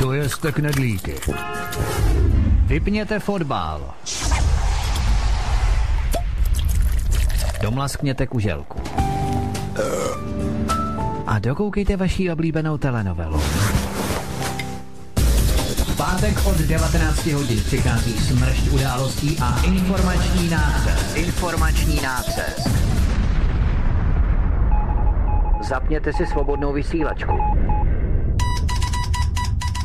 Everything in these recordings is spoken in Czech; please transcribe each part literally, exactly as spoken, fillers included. Dojezte knedlíky. Vypněte fotbal. Domlaskněte kuželku. A dokoukejte vaši oblíbenou telenovelu. V pátek od devatenácti hodin přichází smršť událostí a informační nácest. Informační nácest. Zapněte si svobodnou vysílačku.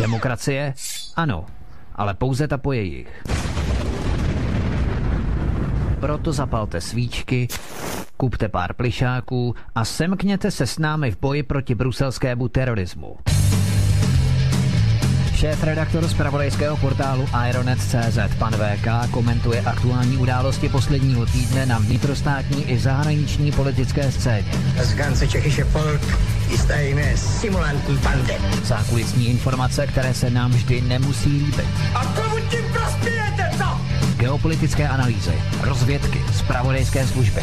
Demokracie? Ano, ale pouze ta po jejich. Proto zapalte svíčky, kupte pár plyšáků a semkněte se s námi v boji proti bruselskému terorismu. Šéfredaktor zpravodajského portálu Aeronet tečka cé zet pan vé ká komentuje aktuální události posledního týdne na vnitrostátní i zahraniční politické scéně. Z ganze Čechyše Polk jistajíme simulantní pandem. Zákulisní informace, které se nám vždy nemusí líbit. A komu tím prospějete, co? Geopolitické analýzy, rozvědky, zpravodajské služby.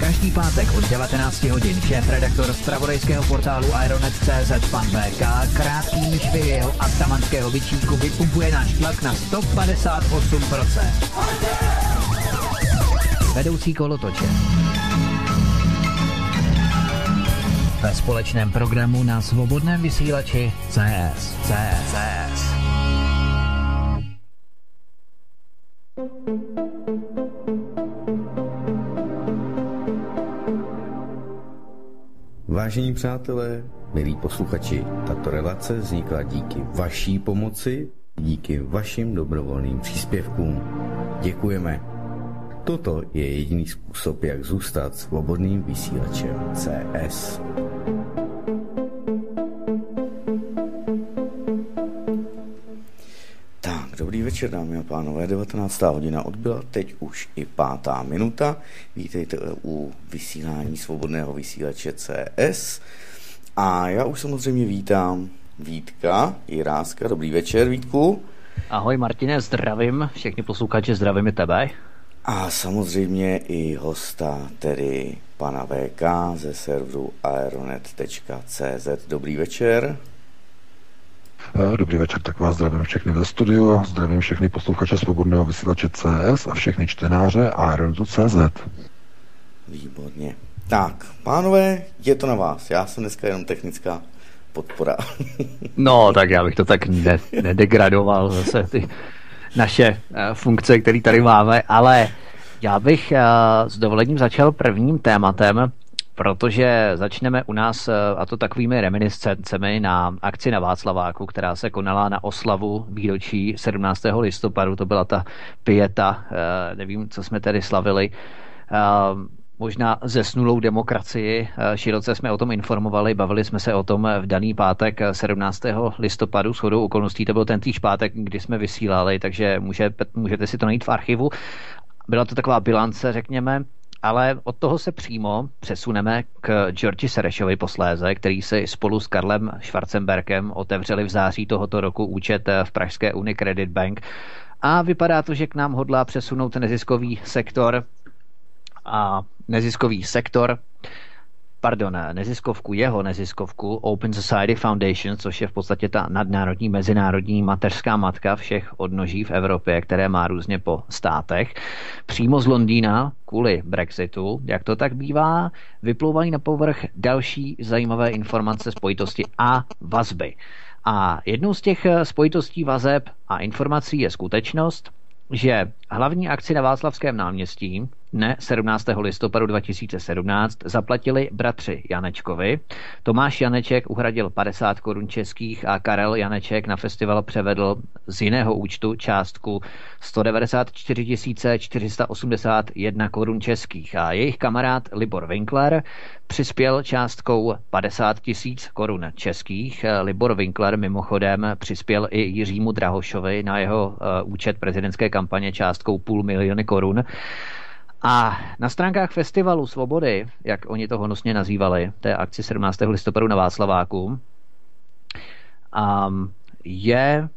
Každý pátek od devatenácti hodin šéfredaktor zpravodajského portálu Aeronet tečka cé zet pan vé ká krátkým švy jeho atamanského vyčínku vypumpuje náš tlak na sto padesát osm procent. Vedoucí kolotoče. Ve společném programu na svobodném vysílači C S. C S. C S. Vážení přátelé, milí posluchači, tato relace vznikla díky vaší pomoci, díky vašim dobrovolným příspěvkům. Děkujeme. Toto je jediný způsob, jak zůstat svobodným vysílačem C S. Tak, dobrý večer, dámy a pánové. devatenáctá hodina odbyla, teď už i pátá minuta. Vítejte u vysílání svobodného vysílače C S. A já už samozřejmě vítám Vítka Jiráska. Dobrý večer, Vítku. Ahoj, Martine, zdravím všechny posluchače, zdravím i tebe. A samozřejmě i hosta, tedy pana vé ká ze serveru aeronet tečka cé zet. Dobrý večer. Dobrý večer, tak vás zdravím všechny ve studiu a zdravím všechny posluchače svobodného vysílače C S a všechny čtenáře aeronetu tečka cé zet. Výborně. Tak, pánové, je to na vás. Já jsem dneska jenom technická podpora. No, tak já bych to tak ne- nedegradoval zase ty naše uh, funkce, které tady máme, ale já bych uh, s dovolením začal prvním tématem, protože začneme u nás, a to takovými reminiscencemi na akci na Václaváku, která se konala na oslavu výročí sedmnáctého listopadu, to byla ta pieta, nevím, co jsme tady slavili, možná zesnulou demokracii, široce jsme o tom informovali, bavili jsme se o tom v daný pátek sedmnáctého listopadu, shodou okolností to byl ten týž pátek, kdy jsme vysílali, takže může, můžete si to najít v archivu. Byla to taková bilance, řekněme, ale od toho se přímo přesuneme k Georgi Sorosově posléze, který si spolu s Karlem Schwarzenbergem otevřeli v září tohoto roku účet v pražské Unicredit Bank. A vypadá to, že k nám hodlá přesunout neziskový sektor a neziskový sektor, pardon, neziskovku, jeho neziskovku Open Society Foundation, což je v podstatě ta nadnárodní, mezinárodní mateřská matka všech odnoží v Evropě, které má různě po státech. Přímo z Londýna kvůli Brexitu, jak to tak bývá, vyplouvají na povrch další zajímavé informace, spojitosti a vazby. A jednou z těch spojitostí, vazeb a informací je skutečnost, že hlavní akci na Václavském náměstí dne sedmnáctého listopadu dva tisíce sedmnáct zaplatili bratři Janečkovi. Tomáš Janeček uhradil padesát korun českých a Karel Janeček na festival převedl z jiného účtu částku sto devadesát čtyři tisíce čtyři sta osmdesát jedna korun českých a jejich kamarád Libor Vinkler přispěl částkou padesát tisíc korun českých. Libor Vinkler mimochodem přispěl i Jiřímu Drahošovi na jeho účet prezidentské kampaně částkou půl miliony korun. A na stránkách Festivalu Svobody, jak oni to honosně nazývali, té akci sedmnáctého listopadu na Václaváku, um, je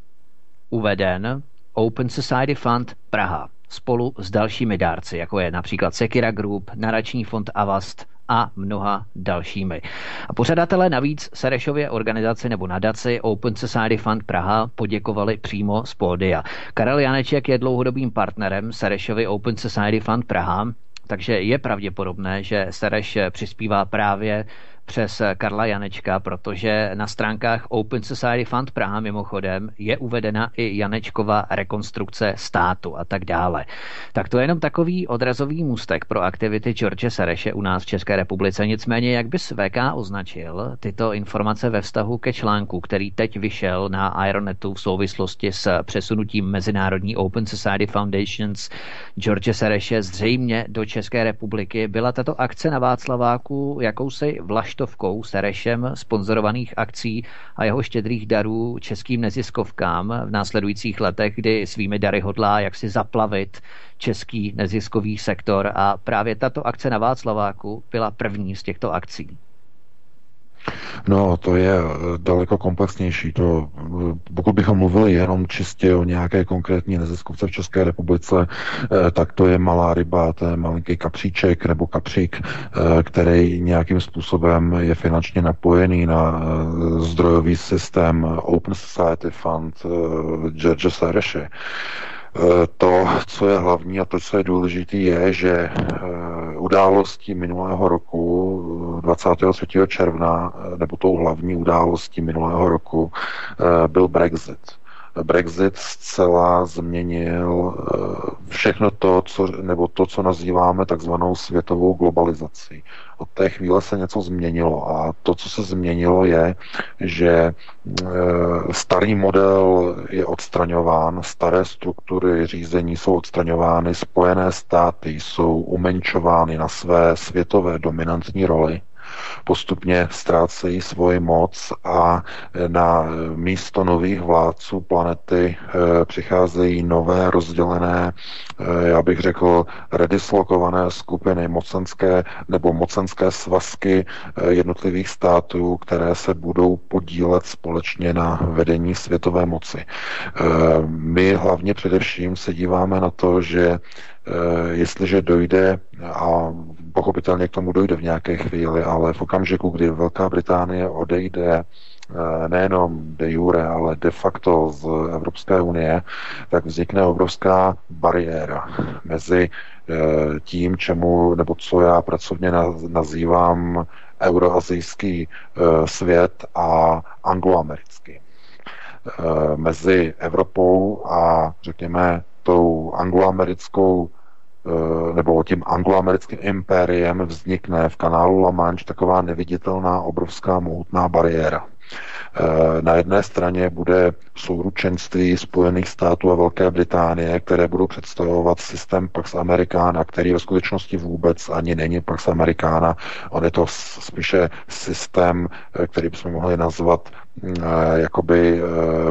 uveden Open Society Fund Praha spolu s dalšími dárci, jako je například Sekira Group, nadační fond Avast a mnoha dalšími. A pořadatelé navíc Serešově organizaci nebo nadaci Open Society Fund Praha poděkovali přímo z pódia. Karel Janeček je dlouhodobým partnerem Serešovy Open Society Fund Praha, takže je pravděpodobné, že Sereš přispívá právě přes Karla Janečka, protože na stránkách Open Society Fund Praha mimochodem je uvedena i Janečkova rekonstrukce státu a tak dále. Tak to je jenom takový odrazový můstek pro aktivity George Soreše u nás v České republice. Nicméně, jak bys V K označil tyto informace ve vztahu ke článku, který teď vyšel na Aeronetu v souvislosti s přesunutím mezinárodní Open Society Foundations George Soreše zřejmě do České republiky? Byla tato akce na Václaváku jakousi vlaštovou Serešem sponzorovaných akcí a jeho štědrých darů českým neziskovkám v následujících letech, kdy svými dary hodlá jak si zaplavit český neziskový sektor, a právě tato akce na Václaváku byla první z těchto akcí. No, to je daleko komplexnější. To, pokud bychom mluvili jenom čistě o nějaké konkrétní neziskovce v České republice, tak to je malá ryba, to je malinký kapříček nebo kapřík, který nějakým způsobem je finančně napojený na zdrojový systém Open Society Fund George Soreše. To, co je hlavní a to, co je důležité, je, že událostí minulého roku, dvacátého třetího června, nebo tou hlavní událostí minulého roku, byl Brexit. Brexit zcela změnil všechno to, co, nebo to, co nazýváme takzvanou světovou globalizací. Od té chvíle se něco změnilo a to, co se změnilo, je, že starý model je odstraňován, staré struktury řízení jsou odstraňovány, Spojené státy jsou umenšovány na své světové dominantní roli, postupně ztrácejí svoji moc a na místo nových vládců planety přicházejí nové rozdělené, já bych řekl, redislokované skupiny mocenské nebo mocenské svazky jednotlivých států, které se budou podílet společně na vedení světové moci. My hlavně především se díváme na to, že jestliže dojde, a pochopitelně k tomu dojde v nějaké chvíli, ale v okamžiku, kdy Velká Británie odejde nejenom de jure, ale de facto z Evropské unie, tak vznikne obrovská bariéra mezi tím, čemu, nebo co já pracovně nazývám euroazijský svět a angloamerický. Mezi Evropou a, řekněme, tou angloamerickou nebo tím angloamerickým impériem vznikne v kanálu La Manche taková neviditelná, obrovská, mohutná bariéra. Na jedné straně bude souručenství Spojených států a Velké Británie, které budou představovat systém Pax Americana, který ve skutečnosti vůbec ani není Pax Americana. On je to spíše systém, který bychom mohli nazvat jakoby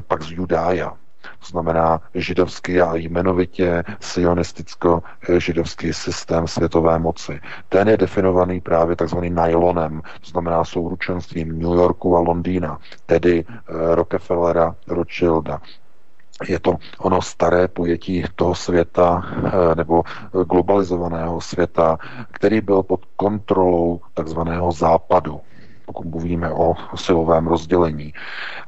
Pax Judaea. To znamená židovský a jmenovitě sionisticko-židovský systém světové moci. Ten je definovaný právě takzvaným nylonem, to znamená souručenstvím New Yorku a Londýna, tedy Rockefellera, Rothschilda. Je to ono staré pojetí toho světa nebo globalizovaného světa, který byl pod kontrolou takzvaného západu, pokud mluvíme o silovém rozdělení.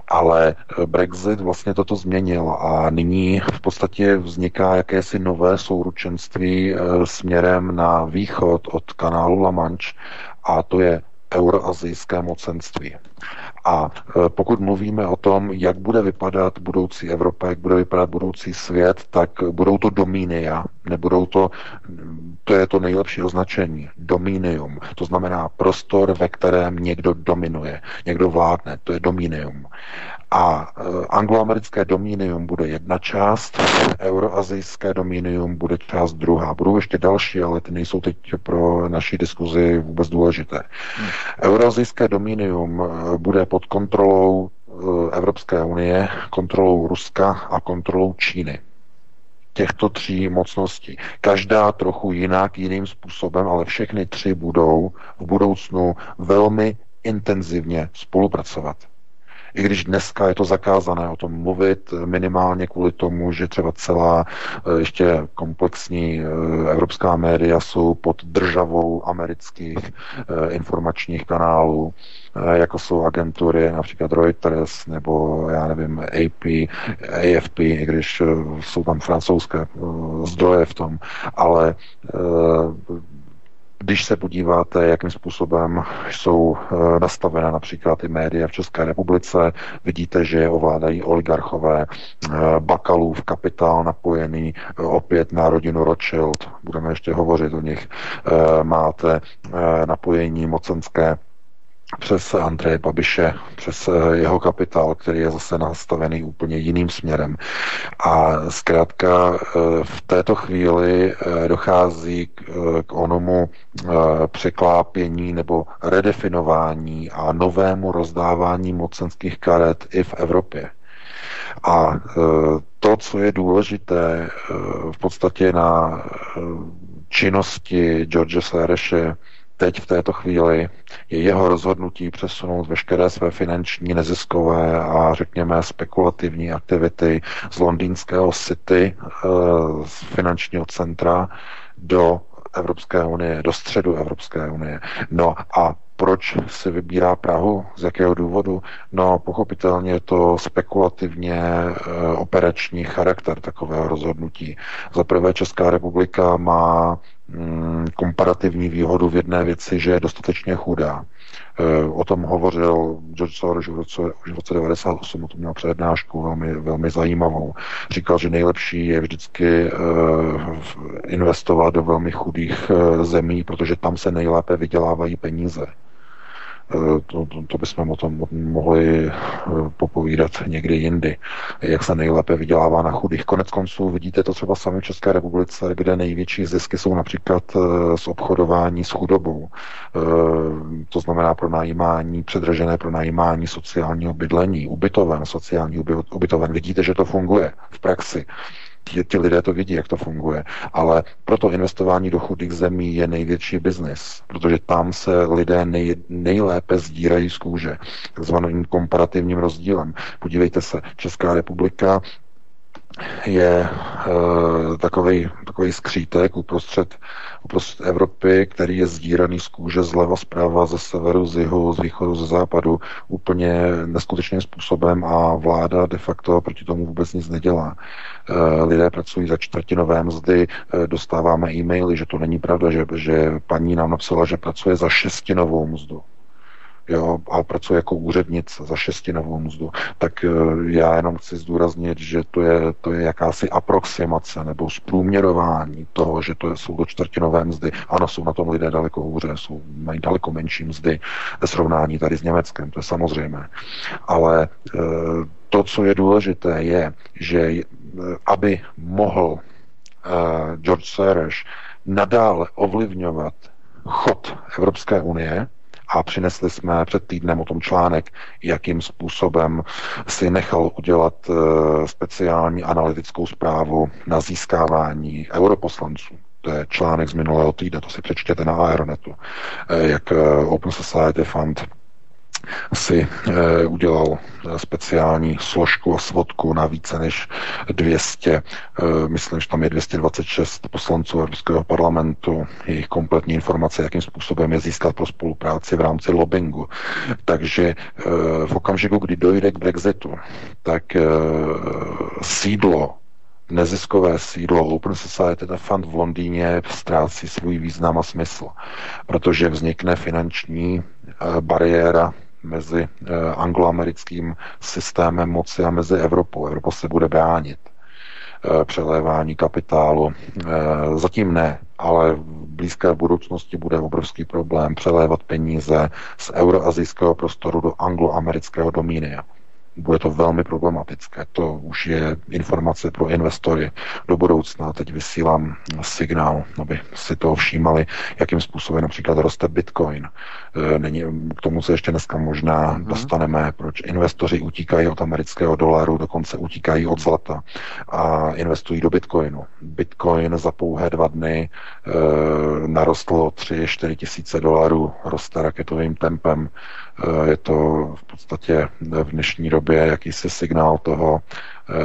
Ale Brexit vlastně toto změnil a nyní v podstatě vzniká jakési nové souručenství směrem na východ od kanálu La Manche, a to je euroazijské mocenství. A pokud mluvíme o tom, jak bude vypadat budoucí Evropa, jak bude vypadat budoucí svět, tak budou to dominia, nebudou to, to je to nejlepší označení, dominium. To znamená prostor, ve kterém někdo dominuje, někdo vládne, to je dominium. A angloamerické dominium bude jedna část, euroazijské dominium bude část druhá. Budou ještě další, ale ty nejsou teď pro naší diskuzi vůbec důležité. Euroazijské dominium bude pod kontrolou Evropské unie, kontrolou Ruska a kontrolou Číny. Těchto tří mocností. Každá trochu jinak, jiným způsobem, ale všechny tři budou v budoucnu velmi intenzivně spolupracovat. I když dneska je to zakázané o tom mluvit, minimálně kvůli tomu, že třeba celá ještě komplexní evropská média jsou pod državou amerických informačních kanálů, jako jsou agentury, například Reuters, nebo já nevím, A P, A F P, i když jsou tam francouzské zdroje v tom, ale když se podíváte, jakým způsobem jsou nastavena například i média v České republice, vidíte, že je ovládají oligarchové, Bakalův kapitál napojený opět na rodinu Rothschild, budeme ještě hovořit o nich, máte napojení mocenské přes Andreje Babiše, přes jeho kapitál, který je zase nastavený úplně jiným směrem. A zkrátka v této chvíli dochází k onomu překlápění nebo redefinování a novému rozdávání mocenských karet i v Evropě. A to, co je důležité v podstatě na činnosti George Sorose teď v této chvíli, je jeho rozhodnutí přesunout veškeré své finanční, neziskové a řekněme spekulativní aktivity z londýnského City, z finančního centra do Evropské unie, do středu Evropské unie. No a proč si vybírá Prahu? Z jakého důvodu? No pochopitelně je to spekulativně operační charakter takového rozhodnutí. Za prvé Česká republika má komparativní výhodu v jedné věci, že je dostatečně chudá. O tom hovořil George Soros už v roce devadesát osm, o tom měl přednášku velmi, velmi zajímavou. Říkal, že nejlepší je vždycky investovat do velmi chudých zemí, protože tam se nejlépe vydělávají peníze. To, to, to bychom o tom mohli popovídat někdy jindy, jak se nejlépe vydělává na chudých. Konec konců vidíte to třeba sami v České republice, kde největší zisky jsou například z obchodování s chudobou. To znamená pronajímání, předražené pronajímání sociálního bydlení, ubytoven, sociální ubytoven. Vidíte, že to funguje v praxi. Ti, ti lidé to vidí, jak to funguje. Ale proto investování do chudých zemí je největší biznis, protože tam se lidé nej, nejlépe sdírají z kůže, takzvaným komparativním rozdílem. Podívejte se, Česká republika je e, takový, takový skřítek uprostřed, uprostřed Evropy, který je sdíraný z kůže zleva, zprava, ze severu, z jihu, z východu, ze západu úplně neskutečným způsobem a vláda de facto proti tomu vůbec nic nedělá. E, lidé pracují za čtvrtinové mzdy, e, dostáváme e-maily, že to není pravda, že, že paní nám napsala, že pracuje za šestinovou mzdu. Jo, a pracuje jako úřednice za šestinovou mzdu, tak já jenom chci zdůraznit, že to je, to je jakási aproximace nebo zprůměrování toho, že to jsou do čtvrtinové mzdy. Ano, jsou na tom lidé daleko hůře, jsou, mají daleko menší mzdy ve srovnání tady s Německem, to je samozřejmé. Ale to, co je důležité, je, že aby mohl George Soros nadále ovlivňovat chod Evropské unie, a přinesli jsme před týdnem o tom článek, jakým způsobem si nechal udělat speciální analytickou zprávu na získávání europoslanců. To je článek z minulého týdne, to si přečtěte na Aeronetu, jak Open Society Fund si udělal speciální složku a svodku na více než dvě stě, myslím, že tam je dvě stě dvacet šest poslanců Evropského parlamentu, jejich kompletní informace, jakým způsobem je získat pro spolupráci v rámci lobbingu. Takže v okamžiku, kdy dojde k Brexitu, tak sídlo, neziskové sídlo Open Society Fund v Londýně ztrácí svůj význam a smysl, protože vznikne finanční bariéra mezi angloamerickým systémem moci a mezi Evropou. Evropa se bude bránit přelévání kapitálu. Zatím ne, ale v blízké budoucnosti bude obrovský problém přelévat peníze z euroazijského prostoru do angloamerického dominia. Bude to velmi problematické. To už je informace pro investory do budoucna. Teď vysílám signál, aby si to všímali, jakým způsobem například roste Bitcoin. Není, k tomu se ještě dneska možná mm-hmm. dostaneme, proč investoři utíkají od amerického dolaru, dokonce utíkají od zlata a investují do Bitcoinu. Bitcoin za pouhé dva dny e, narostlo tři čtyři tisíce dolarů, roste raketovým tempem. E, je to v podstatě v dnešní době jakýsi signál toho,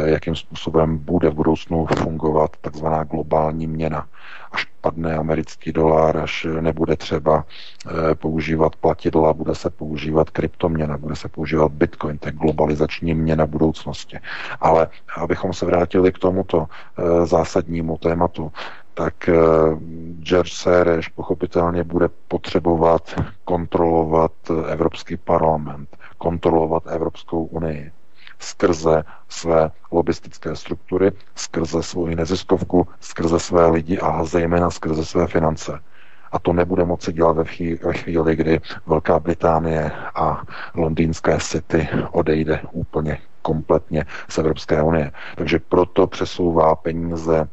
jakým způsobem bude v budoucnu fungovat takzvaná globální měna. Až padne americký dolar, až nebude třeba používat platidla, bude se používat kryptoměna, bude se používat Bitcoin, to je globalizační měna budoucnosti. Ale abychom se vrátili k tomuto zásadnímu tématu, tak George Soros pochopitelně bude potřebovat kontrolovat Evropský parlament, kontrolovat Evropskou unii skrze své lobistické struktury, skrze svou neziskovku, skrze své lidi a zejména skrze své finance. A to nebude moci dělat ve chvíli, kdy Velká Británie a londýnské City odejde úplně kompletně z Evropské unie. Takže proto přesouvá peníze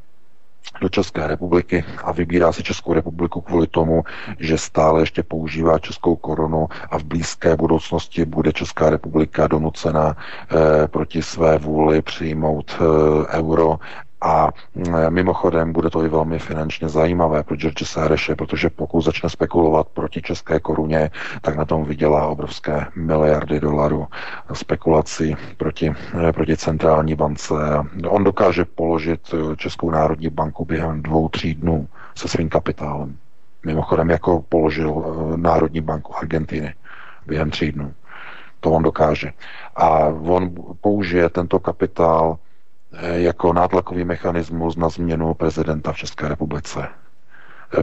do České republiky a vybírá si Českou republiku kvůli tomu, že stále ještě používá českou korunu a v blízké budoucnosti bude Česká republika donucena eh, proti své vůli přijmout eh, euro. A mimochodem bude to i velmi finančně zajímavé pro George Sorose, protože pokud začne spekulovat proti české koruně, tak na tom vydělá obrovské miliardy dolarů spekulací proti, proti centrální bance. On dokáže položit Českou národní banku během dvou, tří dnů se svým kapitálem. Mimochodem, jako položil Národní banku Argentiny během tří dnů. To on dokáže. A on použije tento kapitál jako nátlakový mechanismus na změnu prezidenta v České republice.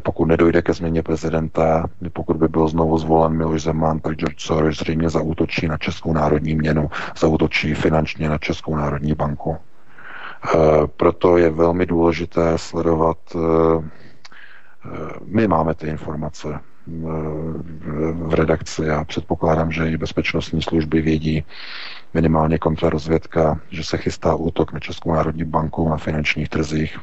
Pokud nedojde ke změně prezidenta, pokud by byl znovu zvolen Miloš Zeman, tak George Soros zřejmě zaútočí na Českou národní měnu, zaútočí finančně na Českou národní banku. Proto je velmi důležité sledovat, my máme ty informace v redakci a předpokládám, že i bezpečnostní služby vědí, minimálně kontrarozvědka, že se chystá útok na Českou národní banku na finančních trzích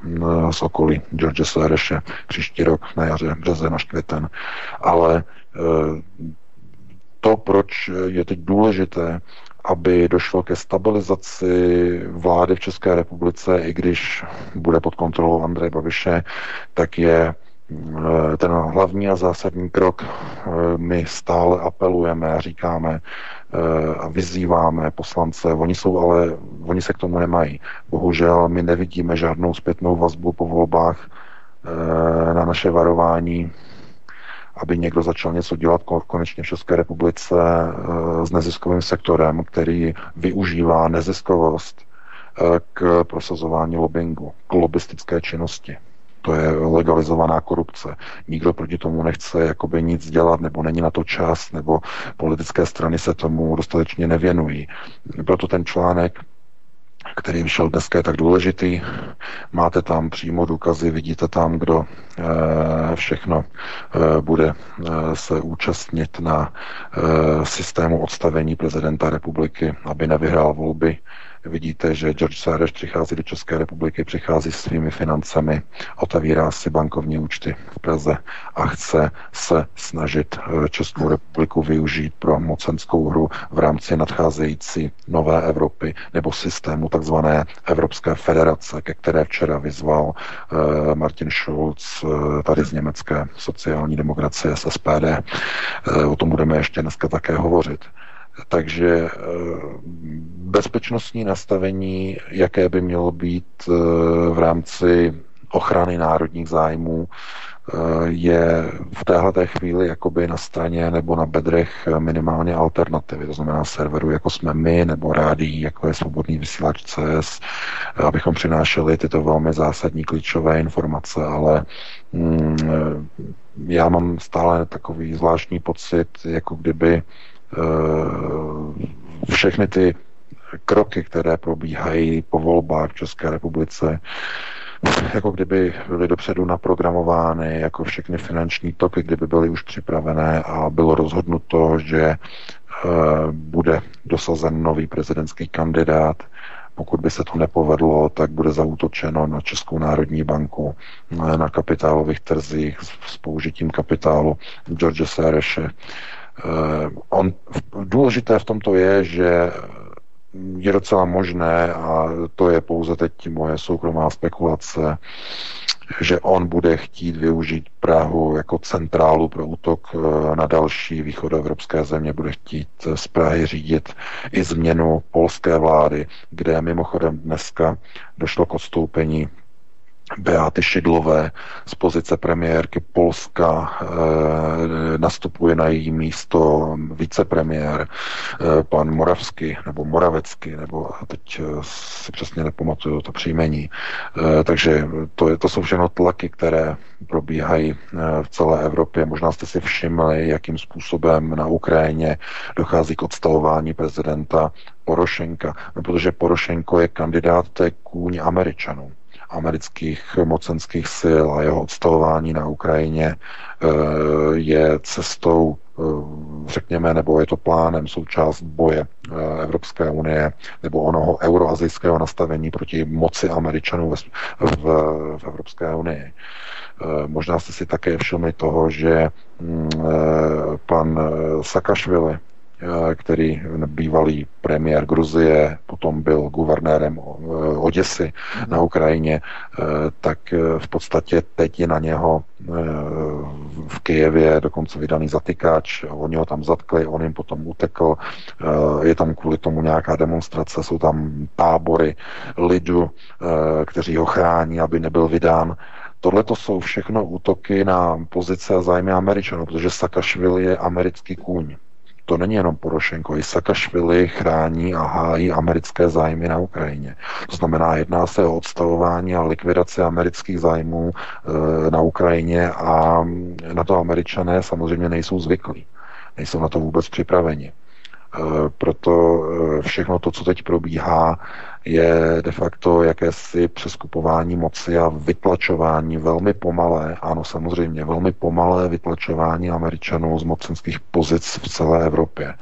z okolí George Sorose příští rok na jaře, březen až květen. Ale to, proč je teď důležité, aby došlo ke stabilizaci vlády v České republice, i když bude pod kontrolou Andreje Babiše, tak je ten hlavní a zásadní krok. My stále apelujeme, říkáme a vyzýváme poslance, oni jsou ale, oni se k tomu nemají. Bohužel my nevidíme žádnou zpětnou vazbu po volbách na naše varování, aby někdo začal něco dělat konečně v České republice s neziskovým sektorem, který využívá neziskovost k prosazování lobbingu, k lobbistické činnosti. To je legalizovaná korupce. Nikdo proti tomu nechce jakoby nic dělat, nebo není na to čas, nebo politické strany se tomu dostatečně nevěnují. Proto ten článek, který vyšel dneska, je tak důležitý. Máte tam přímo důkazy, vidíte tam, kdo všechno bude se účastnit na systému odstavení prezidenta republiky, aby nevyhrál volby. Vidíte, že George Soros přichází do České republiky, přichází s svými financemi, otevírá si bankovní účty v Praze a chce se snažit Českou republiku využít pro mocenskou hru v rámci nadcházející nové Evropy nebo systému takzvané Evropské federace, ke které včera vyzval Martin Schulz tady z německé sociální demokracie, z S P D. O tom budeme ještě dneska také hovořit. Takže bezpečnostní nastavení, jaké by mělo být v rámci ochrany národních zájmů, je v téhleté chvíli jakoby na straně nebo na bedrech minimálně alternativy, to znamená serverů, jako jsme my, nebo rádií, jako je Svobodný vysílač C S, abychom přinášeli tyto velmi zásadní klíčové informace, ale mm, já mám stále takový zvláštní pocit, jako kdyby všechny ty kroky, které probíhají po volbách v České republice, jako kdyby byly dopředu naprogramovány, jako všechny finanční toky, kdyby byly už připravené a bylo rozhodnuto, že bude dosazen nový prezidentský kandidát. Pokud by se to nepovedlo, tak bude zaútočeno na Českou národní banku, na kapitálových trzích s použitím kapitálu George Sorose. On, důležité v tomto je, že je docela možné, a to je pouze teď moje soukromá spekulace, že on bude chtít využít Prahu jako centrálu pro útok na další východoevropské země, bude chtít z Prahy řídit i změnu polské vlády, kde mimochodem dneska došlo k odstoupení Beaty Szydlové z pozice premiérky Polska, e, nastupuje na její místo vicepremiér e, pan Moravský nebo Moravecký, nebo teď si přesně nepamatuju to příjmení. E, takže to, je, to jsou všechno tlaky, které probíhají v celé Evropě. Možná jste si všimli, jakým způsobem na Ukrajině dochází k odstavování prezidenta Porošenka, no, protože Porošenko je kandidát té kůň Američanů, amerických mocenských sil, a jeho odstavování na Ukrajině je cestou, řekněme, nebo je to plánem, součást boje Evropské unie nebo onoho euroazijského nastavení proti moci Američanů v, v, v Evropské unii. Možná jste si také všimli toho, že pan Saakašvili, který bývalý premiér Gruzie, potom byl guvernérem Oděsy na Ukrajině, tak v podstatě teď je na něho v Kyjevě dokonce vydaný zatykáč, oni ho tam zatkli, on jim potom utekl, je tam kvůli tomu nějaká demonstrace, jsou tam tábory lidu, kteří ho chrání, aby nebyl vydán. Tohle to jsou všechno útoky na pozice a zájmy Američanů, protože Saakašvili je americký kůň. To není jenom Porošenko, i Saakašvili chrání a hájí americké zájmy na Ukrajině. To znamená, jedná se o odstavování a likvidaci amerických zájmů na Ukrajině a na to Američané samozřejmě nejsou zvyklí. Nejsou na to vůbec připraveni. Proto všechno to, co teď probíhá, je de facto jakési přeskupování moci a vytlačování velmi pomalé, ano samozřejmě, velmi pomalé vytlačování Američanů z mocenských pozic v celé Evropě.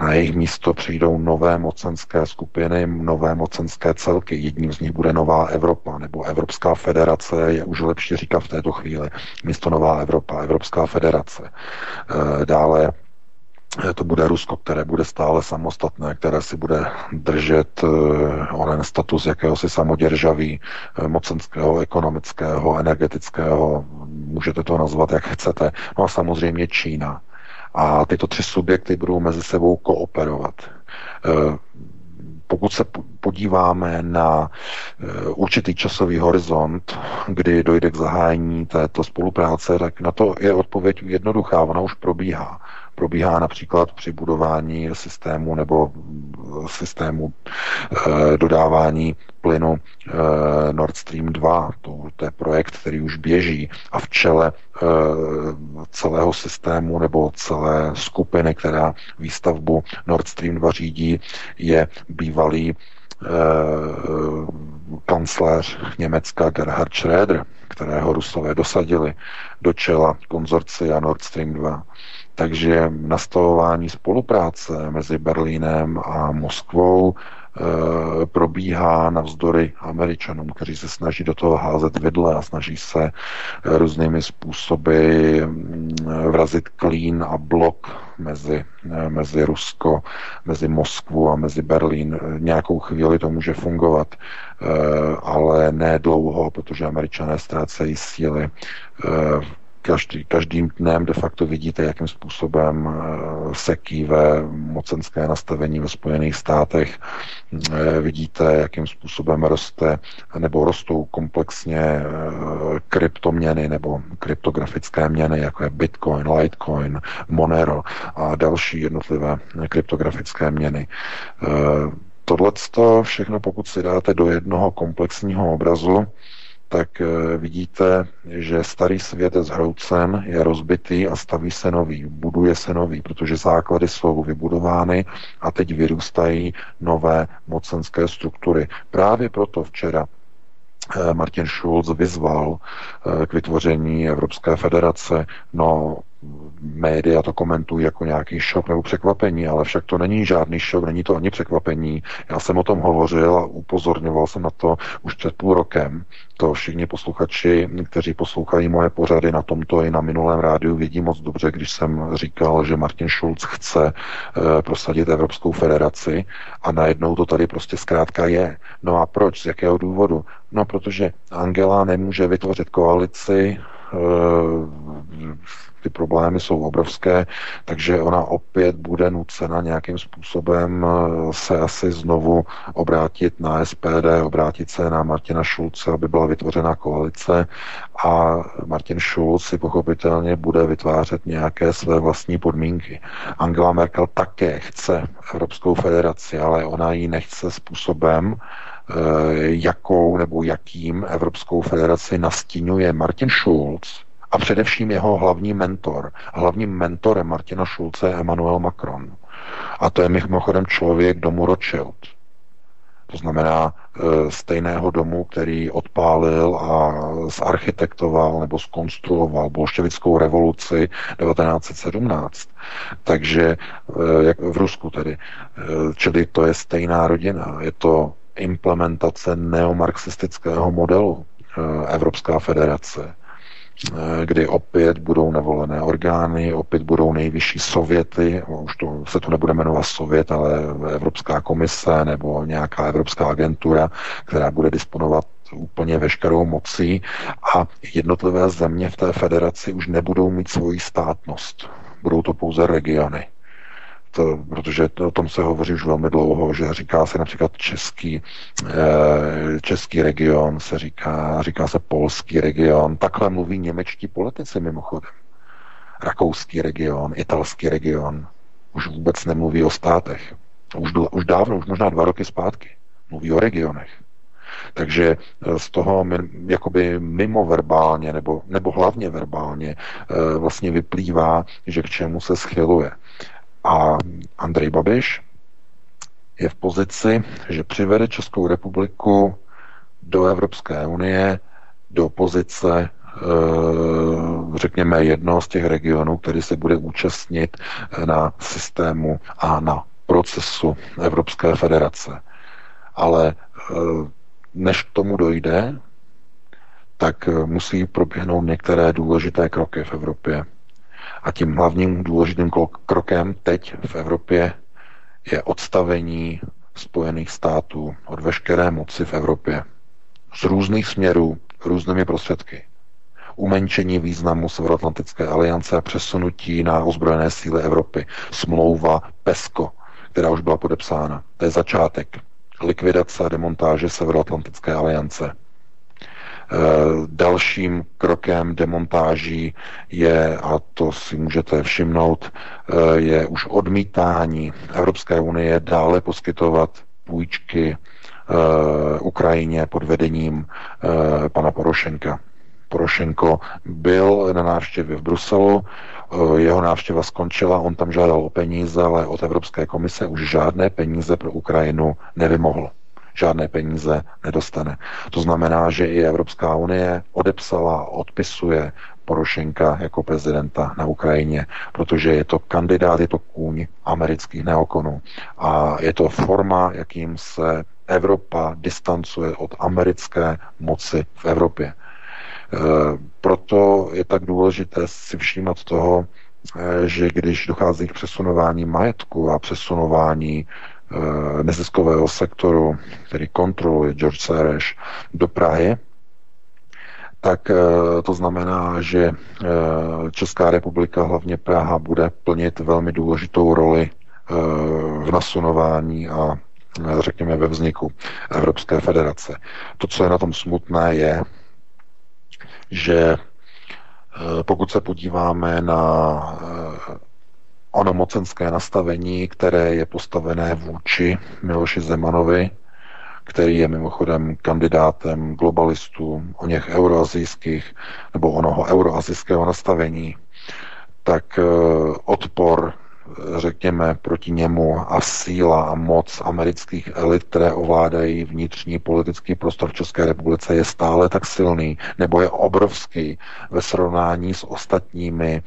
Na jejich místo přijdou nové mocenské skupiny, nové mocenské celky. Jedním z nich bude Nová Evropa, nebo Evropská federace, je už lepší říkat v této chvíli, místo Nová Evropa, Evropská federace. Dále to bude Rusko, které bude stále samostatné, které si bude držet onen status jakéhosi samoděržaví, mocenského, ekonomického, energetického, můžete to nazvat, jak chcete. No a samozřejmě Čína. A tyto tři subjekty budou mezi sebou kooperovat. Pokud se podíváme na určitý časový horizont, kdy dojde k zahájení této spolupráce, tak na to je odpověď jednoduchá, ona už probíhá. Probíhá například při budování systému nebo systému e, dodávání plynu e, Nord Stream dva. To, to je projekt, který už běží, a v čele e, celého systému nebo celé skupiny, která výstavbu Nord Stream dva řídí, je bývalý kancléř Německa Gerhard Schröder, kterého Rusové dosadili do čela konzorcia Nord Stream dva. Takže nastavování spolupráce mezi Berlínem a Moskvou e, probíhá navzdory Američanům, kteří se snaží do toho házet vidle a snaží se různými způsoby vrazit klín a blok mezi, mezi Rusko, mezi Moskvu a mezi Berlín. Nějakou chvíli to může fungovat, e, ale ne dlouho, protože Američané ztrácejí síly. E, Každý, každým dnem de facto vidíte, jakým způsobem se kýve mocenské nastavení ve Spojených státech. Vidíte, jakým způsobem roste nebo rostou komplexně kryptoměny nebo kryptografické měny, jako je Bitcoin, Litecoin, Monero a další jednotlivé kryptografické měny. Tohleto všechno, pokud si dáte do jednoho komplexního obrazu, tak vidíte, že starý svět je zhroucen, je rozbitý a staví se nový, buduje se nový, protože základy jsou vybudovány a teď vyrůstají nové mocenské struktury. Právě proto včera Martin Schulz vyzval k vytvoření Evropské federace. No, média to komentují jako nějaký šok nebo překvapení, ale však to není žádný šok, není to ani překvapení. Já jsem o tom hovořil a upozorňoval jsem na to už před půl rokem. To všichni posluchači, kteří poslouchají moje pořady na tomto i na minulém rádiu, vědí moc dobře, když jsem říkal, že Martin Schulz chce e, prosadit Evropskou federaci a najednou to tady prostě zkrátka je. No a proč? Z jakého důvodu? No, protože Angela nemůže vytvořit koalici, e, ty problémy jsou obrovské, takže ona opět bude nucena nějakým způsobem se asi znovu obrátit na S P D, obrátit se na Martina Schulze, aby byla vytvořena koalice, a Martin Schulz si pochopitelně bude vytvářet nějaké své vlastní podmínky. Angela Merkel také chce Evropskou federaci, ale ona ji nechce způsobem, jakou nebo jakým Evropskou federaci nastiňuje Martin Schulz, a především jeho hlavní mentor. Hlavním mentorem Martina Schulze je Emmanuel Macron. A to je mimochodem člověk domu Rothschild. To znamená e, stejného domu, který odpálil a zarchitektoval nebo zkonstruoval bolševickou revoluci devatenáct sedmnáct. Takže e, jak v Rusku tedy. E, čili to je stejná rodina. Je to implementace neomarxistického modelu e, Evropská federace, kdy opět budou nevolené orgány, opět budou nejvyšší sověty, už to, se to nebude jmenovat sovět, ale Evropská komise nebo nějaká evropská agentura, která bude disponovat úplně veškerou mocí, a jednotlivé země v té federaci už nebudou mít svoji státnost. Budou to pouze regiony. To, protože to, o tom se hovoří už velmi dlouho, že říká se například český, e, český region, se říká, říká se polský region, takhle mluví němečtí politici mimochodem. Rakouský region, italský region, už vůbec nemluví o státech. Už, už dávno, už možná dva roky zpátky, mluví o regionech. Takže z toho jakoby mimo verbálně, nebo, nebo hlavně verbálně, e, vlastně vyplývá, že k čemu se schyluje. A Andrej Babiš je v pozici, že přivede Českou republiku do Evropské unie, do pozice, řekněme, jednoho z těch regionů, který se bude účastnit na systému a na procesu Evropské federace. Ale než k tomu dojde, tak musí proběhnout některé důležité kroky v Evropě. A tím hlavním důležitým krokem teď v Evropě je odstavení Spojených států od veškeré moci v Evropě. Z různých směrů, různými prostředky. Umenšení významu Severoatlantické aliance a přesunutí na ozbrojené síly Evropy. Smlouva PESCO, která už byla podepsána. To je začátek. Likvidace a demontáže Severoatlantické aliance. Dalším krokem demontáží je, a to si můžete všimnout, je už odmítání Evropské unie dále poskytovat půjčky Ukrajině pod vedením pana Porošenka. Porošenko byl na návštěvě v Bruselu, jeho návštěva skončila, on tam žádal o peníze, ale od Evropské komise už žádné peníze pro Ukrajinu nevymohl. Žádné peníze nedostane. To znamená, že i Evropská unie odepsala a odpisuje Porošenka jako prezidenta na Ukrajině, protože je to kandidát, je to kůň amerických neokonů. A je to forma, jakým se Evropa distancuje od americké moci v Evropě. E, proto je tak důležité si všímat toho, e, že když dochází k přesunování majetku a přesunování neziskového sektoru, který kontroluje George Soros, do Prahy, tak to znamená, že Česká republika, hlavně Praha, bude plnit velmi důležitou roli v nasunování a řekněme ve vzniku Evropské federace. To, co je na tom smutné, je, že pokud se podíváme na ono mocenské nastavení, které je postavené vůči Miloši Zemanovi, který je mimochodem kandidátem globalistů o něch euroazijských nebo onoho euroazijského nastavení, tak odpor, řekněme, proti němu a síla a moc amerických elit, které ovládají vnitřní politický prostor v České republice, je stále tak silný, nebo je obrovský ve srovnání s ostatními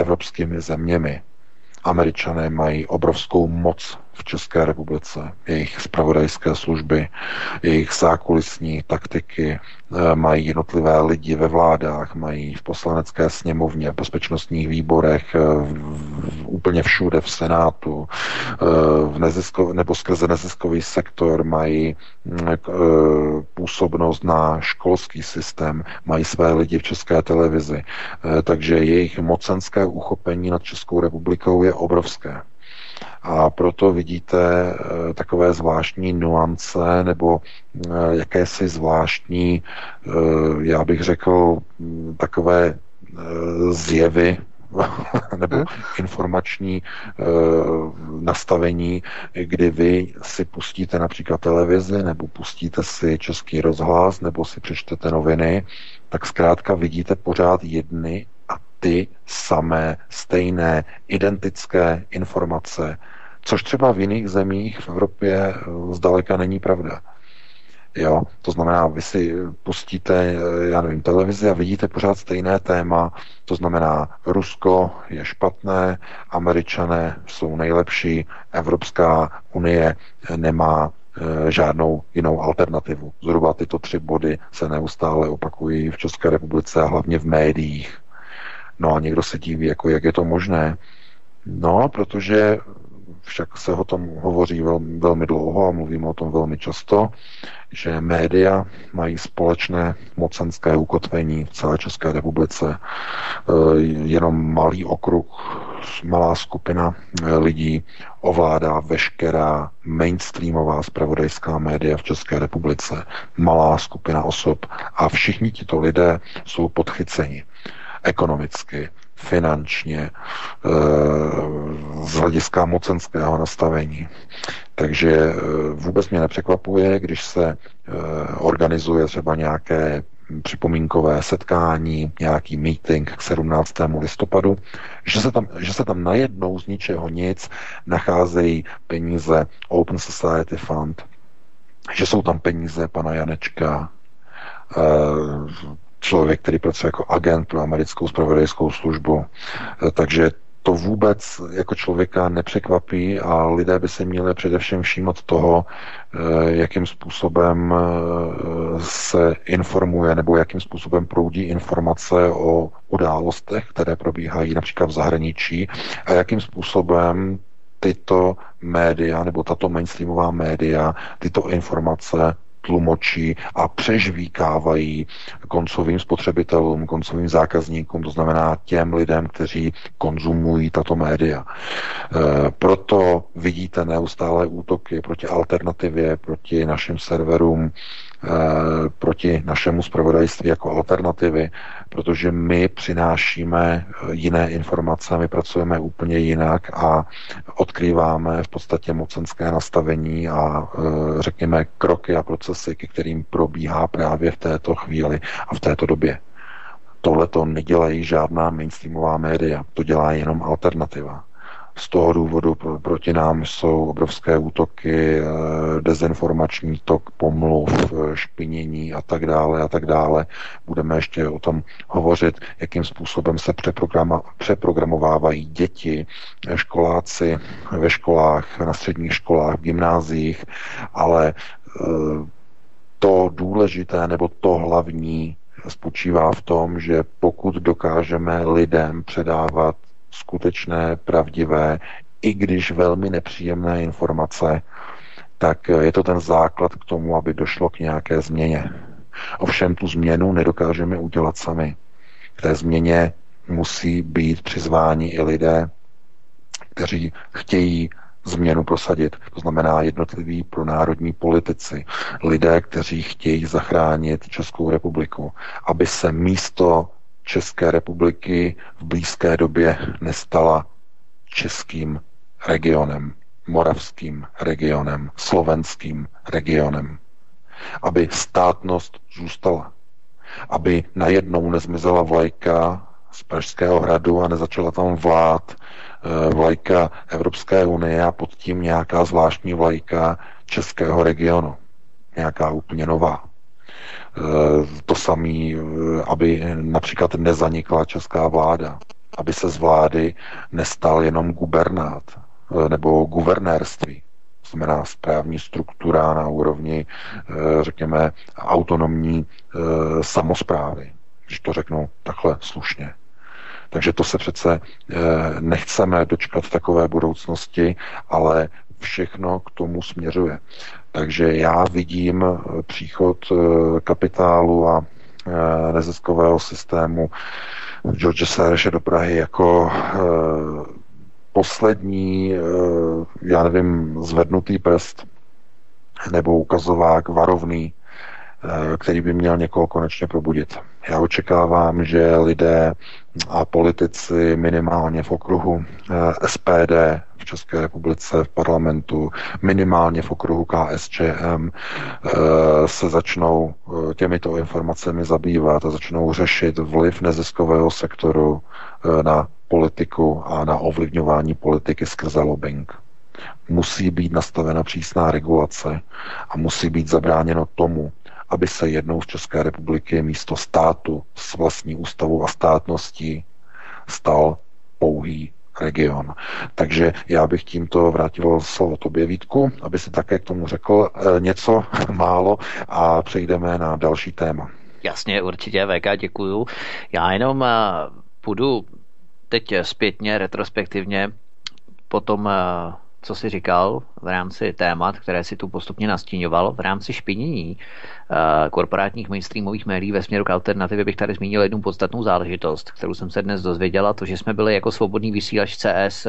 evropskými zeměmi. Američané mají obrovskou moc v České republice. Jejich zpravodajské služby, jejich zákulisní taktiky, mají jednotlivé lidi ve vládách, mají v poslanecké sněmovně, v bezpečnostních výborech, v, úplně všude, v Senátu, v nezisko, nebo skrze neziskový sektor, mají působnost na školský systém, mají své lidi v České televizi. Takže jejich mocenské uchopení nad Českou republikou je obrovské. A proto vidíte takové zvláštní nuance nebo jakési zvláštní, já bych řekl, takové zjevy nebo informační nastavení, kdy vy si pustíte například televizi nebo pustíte si Český rozhlas nebo si přečtete noviny, tak zkrátka vidíte pořád jedny a ty samé, stejné, identické informace, což třeba v jiných zemích v Evropě zdaleka není pravda. Jo? To znamená, vy si pustíte, já nevím, televizi a vidíte pořád stejné téma, to znamená, Rusko je špatné, Američané jsou nejlepší, Evropská unie nemá žádnou jinou alternativu. Zhruba tyto tři body se neustále opakují v České republice a hlavně v médiích. No a někdo se díví, jako jak je to možné. No, protože však se o tom hovoří velmi, velmi dlouho a mluvíme o tom velmi často, že média mají společné mocenské ukotvení v celé České republice. Jenom malý okruh, malá skupina lidí ovládá veškerá mainstreamová zpravodajská média v České republice. Malá skupina osob a všichni tito lidé jsou podchyceni ekonomicky, finančně, z hlediska mocenského nastavení. Takže vůbec mě nepřekvapuje, když se organizuje třeba nějaké připomínkové setkání, nějaký meeting k sedmnáctému listopadu, že se tam, že se tam najednou z ničeho nic nacházejí peníze Open Society Fund, že jsou tam peníze pana Janečka, člověk, který pracuje jako agent pro americkou zpravodajskou službu. Takže to vůbec jako člověka nepřekvapí a lidé by se měli především všímat toho, jakým způsobem se informuje nebo jakým způsobem proudí informace o událostech, které probíhají například v zahraničí a jakým způsobem tyto média nebo tato mainstreamová média tyto informace tlumočí a přežvíkávají koncovým spotřebitelům, koncovým zákazníkům, to znamená těm lidem, kteří konzumují tato média. E, proto vidíte neustálé útoky proti alternativě, proti našim serverům, e, proti našemu zpravodajství jako alternativy, protože my přinášíme jiné informace, my pracujeme úplně jinak a odkrýváme v podstatě mocenské nastavení a e, řekněme kroky a procesy, ke kterým probíhá právě v této chvíli a v této době. Tohle to nedělají žádná mainstreamová média, to dělá jenom alternativa. Z toho důvodu pro, proti nám jsou obrovské útoky, dezinformační tok, pomluv, špinění a tak dále a tak dále. Budeme ještě o tom hovořit, jakým způsobem se přeprograma, přeprogramovávají děti, školáci ve školách, na středních školách, v gymnáziích, ale to důležité nebo to hlavní spočívá v tom, že pokud dokážeme lidem předávat skutečné, pravdivé, i když velmi nepříjemné informace, tak je to ten základ k tomu, aby došlo k nějaké změně. Ovšem tu změnu nedokážeme udělat sami. K té změně musí být přizváni i lidé, kteří chtějí změnu prosadit, to znamená jednotliví pronárodní politici, lidé, kteří chtějí zachránit Českou republiku, aby se místo České republiky v blízké době nestala českým regionem, moravským regionem, slovenským regionem. aby státnost zůstala, aby najednou nezmizela vlajka z Pražského hradu a nezačala tam vlád vlajka Evropské unie a pod tím nějaká zvláštní vlajka českého regionu, nějaká úplně nová. To samé, aby například nezanikla česká vláda, aby se z vlády nestal jenom gubernát nebo guvernérství, to znamená správní struktura na úrovni, řekněme, autonomní samosprávy, když to řeknu takhle slušně. Takže to se přece nechceme dočkat takové budoucnosti, ale všechno k tomu směřuje. Takže já vidím příchod kapitálu a neziskového systému George Sorose do Prahy jako poslední, já nevím, zvednutý prst nebo ukazovák varovný, který by měl někoho konečně probudit. Já očekávám, že lidé a politici minimálně v okruhu S P D v České republice, v parlamentu, minimálně v okruhu K S Č M se začnou těmito informacemi zabývat a začnou řešit vliv neziskového sektoru na politiku a na ovlivňování politiky skrze lobbying. Musí být nastavena přísná regulace a musí být zabráněno tomu, aby se jednou z České republiky místo státu s vlastní ústavou a státností stal pouhý region. Takže já bych tímto vrátil slovo tobě, Vítku, aby si také k tomu řekl něco málo a přejdeme na další téma. Jasně, určitě, V K, děkuju. Já jenom půjdu teď zpětně, retrospektivně, potom co jsi říkal v rámci témat, které si tu postupně nastíňoval, v rámci špinění korporátních mainstreamových médií ve směru k alternativě bych tady zmínil jednu podstatnou záležitost, kterou jsem se dnes dozvěděla, to, že jsme byli jako Svobodný vysílač C S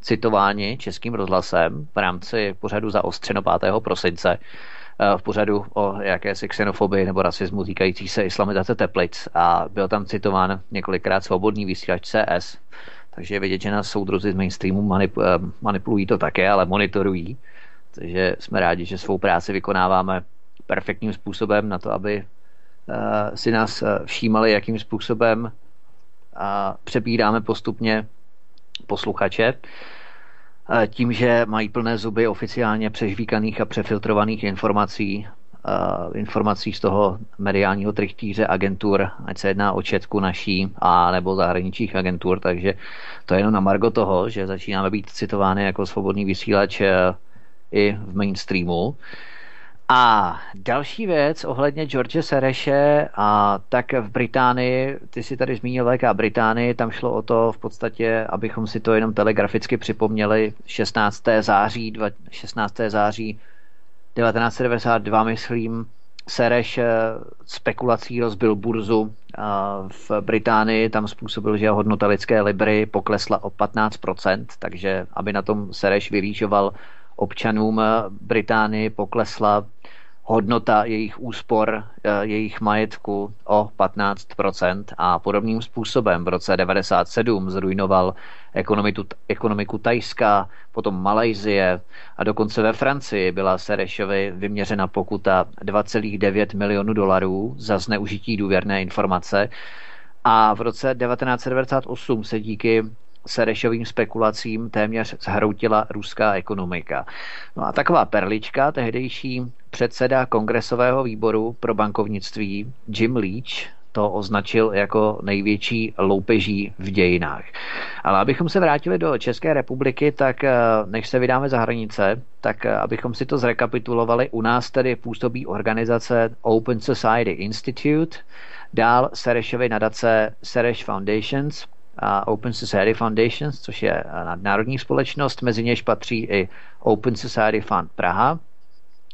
citováni Českým rozhlasem v rámci pořadu zaostřeno pátého prosince v pořadu o jakési xenofobii nebo rasismu týkající se islamizace Teplic a byl tam citován několikrát Svobodný vysílač C S. Takže je vidět, že nás soudruzi z mainstreamu manip- manipulují to také, ale monitorují. Takže jsme rádi, že svou práci vykonáváme perfektním způsobem na to, aby uh, si nás všímali, jakým způsobem uh, přebíráme postupně posluchače. Uh, tím, že mají plné zuby oficiálně přežvíkaných a přefiltrovaných informací, informací z toho mediálního trichtíře agentur, ať se jedná o Četku naší a nebo zahraničních agentur, takže to je jenom na margo toho, že začínáme být citovány jako Svobodný vysílač i v mainstreamu. A další věc ohledně George Sorose, a tak v Británii, ty si tady zmínil Velká Británii, tam šlo o to v podstatě, abychom si to jenom telegraficky připomněli, šestnáctého září devatenáct devadesát dva, myslím, Soros spekulací rozbil burzu v Británii, tam způsobil, že hodnota lidské libry poklesla o patnáct procent, takže aby na tom Soros vyrýžoval občanům Británii, poklesla hodnota jejich úspor, jejich majetku o patnáct procent a podobným způsobem v roce devadesát sedm zrujnoval ekonomiku, ekonomiku Thajska, potom Malajsie a dokonce ve Francii byla Sorosovi vyměřena pokuta dva celá devět milionů dolarů za zneužití důvěrné informace a v roce devatenáct devadesát osm se díky Sorosovým spekulacím téměř zhroutila ruská ekonomika. No a taková perlička, tehdejší předseda Kongresového výboru pro bankovnictví Jim Leach to označil jako největší loupeží v dějinách. Ale abychom se vrátili do České republiky, tak než se vydáme za hranice, tak abychom si to zrekapitulovali, u nás tedy působí organizace Open Society Institute, dál Sorosovy nadace Soros Foundations, a Open Society Foundations, což je nadnárodní společnost, mezi něž patří i Open Society Fund Praha.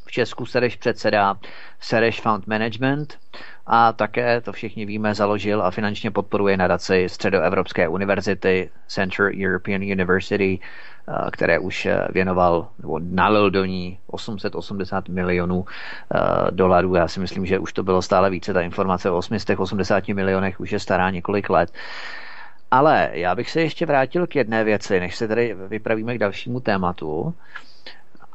V Česku Soros předsedá Soros Fund Management a také, to všichni víme, založil a finančně podporuje nadaci Středoevropské univerzity Central European University, které už věnoval nebo nalil do ní osm set osmdesát milionů dolarů. Já si myslím, že už to bylo stále více, ta informace o osm set osmdesát milionech už je stará několik let. Ale já bych se ještě vrátil k jedné věci, než se tady vypravíme k dalšímu tématu.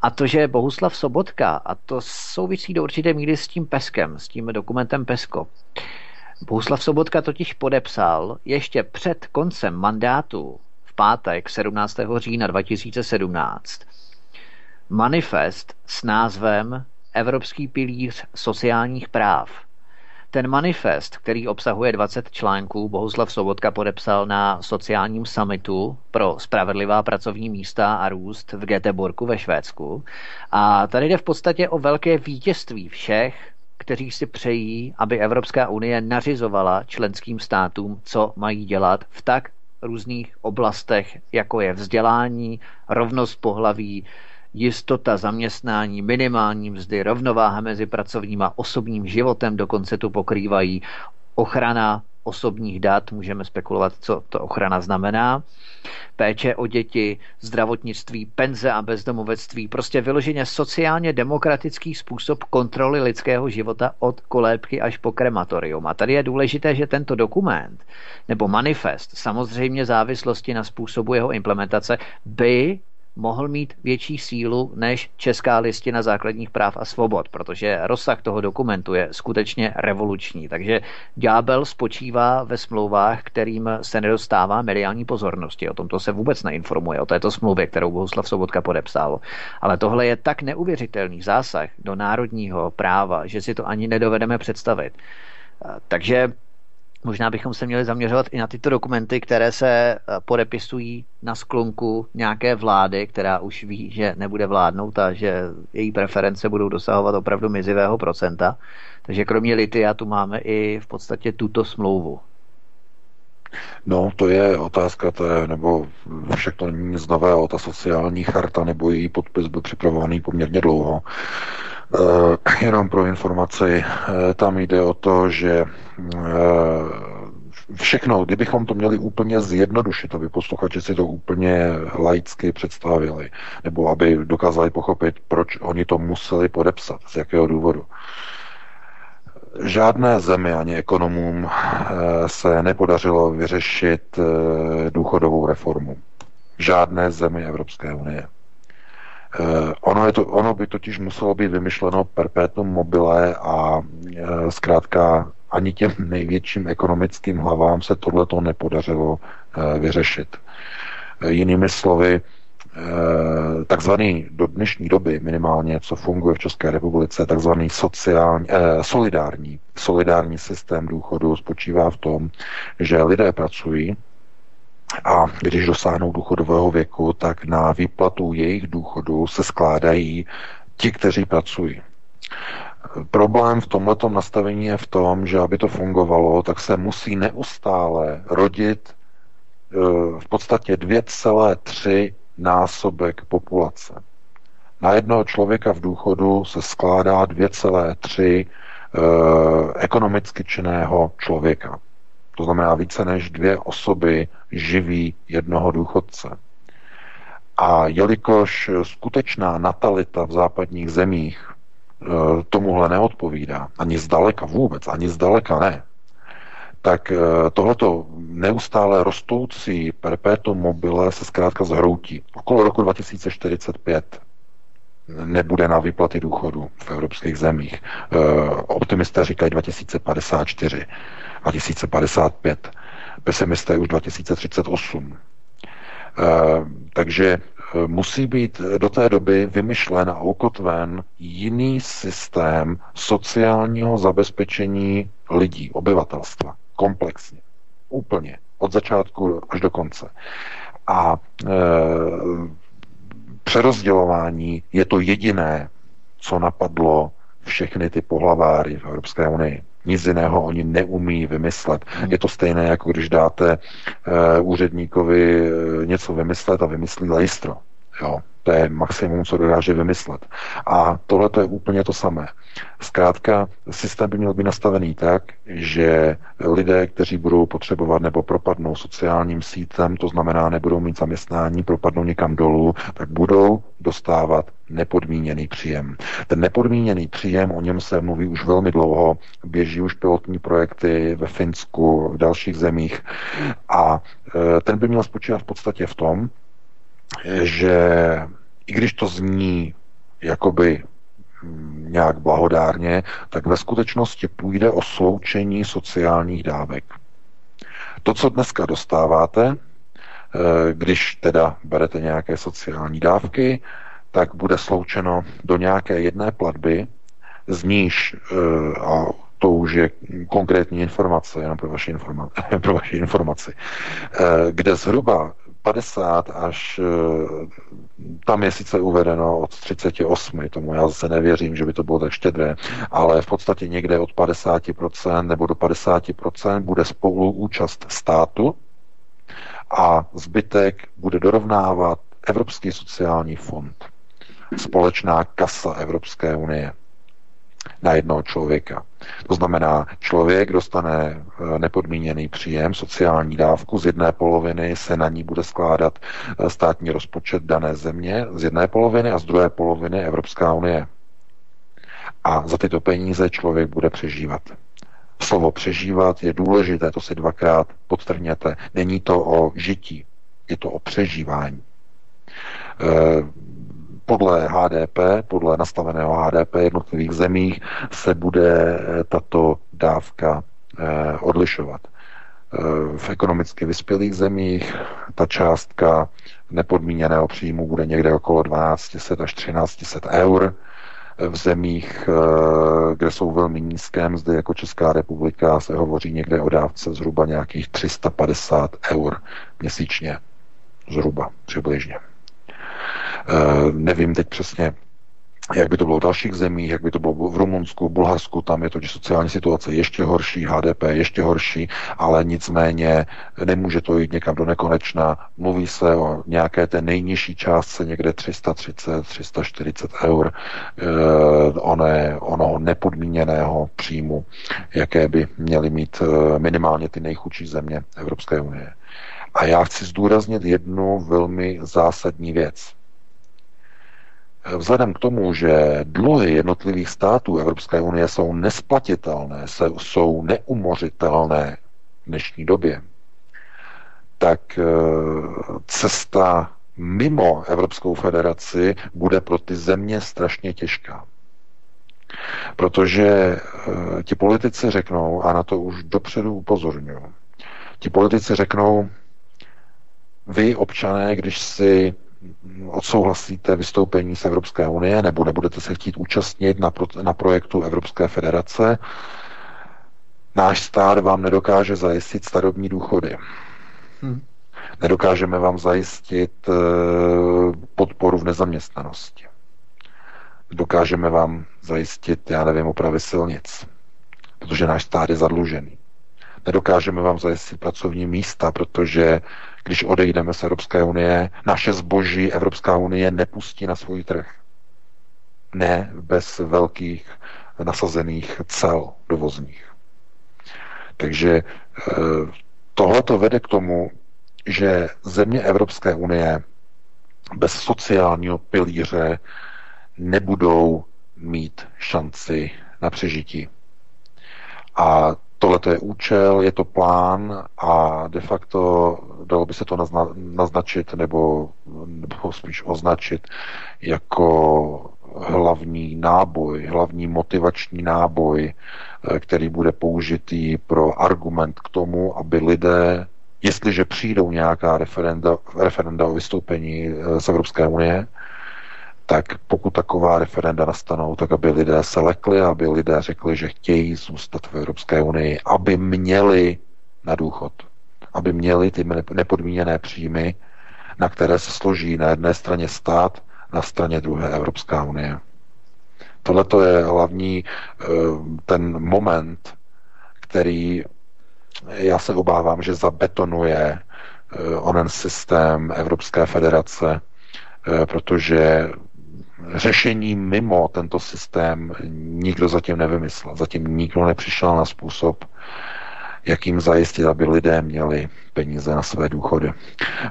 A to, že Bohuslav Sobotka, a to souvisí do určité míry s tím PESCem, s tím dokumentem PESCO. Bohuslav Sobotka totiž podepsal ještě před koncem mandátu v pátek sedmnáctého října dva tisíce sedmnáct manifest s názvem Evropský pilíř sociálních práv. Ten manifest, který obsahuje dvacet článků, Bohuslav Sobotka podepsal na sociálním summitu pro spravedlivá pracovní místa a růst v Göteborgu ve Švédsku. A tady jde v podstatě o velké vítězství všech, kteří si přejí, aby Evropská unie nařizovala členským státům, co mají dělat v tak různých oblastech, jako je vzdělání, rovnost pohlaví, jistota zaměstnání, minimální mzdy, rovnováha mezi pracovním a osobním životem, dokonce tu pokrývají ochrana osobních dat, můžeme spekulovat, co to ochrana znamená, péče o děti, zdravotnictví, penze a bezdomovectví, prostě vyloženě sociálně demokratický způsob kontroly lidského života od kolébky až po krematorium. A tady je důležité, že tento dokument nebo manifest, samozřejmě závislosti na způsobu jeho implementace, by mohl mít větší sílu než Česká listina základních práv a svobod, protože rozsah toho dokumentu je skutečně revoluční. Takže ďábel spočívá ve smlouvách, kterým se nedostává mediální pozornosti. O tomto se vůbec neinformuje, o této smlouvě, kterou Bohuslav Sobotka podepsal. Ale tohle je tak neuvěřitelný zásah do národního práva, že si to ani nedovedeme představit. Takže možná bychom se měli zaměřovat i na tyto dokumenty, které se podepisují na sklonku nějaké vlády, která už ví, že nebude vládnout a že její preference budou dosahovat opravdu mizivého procenta. Takže kromě litia tu máme i v podstatě tuto smlouvu. No, to je otázka, to je, nebo všechno není nic nového, ta sociální charta nebo její podpis byl připravovaný poměrně dlouho. E, jenom pro informaci, e, tam jde o to, že e, všechno, kdybychom to měli úplně zjednodušit, aby posluchači si to úplně laicky představili, nebo aby dokázali pochopit, proč oni to museli podepsat, z jakého důvodu. Žádné zemi ani ekonomům se nepodařilo vyřešit důchodovou reformu. Žádné zemi Evropské unie. Ono, je to, ono by totiž muselo být vymyšleno perpetuum mobile a zkrátka ani těm největším ekonomickým hlavám se tohleto nepodařilo vyřešit. Jinými slovy, takzvaný do dnešní doby minimálně, co funguje v České republice, takzvaný sociální, eh, solidární, solidární systém důchodu spočívá v tom, že lidé pracují a když dosáhnou důchodového věku, tak na výplatu jejich důchodu se skládají ti, kteří pracují. Problém v tomto nastavení je v tom, že aby to fungovalo, tak se musí neustále rodit eh, v podstatě dvě celé tři násobek populace. Na jednoho člověka v důchodu se skládá dvě celé tři eh, ekonomicky činného člověka. To znamená více než dvě osoby živí jednoho důchodce. A jelikož skutečná natalita v západních zemích eh, tomuhle neodpovídá, ani zdaleka vůbec, ani zdaleka ne, tak tohleto neustále rostoucí perpetuum mobile se zkrátka zhroutí. Okolo roku dva tisíce čtyřicet pět nebude na výplaty důchodu v evropských zemích. Optimisté říkají dva tisíce padesát čtyři, dva tisíce padesát pět, pesimisté už dva tisíce třicet osm. Takže musí být do té doby vymyšlen a ukotven jiný systém sociálního zabezpečení lidí, obyvatelstva. Komplexně. Úplně. Od začátku až do konce. A e, přerozdělování je to jediné, co napadlo všechny ty pohlaváry v Evropské unii. Nic jiného oni neumí vymyslet. Je to stejné, jako když dáte e, úředníkovi něco vymyslet a vymyslí lejstro. Jo, to je maximum, co dokáže vymyslet. A tohle to je úplně to samé. Zkrátka, systém by měl být nastavený tak, že lidé, kteří budou potřebovat nebo propadnou sociálním sítem, to znamená nebudou mít zaměstnání, propadnou někam dolů, tak budou dostávat nepodmíněný příjem. Ten nepodmíněný příjem, o něm se mluví už velmi dlouho, běží už pilotní projekty ve Finsku, v dalších zemích a ten by měl spočívat v podstatě v tom, že i když to zní jakoby nějak blahodárně, tak ve skutečnosti půjde o sloučení sociálních dávek. To, co dneska dostáváte, když teda berete nějaké sociální dávky, tak bude sloučeno do nějaké jedné platby, z níž, a to už je konkrétní informace, jenom pro vaši informaci, pro vaši informaci, kde zhruba padesát až, tam je sice uvedeno od třicet osm, tomu já zase nevěřím, že by to bylo tak štědré, ale v podstatě někde od padesát procent nebo do padesát procent bude spoluúčast státu a zbytek bude dorovnávat Evropský sociální fond, společná kasa Evropské unie na jednoho člověka. To znamená, člověk dostane nepodmíněný příjem, sociální dávku, z jedné poloviny se na ní bude skládat státní rozpočet dané země, z jedné poloviny a z druhé poloviny Evropská unie. A za tyto peníze člověk bude přežívat. Slovo přežívat je důležité, to si dvakrát podtrhněte. Není to o žití, je to o přežívání. Podle H D P, podle nastaveného H D P jednotlivých zemích se bude tato dávka odlišovat. V ekonomicky vyspělých zemích ta částka nepodmíněného příjmu bude někde okolo tisíc dvě stě až třináct set eur. V zemích, kde jsou velmi nízké mzdy, jako Česká republika, se hovoří někde o dávce zhruba nějakých tři sta padesát eur měsíčně. Zhruba, přibližně. Uh, nevím teď přesně, jak by to bylo v dalších zemích, jak by to bylo v Rumunsku, v Bulharsku, tam je to, že sociální situace ještě horší, H D P ještě horší, ale nicméně nemůže to jít někam do nekonečna. Mluví se o nějaké té nejnižší částce, někde tři sta třicet, tři sta čtyřicet eur oné, onoho nepodmíněného příjmu, jaké by měly mít minimálně ty nejchudší země Evropské unie. A já chci zdůraznit jednu velmi zásadní věc. Vzhledem k tomu, že dluhy jednotlivých států Evropské unie jsou nesplatitelné, jsou neumořitelné v dnešní době, tak cesta mimo Evropskou federaci bude pro ty země strašně těžká. Protože ti politici řeknou, a na to už dopředu upozorňuji, ti politici řeknou, vy, občané, když si odsouhlasíte vystoupení z Evropské unie nebo nebudete se chtít účastnit na, pro, na projektu Evropské federace, náš stát vám nedokáže zajistit starobní důchody. Hmm. Nedokážeme vám zajistit podporu v nezaměstnanosti. Dokážeme vám zajistit, já nevím, opravy silnic, protože náš stát je zadlužený. Nedokážeme vám zajistit pracovní místa, protože když odejdeme z Evropské unie, naše zboží Evropská unie nepustí na svůj trh. Ne bez velkých nasazených cel dovozních. Takže tohle to vede k tomu, že země Evropské unie bez sociálního pilíře nebudou mít šanci na přežití. A tohle je účel, je to plán a de facto dalo by se to nazna, naznačit nebo, nebo spíš označit jako hlavní náboj, hlavní motivační náboj, který bude použitý pro argument k tomu, aby lidé, jestliže přijdou nějaká referenda, referenda o vystoupení z Evropské unie, tak pokud taková referenda nastanou, tak aby lidé se lekli, aby lidé řekli, že chtějí zůstat v Evropské unii, aby měli na důchod, aby měli ty nepodmíněné příjmy, na které se složí na jedné straně stát, na straně druhé Evropská unie. Tohle to je hlavní ten moment, který já se obávám, že zabetonuje onen systém Evropské federace, protože řešení mimo tento systém nikdo zatím nevymyslel. Zatím nikdo nepřišel na způsob, jakým zajistit, aby lidé měli peníze na své důchody.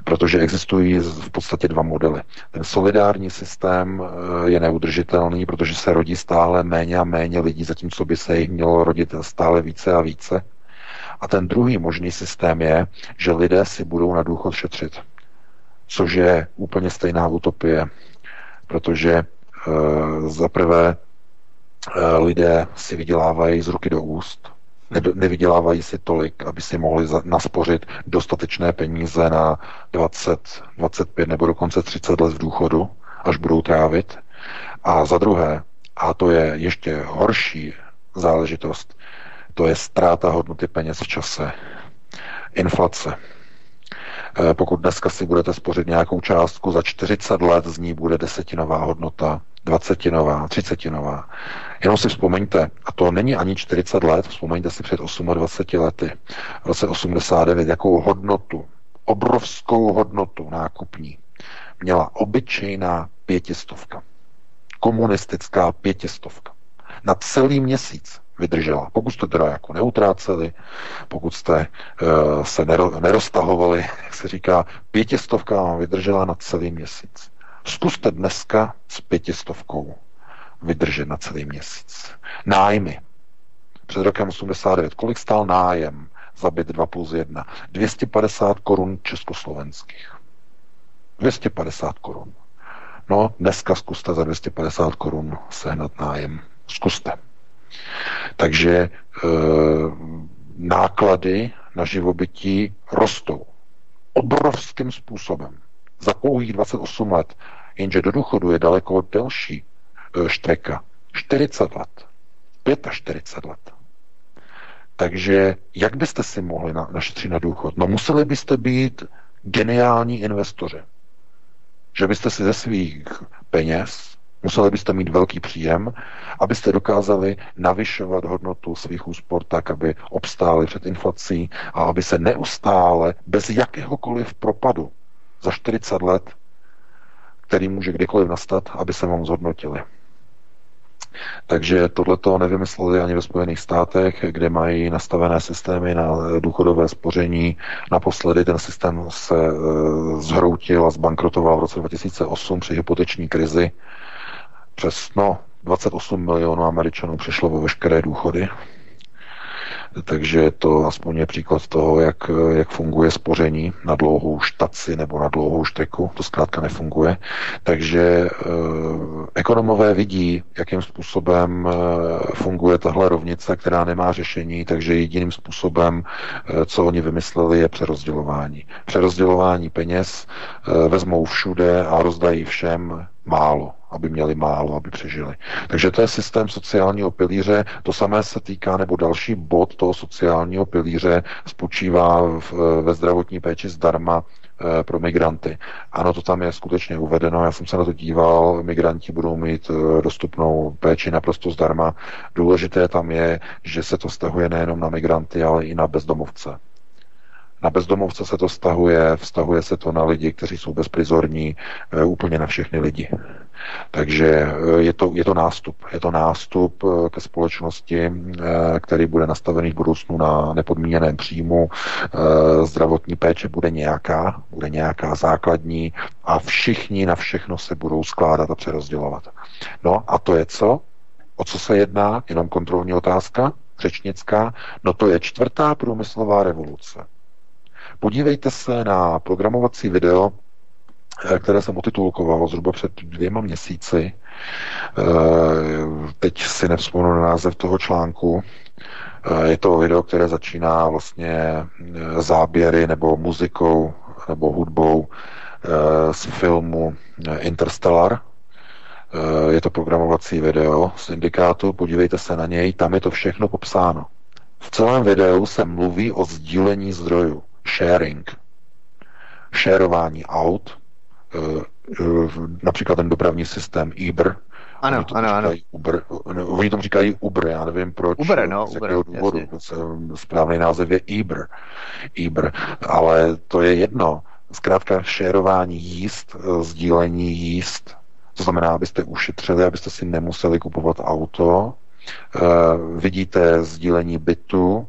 Protože existují v podstatě dva modely. Ten solidární systém je neudržitelný, protože se rodí stále méně a méně lidí, zatímco by se jich mělo rodit stále více a více. A ten druhý možný systém je, že lidé si budou na důchod šetřit. Což je úplně stejná utopie, protože Za prvé, lidé si vydělávají z ruky do úst, nevydělávají si tolik, aby si mohli naspořit dostatečné peníze na dvacet, dvacet pět nebo dokonce třicet let v důchodu, až budou trávit. A za druhé, a to je ještě horší záležitost, to je ztráta hodnoty peněz v čase. Inflace. Pokud dneska si budete spořit nějakou částku, za čtyřicet let z ní bude desetinová hodnota, dvacetinová, třicetinová. Jenom si vzpomeňte, a to není ani čtyřicet let, vzpomeňte si před dvaceti osmi lety, v roce osmdesát devět, jakou hodnotu, obrovskou hodnotu nákupní měla obyčejná pětistovka. Komunistická pětistovka. Na celý měsíc vydržela. Pokud jste teda jako neutráceli, pokud jste uh, se nero, neroztahovali, jak se říká, pětistovka vám vydržela na celý měsíc. Zkuste dneska s pětistovkou vydržet na celý měsíc. Nájmy. Před rokem osmdesát devět. Kolik stál nájem za byt dva plus jedna? dvě stě padesát korun československých. dvě stě padesát korun. No, dneska zkuste za dvě stě padesát korun sehnat nájem. Zkuste. Takže e, náklady na živobytí rostou obrovským způsobem. Za pouhých dvacet osm let, jenže do důchodu je daleko delší e, štreka. čtyřicet let. čtyřicet pět let. Takže jak byste si mohli na, našetřit na důchod? No museli byste být geniální investoři. Že byste si ze svých peněz museli byste mít velký příjem, abyste dokázali navyšovat hodnotu svých úspor tak, aby obstály před inflací a aby se neustále, bez jakéhokoliv propadu za čtyřicet let, který může kdykoliv nastat, aby se vám zhodnotili. Takže tohleto nevymysleli ani ve Spojených státech, kde mají nastavené systémy na důchodové spoření. Naposledy ten systém se zhroutil a zbankrotoval v roce dva tisíce osm při hypoteční krizi. Přes no, dvacet osm milionů Američanů přišlo o veškeré důchody. Takže to aspoň je příklad toho, jak, jak funguje spoření na dlouhou štaci nebo na dlouhou šteku. To zkrátka nefunguje. Takže eh, ekonomové vidí, jakým způsobem eh, funguje tahle rovnice, která nemá řešení, takže jediným způsobem, eh, co oni vymysleli, je přerozdělování. Přerozdělování peněz eh, vezmou všude a rozdají všem málo, aby měli málo, aby přežili. Takže to je systém sociálního pilíře, to samé se týká, nebo další bod toho sociálního pilíře spočívá v, ve zdravotní péči zdarma e, pro migranty. Ano, to tam je skutečně uvedeno, já jsem se na to díval, migranti budou mít e, dostupnou péči naprosto zdarma. Důležité tam je, že se to vztahuje nejenom na migranty, ale i na bezdomovce. Na bezdomovce se to vztahuje, vztahuje se to na lidi, kteří jsou bezprizorní, úplně na všechny lidi. Takže je to, je to nástup. Je to nástup ke společnosti, který bude nastavený v budoucnu na nepodmíněném příjmu. Zdravotní péče bude nějaká, bude nějaká základní a všichni na všechno se budou skládat a přerozdělovat. No a to je co? O co se jedná? Jenom kontrolní otázka, řečnická. No to je čtvrtá průmyslová revoluce. Podívejte se na programovací video, které jsem otitulkoval zhruba před dvěma měsíci. Teď si nevzpomenu na název toho článku. Je to video, které začíná vlastně záběry nebo muzikou nebo hudbou z filmu Interstellar. Je to programovací video z Syndikátu, podívejte se na něj, tam je to všechno popsáno. V celém videu se mluví o sdílení zdrojů. Sharing, šérování aut, například ten dopravní systém Uber. Ano, oni ano, ano. Uber, oni tomu říkají Uber, já nevím proč, Uber, no, z jakého Uber, důvodu. Jasně. Správný název je Uber. Uber, ale to je jedno. Zkrátka šérování jízd, sdílení jízd, to znamená, abyste ušetřili, abyste si nemuseli kupovat auto. Uh, vidíte sdílení bytu,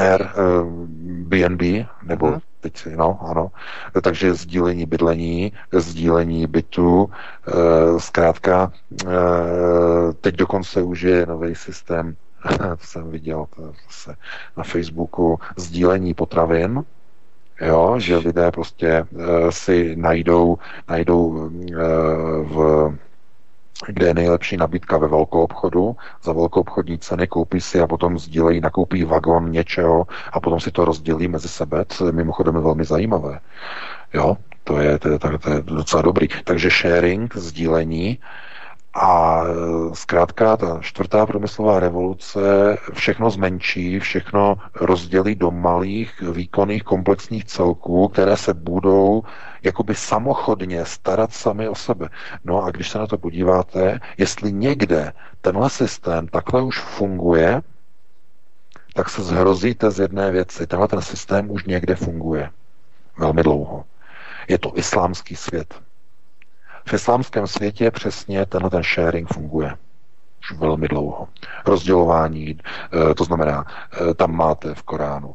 Airbnb, nebo uh-huh. teď, no, ano. Takže sdílení bydlení, sdílení bytu, zkrátka, teď dokonce už je nový systém, to jsem viděl to se na Facebooku, sdílení potravin, jo, že lidé prostě si najdou, najdou v kde je nejlepší nabídka ve velkoobchodu, za velkoobchodní ceny, koupí si a potom sdílejí, nakoupí vagon něčeho a potom si to rozdělí mezi sebe, co je mimochodem velmi zajímavé. Jo, to je, to je, to je, to je docela dobrý. Takže sharing, sdílení a zkrátka ta čtvrtá průmyslová revoluce všechno zmenší, všechno rozdělí do malých, výkonných, komplexních celků, které se budou jakoby samochodně starat sami o sebe. No a když se na to podíváte, jestli někde tenhle systém takhle už funguje, tak se zhrozíte z jedné věci. Tenhle ten systém už někde funguje. Velmi dlouho. Je to islámský svět. V islámském světě přesně tenhle ten sharing funguje. Už velmi dlouho. Rozdělování, to znamená, tam máte v Koránu,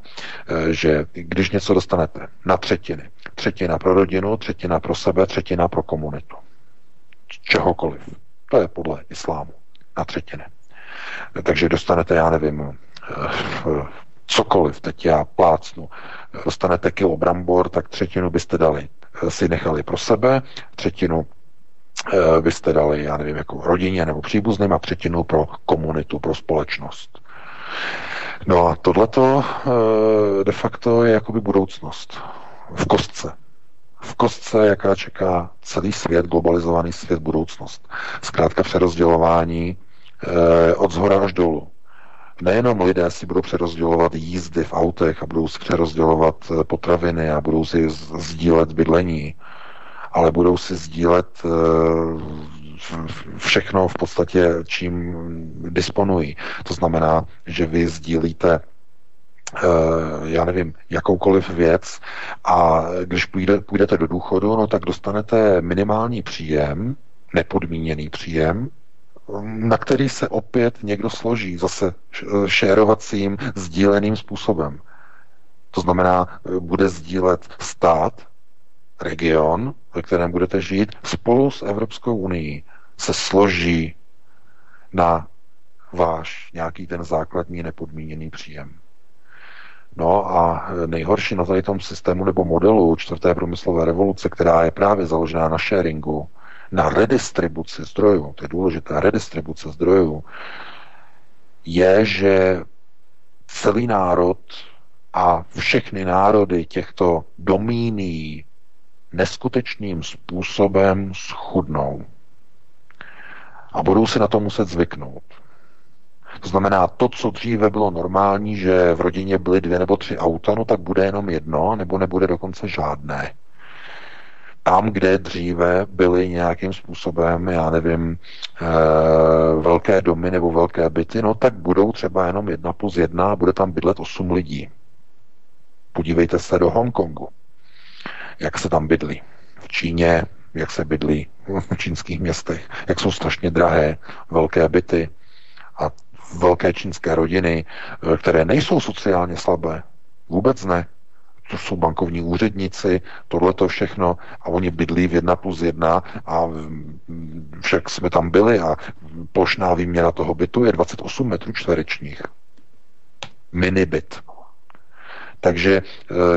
že když něco dostanete na třetiny, třetina pro rodinu, třetina pro sebe, třetina pro komunitu. Čehokoliv. To je podle islámu. Na třetiny. Takže dostanete, já nevím, cokoliv, teď já plácnu, dostanete kilo brambor, tak třetinu byste dali, si nechali pro sebe, třetinu byste dali, já nevím, jako rodině nebo příbuzným a třetinu pro komunitu, pro společnost. No a tohleto de facto je jakoby budoucnost v kostce. V kostce, jaká čeká celý svět, globalizovaný svět, budoucnost. Zkrátka přerozdělování od zhora až dolů. Nejenom lidé si budou přerozdělovat jízdy v autech a budou si přerozdělovat potraviny a budou si sdílet bydlení, ale budou si sdílet všechno v podstatě, čím disponují. To znamená, že vy sdílíte, já nevím, jakoukoliv věc a když půjdete do důchodu, no tak dostanete minimální příjem, nepodmíněný příjem, na který se opět někdo složí zase šérovacím, sdíleným způsobem. To znamená, bude sdílet stát, region, ve kterém budete žít, spolu s Evropskou unií se složí na váš nějaký ten základní nepodmíněný příjem. No a nejhorší na tady tom systému nebo modelu čtvrté průmyslové revoluce, která je právě založená na sharingu, na redistribuci zdrojů, to je důležitá redistribuce zdrojů, je, že celý národ a všechny národy těchto domíní neskutečným způsobem schudnou. A budou si na to muset zvyknout. To znamená, to, co dříve bylo normální, že v rodině byly dvě nebo tři auta, no tak bude jenom jedno, nebo nebude dokonce žádné. Tam, kde dříve byly nějakým způsobem, já nevím, e, velké domy nebo velké byty, no tak budou třeba jenom jedna plus jedna a bude tam bydlet osm lidí. Podívejte se do Hongkongu, jak se tam bydlí. V Číně, jak se bydlí v čínských městech, jak jsou strašně drahé velké byty a velké čínské rodiny, které nejsou sociálně slabé, vůbec ne. To jsou bankovní úředníci, tohleto všechno a oni bydlí v jedna plus jedna a však jsme tam byli a plošná výměra toho bytu je dvacet osm metrů čtverečních. Minibyt. Takže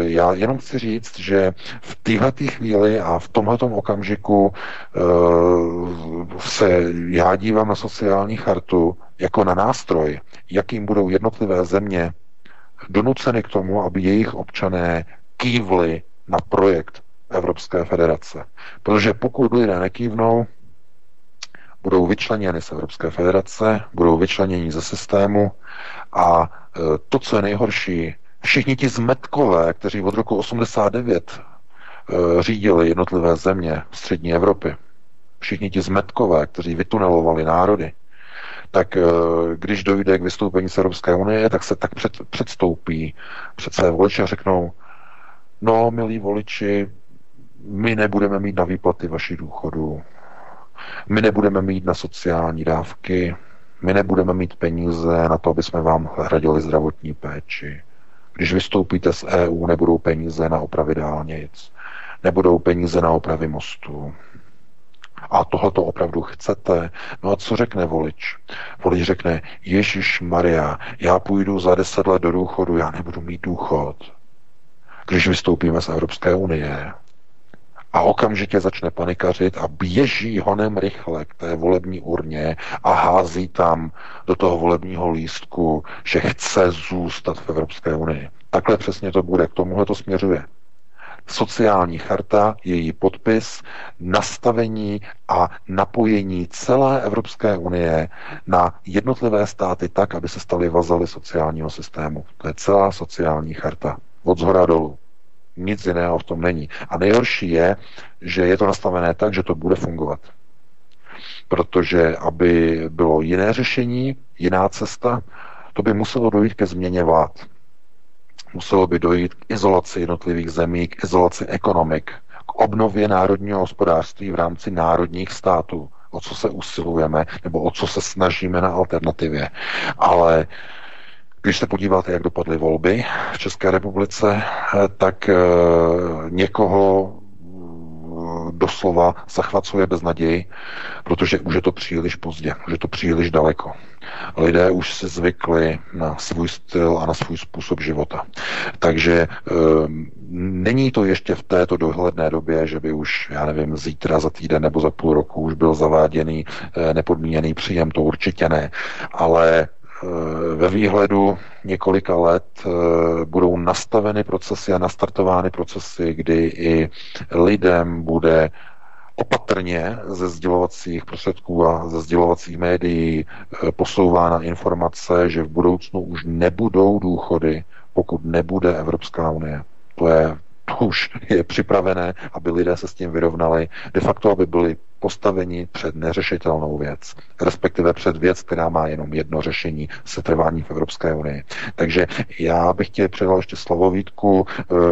já jenom chci říct, že v této chvíli a v tomhletom okamžiku se já dívám na sociální chartu jako na nástroj, jakým budou jednotlivé země donuceny k tomu, aby jejich občané kývli na projekt Evropské federace. Protože pokud lidé nekývnou, budou vyčleněni z Evropské federace, budou vyčleněni ze systému a to, co je nejhorší, všichni ti zmetkové, kteří od roku osmdesát devět řídili jednotlivé země střední Evropy, všichni ti zmetkové, kteří vytunelovali národy, tak když dojde k vystoupení z Evropské unie, tak se tak před, předstoupí před své voliči a řeknou, no, milí voliči, my nebudeme mít na výplaty vašich důchodů, my nebudeme mít na sociální dávky, my nebudeme mít peníze na to, aby jsme vám hradili zdravotní péči. Když vystoupíte z E U, nebudou peníze na opravy dálnic, nebudou peníze na opravy mostů. A tohle to opravdu chcete. No a co řekne volič? Volič řekne, Ježíš Maria, já půjdu za deset let do důchodu, já nebudu mít důchod, když vystoupíme z Evropské unie. a okamžitě začne panikařit a běží honem rychle k té volební urně a hází tam do toho volebního lístku, že chce zůstat v Evropské unii. Takhle přesně to bude, k tomuhle to směřuje. Sociální charta, její podpis, nastavení a napojení celé Evropské unie na jednotlivé státy tak, aby se staly vazaly sociálního systému. To je celá sociální charta. Od shora dolů. Nic jiného v tom není. A nejhorší je, že je to nastavené tak, že to bude fungovat. Protože aby bylo jiné řešení, jiná cesta, to by muselo dojít ke změně vlád. Muselo by dojít k izolaci jednotlivých zemí, k izolaci ekonomik, k obnově národního hospodářství v rámci národních států, o co se usilujeme, nebo o co se snažíme na alternativě. Ale když se podíváte, jak dopadly volby v České republice, tak někoho doslova zachvacuje beznaději, protože už je to příliš pozdě, už je to příliš daleko. Lidé už si zvykli na svůj styl a na svůj způsob života. Takže e, není to ještě v této dohledné době, že by už, já nevím, zítra, za týden nebo za půl roku už byl zaváděný e, nepodmíněný příjem, to určitě ne. Ale e, ve výhledu několika let e, budou nastaveny procesy a nastartovány procesy, kdy i lidem bude opatrně ze sdělovacích prostředků a ze sdělovacích médií posouvána informace, že v budoucnu už nebudou důchody, pokud nebude Evropská unie. To je, to už je připravené, aby lidé se s tím vyrovnali, de facto, aby byli postaveni před neřešitelnou věc, respektive před věc, která má jenom jedno řešení, setrvání v Evropské unii. Takže já bych chtěl předal ještě slovo Vítku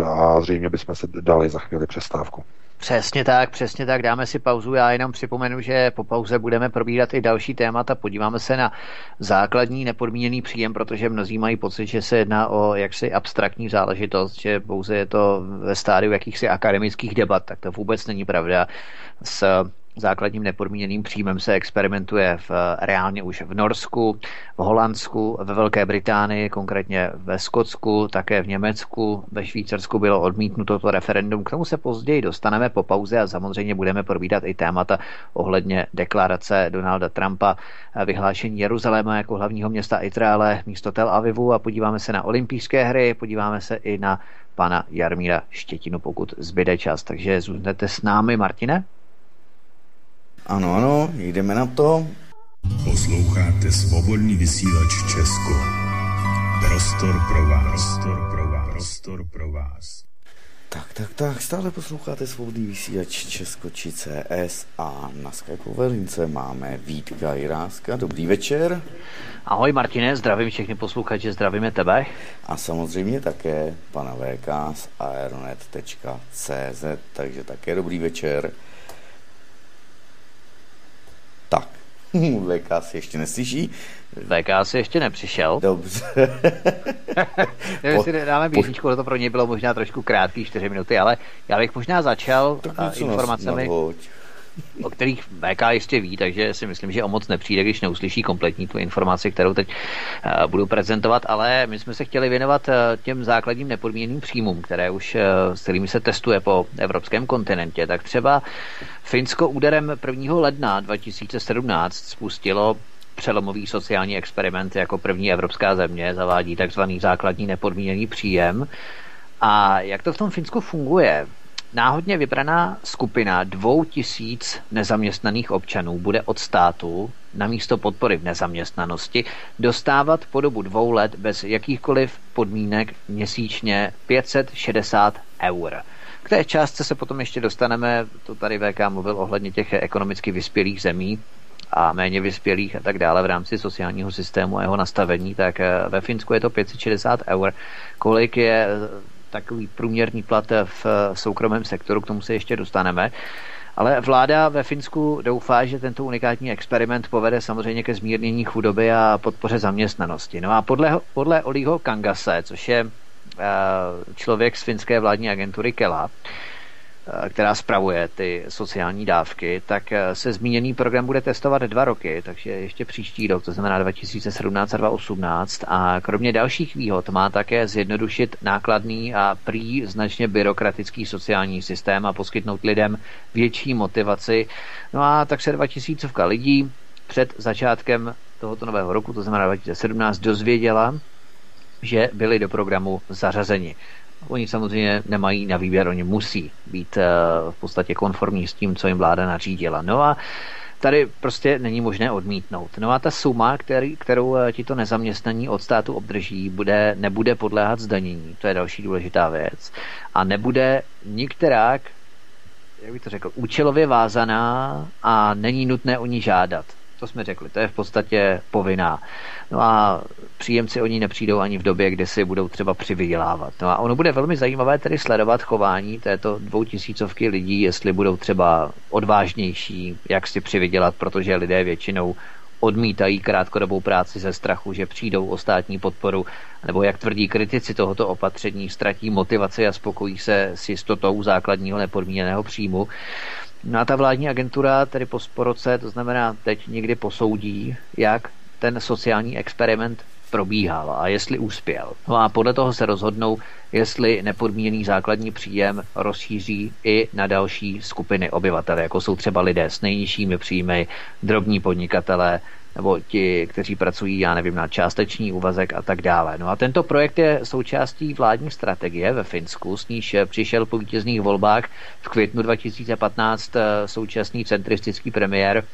a zřejmě bychom se dali za chvíli přestávku. Přesně tak, přesně tak, dáme si pauzu. Já jenom připomenu, že po pauze budeme probírat i další témata. Podíváme se na základní nepodmíněný příjem, protože mnozí mají pocit, že se jedná o jaksi abstraktní záležitost, že pouze je to ve stádiu jakýchsi akademických debat, tak to vůbec není pravda. S základním nepodmíněným příjmem se experimentuje v, reálně už v Norsku, v Holandsku, ve Velké Británii, konkrétně ve Skotsku, také v Německu, ve Švýcarsku bylo odmítnuto to referendum. K tomu se později dostaneme po pauze a samozřejmě budeme probírat i témata ohledně deklarace Donalda Trumpa, vyhlášení Jeruzaléma jako hlavního města Izraele místo Tel Avivu a podíváme se na olympijské hry, podíváme se i na pana Jarmíra Štětinu, pokud zbyde čas. Takže zůstaňte s námi, Martine. Ano, ano, jdeme na to. Posloucháte Svobodný vysílač Česko. Prostor pro vás, prostor pro vás, prostor pro vás. Tak, tak, tak, stále posloucháte Svobodný vysílač Česko či C S a na skypové lince máme Vítka Jiráska. Dobrý večer. Ahoj Martine, zdravím všechny posluchače, zdravíme tebe. A samozřejmě také pana V K z Aeronet tečka cé zet, takže také dobrý večer. Tak, V K si ještě neslyší. V K si ještě nepřišel. Dobře. Nevím, jestli dáme písničku, to pro něj bylo možná trošku krátký, čtyři minuty, ale já bych možná začal informacemi, o kterých V K ještě ví, takže si myslím, že o moc nepřijde, když neuslyší kompletní tu informaci, kterou teď uh, budu prezentovat, ale my jsme se chtěli věnovat uh, těm základním nepodmíněným příjmům, které už, uh, s kterými se testuje po evropském kontinentě. Tak třeba Finsko úderem prvního ledna dva tisíce sedmnáct spustilo přelomový sociální experiment jako první evropská země, zavádí takzvaný základní nepodmíněný příjem. A jak to v tom Finsku funguje? Náhodně vybraná skupina dvou tisíc nezaměstnaných občanů bude od státu na místo podpory v nezaměstnanosti dostávat po dobu dvou let bez jakýchkoliv podmínek měsíčně pět set šedesát eur. K té částce se potom ještě dostaneme, to tady V K mluvil ohledně těch ekonomicky vyspělých zemí a méně vyspělých a tak dále v rámci sociálního systému a jeho nastavení, tak ve Finsku je to pět set šedesát eur. Kolik je takový průměrný plat v soukromém sektoru, k tomu se ještě dostaneme. Ale vláda ve Finsku doufá, že tento unikátní experiment povede samozřejmě ke zmírnění chudoby a podpoře zaměstnanosti. No a podle, podle Oliho Kangase, což je uh, člověk z finské vládní agentury Kela, která spravuje ty sociální dávky, tak se zmíněný program bude testovat dva roky, takže ještě příští rok, to znamená dva tisíce sedmnáct a dva tisíce osmnáct. A kromě dalších výhod má také zjednodušit nákladný a prý značně byrokratický sociální systém a poskytnout lidem větší motivaci. No a tak se dva tisíce lidí před začátkem tohoto nového roku, to znamená dva tisíce sedmnáct, dozvěděla, že byli do programu zařazeni. Oni samozřejmě nemají na výběr, oni musí být v podstatě konformní s tím, co jim vláda nařídila. No a tady prostě není možné odmítnout. No a ta suma, který, kterou tito nezaměstnaní od státu obdrží, bude, nebude podléhat zdanění, to je další důležitá věc, a nebude nikterák, jak bych to řekl, účelově vázaná a není nutné o ní žádat. To jsme řekli, to je v podstatě povinná. No a příjemci o ní nepřijdou ani v době, kdy si budou třeba přivydělávat. No a ono bude velmi zajímavé tedy sledovat chování této dvou tisícovky lidí, jestli budou třeba odvážnější, jak si přivydělat, protože lidé většinou odmítají krátkodobou práci ze strachu, že přijdou o státní podporu, nebo jak tvrdí kritici tohoto opatření, ztratí motivaci a spokojí se s jistotou základního nepodmíněného příjmu. No a ta vládní agentura tedy po roce, to znamená teď, někdy posoudí, jak ten sociální experiment probíhal a jestli uspěl. No a podle toho se rozhodnou, jestli nepodmíněný základní příjem rozšíří i na další skupiny obyvatel, jako jsou třeba lidé s nejnižšími příjmy, drobní podnikatelé, nebo ti, kteří pracují, já nevím, na částečný úvazek a tak dále. No a tento projekt je součástí vládní strategie ve Finsku, s níž přišel po vítězných volbách v květnu dva tisíce patnáct současný centristický premiér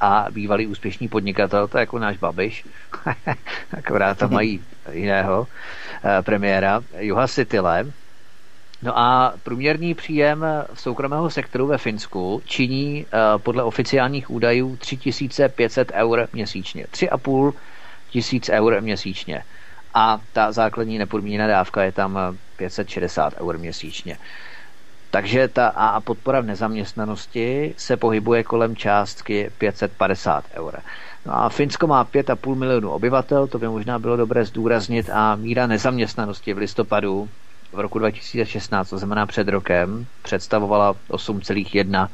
a bývalý úspěšný podnikatel, to je jako náš Babiš, akorát tam mají jiného premiéra, Juha Sipilä. No a průměrný příjem v soukromého sektoru ve Finsku činí podle oficiálních údajů tři tisíce pět set eur měsíčně. tři a půl tisíce eur měsíčně. A ta základní nepodmíněná dávka je tam pět set šedesát eur měsíčně. Takže ta a podpora v nezaměstnanosti se pohybuje kolem částky pět set padesát eur. No a Finsko má pět a půl milionu obyvatel, to by možná bylo dobré zdůraznit, a míra nezaměstnanosti v listopadu v roku dva tisíce šestnáct, to znamená před rokem, představovala osm celá jedna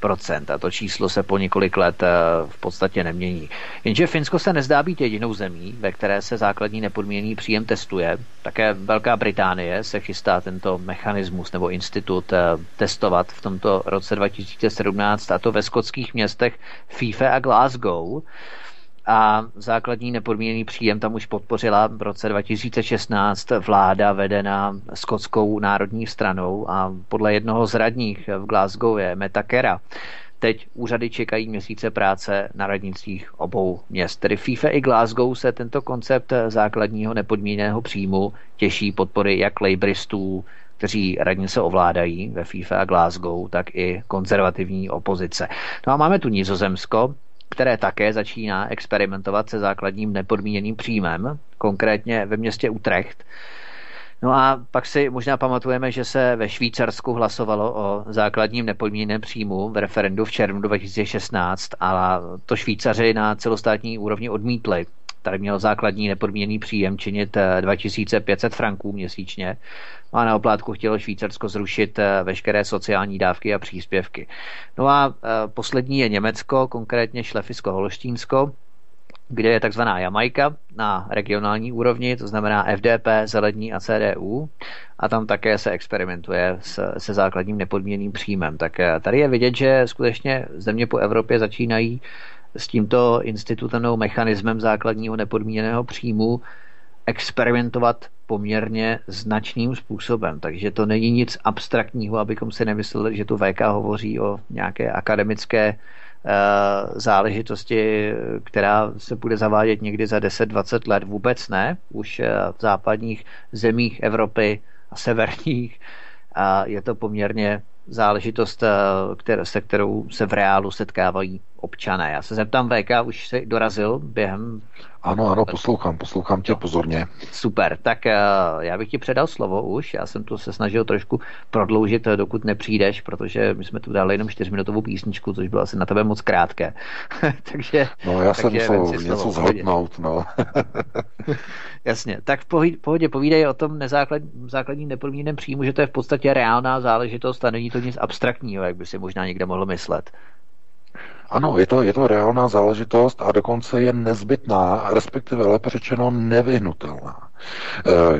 procenta. To číslo se po několik let v podstatě nemění. Jenže Finsko se nezdá být jedinou zemí, ve které se základní nepodmíněný příjem testuje. Také Velká Británie se chystá tento mechanismus nebo institut testovat v tomto roce dva tisíce sedmnáct, a to ve skotských městech Fife a Glasgow. A základní nepodmíněný příjem tam už podpořila v roce dva tisíce šestnáct vláda vedená Skotskou národní stranou a podle jednoho z radních v Glasgow je Meta Kera. Teď úřady čekají měsíce práce na radnicích obou měst. Tedy Fife i Glasgow se tento koncept základního nepodmíněného příjmu těší podpory jak labouristů, kteří radnice ovládají ve Fife a Glasgow, tak i konzervativní opozice. No a máme tu Nizozemsko, které také začíná experimentovat se základním nepodmíněným příjmem, konkrétně ve městě Utrecht. No a pak si možná pamatujeme, že se ve Švýcarsku hlasovalo o základním nepodmíněném příjmu v referendu v červnu dva tisíce šestnáct, ale to Švýcaři na celostátní úrovni odmítli. Tady měl základní nepodmíněný příjem činit dva tisíce pět set franků měsíčně a na oplátku chtělo Švýcarsko zrušit veškeré sociální dávky a příspěvky. No a poslední je Německo, konkrétně Šlefisko-Holštínsko, kde je takzvaná Jamajka na regionální úrovni, to znamená F D P, Zelení a C D U, a tam také se experimentuje s, se základním nepodmíněným příjmem. Tak tady je vidět, že skutečně země po Evropě začínají s tímto institutem, mechanismem základního nepodmíněného příjmu experimentovat poměrně značným způsobem. Takže to není nic abstraktního, abychom si nemysleli, že tu V K hovoří o nějaké akademické uh, záležitosti, která se bude zavádět někdy za deset dvacet let. Vůbec ne. Už uh, v západních zemích Evropy a severních uh, je to poměrně záležitost, uh, kter- se kterou se v reálu setkávají občané. Já se zeptám, V K už se dorazil během... Ano, ano, poslouchám, poslouchám tě pozorně. Super, tak já bych ti předal slovo už, já jsem to se snažil trošku prodloužit, dokud nepřijdeš, protože my jsme tu dali jenom čtyřminutovou písničku, což bylo asi na tebe moc krátké. takže, no, já jsem musel něco zhodnout, no. Jasně, tak v pohodě, pohodě povídej o tom nezáklad, základním nepodmíněném příjmu, že to je v podstatě reálná záležitost a není to nic abstraktního, jak by si možná někde mohlo myslet. Ano, je to, je to reálná záležitost a dokonce je nezbytná, respektive lépe řečeno nevyhnutelná.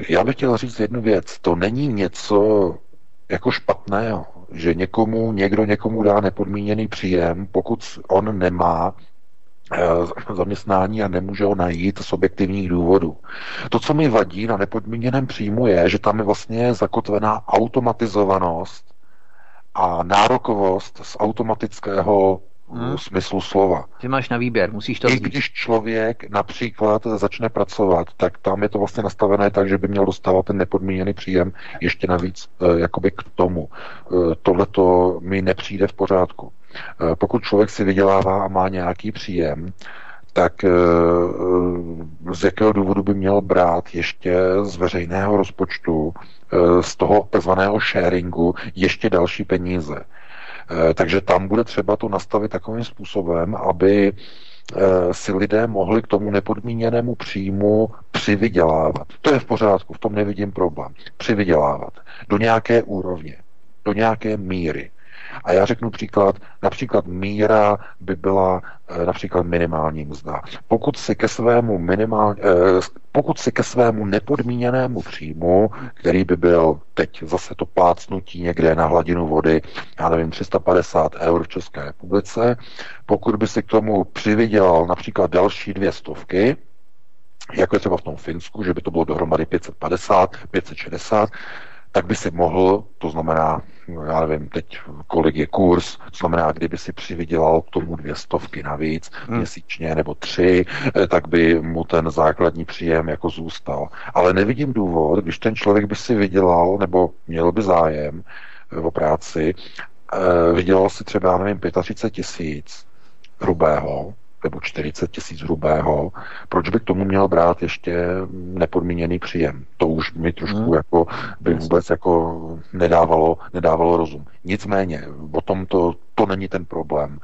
Já bych chtěl říct jednu věc. To není něco jako špatného, že někomu, někdo někomu dá nepodmíněný příjem, pokud on nemá zaměstnání a nemůže ho najít z objektivních důvodů. To, co mi vadí na nepodmíněném příjmu, je, že tam je vlastně zakotvená automatizovanost a nárokovost z automatického Hmm. smyslu slova. Ty máš na výběr, musíš to I vzít. Když člověk například začne pracovat, tak tam je to vlastně nastavené tak, že by měl dostávat ten nepodmíněný příjem ještě navíc jakoby k tomu. Tohleto mi nepřijde v pořádku. Pokud člověk si vydělává a má nějaký příjem, tak z jakého důvodu by měl brát ještě z veřejného rozpočtu, z toho takzvaného sharingu, ještě další peníze. Takže tam bude třeba to nastavit takovým způsobem, aby si lidé mohli k tomu nepodmíněnému příjmu přivydělávat. To je v pořádku, v tom nevidím problém. Přivydělávat do nějaké úrovně, do nějaké míry. A já řeknu příklad, například míra by byla například minimální mzda. Pokud si ke svému, minimál, pokud si ke svému nepodmíněnému příjmu, který by byl teď zase to plácnutí někde na hladinu vody, já nevím, tři sta padesát eur v České republice, pokud by si k tomu přivydělal například další dvě stovky, jako je třeba v tom Finsku, že by to bylo dohromady pět set padesát, pět set šedesát, tak by si mohl, to znamená, já nevím teď, kolik je kurz, to znamená, kdyby si přivydělal k tomu dvě stovky navíc hmm. měsíčně nebo tři, tak by mu ten základní příjem jako zůstal. Ale nevidím důvod, když ten člověk by si vydělal nebo měl by zájem o práci, vydělal si třeba, nevím, třicet pět tisíc hrubého, nebo čtyřicet tisíc hrubého, proč by k tomu měl brát ještě nepodmíněný příjem? To už mi trošku hmm. jako by vůbec jako nedávalo, nedávalo rozum. Nicméně, o tom to, to není ten problém.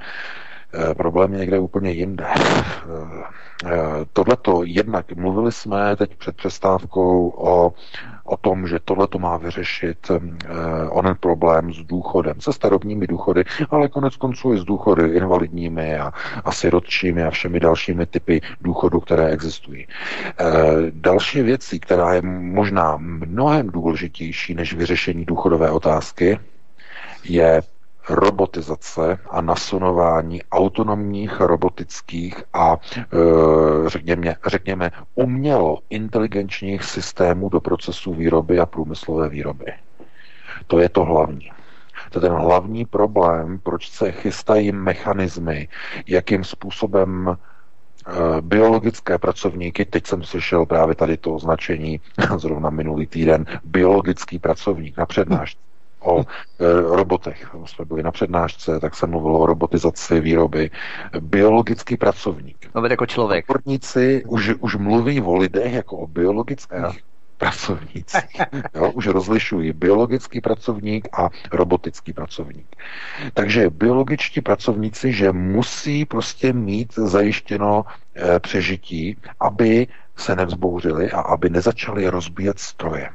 E, problém je někde úplně jinde. E, tohleto jednak, mluvili jsme teď před přestávkou o, o tom, že tohleto má vyřešit e, onen problém s důchodem, se starobními důchody, ale konec konců i s důchody invalidními a, a sirotčími a všemi dalšími typy důchodů, které existují. E, další věcí, která je možná mnohem důležitější než vyřešení důchodové otázky, je robotizace a nasunování autonomních, robotických a řekněme, řekněme umělo inteligenčních systémů do procesu výroby a průmyslové výroby. To je to hlavní. To je ten hlavní problém, proč se chystají mechanismy, jakým způsobem biologické pracovníky, teď jsem slyšel právě tady to označení zrovna minulý týden, biologický pracovník na přednášce, o robotech. Jsme byli na přednášce, tak se mluvilo o robotizaci výroby. Biologický pracovník. To byl jako člověk. Odborníci už, už mluví o lidech jako o biologických no. pracovnících. Jo, už rozlišují biologický pracovník a robotický pracovník. Takže biologičtí pracovníci, že musí prostě mít zajištěno eh, přežití, aby se nevzbouřili a aby nezačali rozbíjet stroje.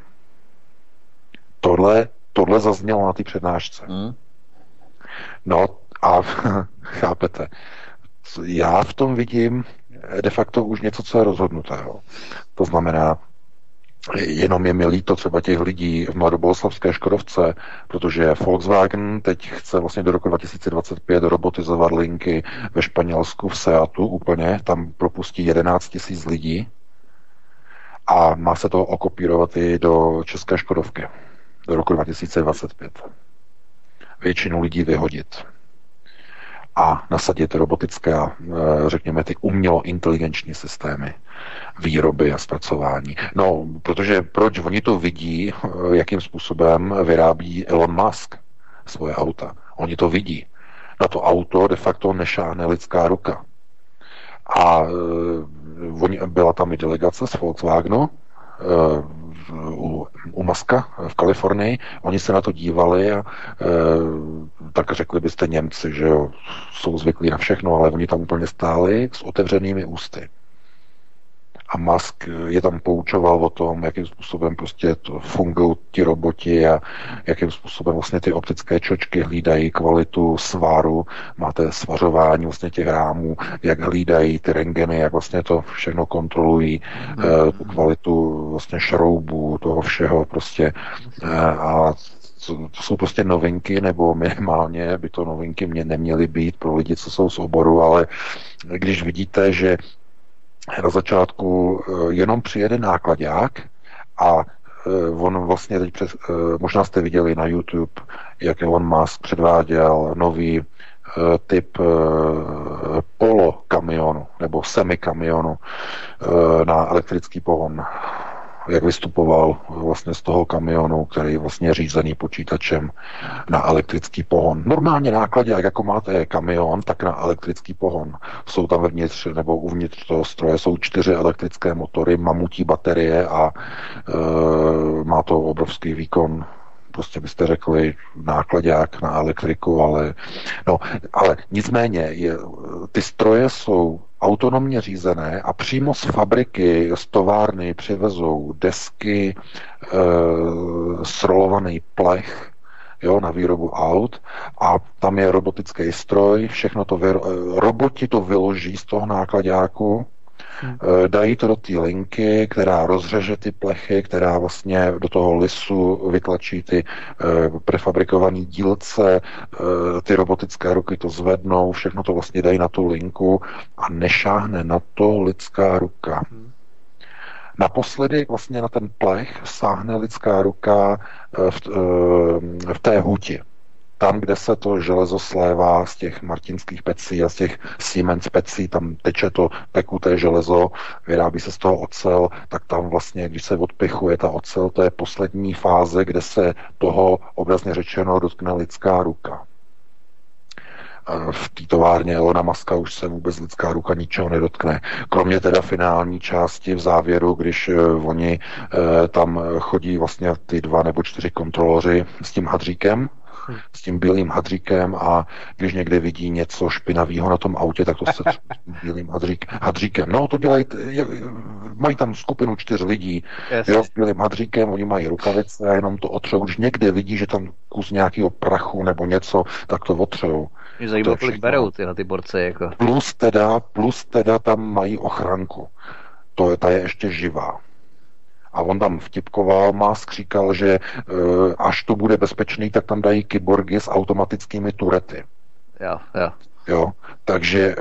Tohle Tohle zaznělo na té přednášce. Hmm. No a chápete, já v tom vidím de facto už něco, co je rozhodnutého. To znamená, jenom je mi líto třeba těch lidí v mladoboleslavské Škodovce, protože Volkswagen teď chce vlastně do roku dva tisíce dvacet pět robotizovat linky ve Španělsku, v Seatu úplně, tam propustí jedenáct tisíc lidí a má se to okopírovat i do české Škodovky. Do roku dva tisíce dvacet pět. Většinu lidí vyhodit a nasadit robotické, řekněme, ty umělo-inteligenční systémy výroby a zpracování. No, protože proč oni to vidí, jakým způsobem vyrábí Elon Musk svoje auta? Oni to vidí. na to auto de facto nešáhne lidská ruka. A e, byla tam i delegace z Volkswagenu, e, U, u Muska v Kalifornii, oni se na to dívali a e, tak řekli byste Němci, že jo, jsou zvyklí na všechno, ale oni tam úplně stáli s otevřenými ústy. A Musk je tam poučoval o tom, jakým způsobem prostě to fungují ti roboti a jakým způsobem vlastně ty optické čočky hlídají kvalitu svaru, máte svařování vlastně těch rámů, jak hlídají ty rentgeny, jak vlastně to všechno kontrolují, mm-hmm. tu kvalitu vlastně šroubů, toho všeho prostě a to jsou prostě novinky, nebo minimálně by to novinky mě neměly být pro lidi, co jsou z oboru, ale když vidíte, že na začátku jenom přijede nákladák a on vlastně teď přes, možná jste viděli na YouTube, jak Elon Musk předváděl nový typ polo kamionu nebo semi kamionu na elektrický pohon, jak vystupoval vlastně z toho kamionu, který je vlastně řízený počítačem na elektrický pohon. Normálně nákladák, jako máte kamion, tak na elektrický pohon. Jsou tam vevnitř nebo uvnitř toho stroje jsou čtyři elektrické motory, mamutí baterie a e, má to obrovský výkon. Prostě byste řekli nákladák na elektriku, ale no, ale nicméně je, ty stroje jsou autonomně řízené a přímo z fabriky, z továrny přivezou desky, e, srolovaný plech, jo, na výrobu aut a tam je robotický stroj, všechno to vyro, roboti to vyloží z toho nákladáku, hmm. e, dají to do té linky, která rozřeže ty plechy, která vlastně do toho lisu vytlačí ty e, prefabrikované dílce, e, ty robotické ruky to zvednou, všechno to vlastně dají na tu linku a nešáhne na to lidská ruka. Hmm. Naposledy vlastně na ten plech sáhne lidská ruka v, v té huti. Tam, kde se to železo slévá z těch martinských pecí a z těch Siemens pecí, tam teče to pekuté železo, vyrábí se z toho ocel, tak tam vlastně, když se odpichuje ta ocel, to je poslední fáze, kde se toho obrazně řečeno dotkne lidská ruka. V té továrně Elona Muska už se vůbec lidská ruka ničeho nedotkne. Kromě teda finální části v závěru, když oni tam chodí vlastně ty dva nebo čtyři kontroloři s tím hadříkem, s tím bílým hadříkem a když někde vidí něco špinavého na tom autě, tak to se bílým hadřík, hadříkem. No to dělají, mají tam skupinu čtyř lidí, yes. Jo, s bílým hadříkem, oni mají rukavice a jenom to otřou. Když někde vidí, že tam kus nějakého prachu nebo něco, tak to otřou. Mě zajímá, kolik berou ty na ty borce. Jako. Plus teda, plus teda tam mají ochranku. To je, ta je ještě živá. A on tam vtipkoval, Musk říkal, že uh, až to bude bezpečný, tak tam dají kyborgy s automatickými turety. Jo, jo. Jo, takže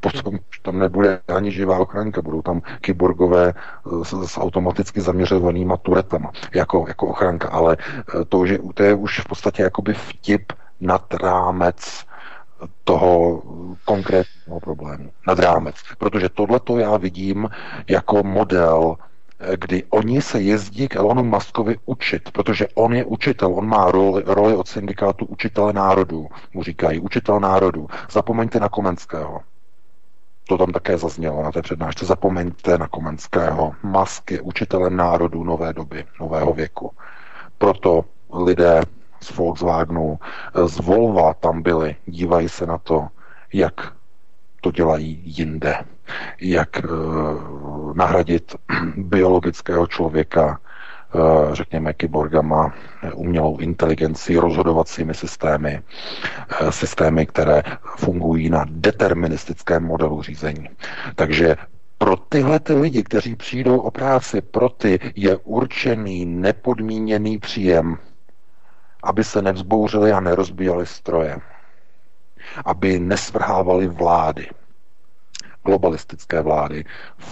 potom už tam nebude ani živá ochranka, budou tam kyborgové s, s automaticky zaměřovanýma turetama jako, jako ochranka, ale to, že, to je už v podstatě jakoby vtip nad rámec toho konkrétního problému. Nad rámec. Protože tohleto já vidím jako model, kdy oni se jezdí k Elonu Muskovi učit, protože on je učitel, on má roli, roli od syndikátu učitele národů, mu říkají, učitel národů. Zapomeňte na Komenského. To tam také zaznělo na té přednášce. Zapomeňte na Komenského. Musk je učitelem národů nové doby, nového věku. Proto lidé z Volkswagenu, z Volva tam byli, dívají se na to, jak to dělají jinde. Jak e, nahradit biologického člověka, e, řekněme, kyborgama, umělou inteligenci, rozhodovacími systémy, e, systémy, které fungují na deterministickém modelu řízení. Takže pro tyhle ty lidi, kteří přijdou o práci, pro ty je určený nepodmíněný příjem, aby se nevzbouřili a nerozbíjeli stroje, aby nesvrhávaly vlády, globalistické vlády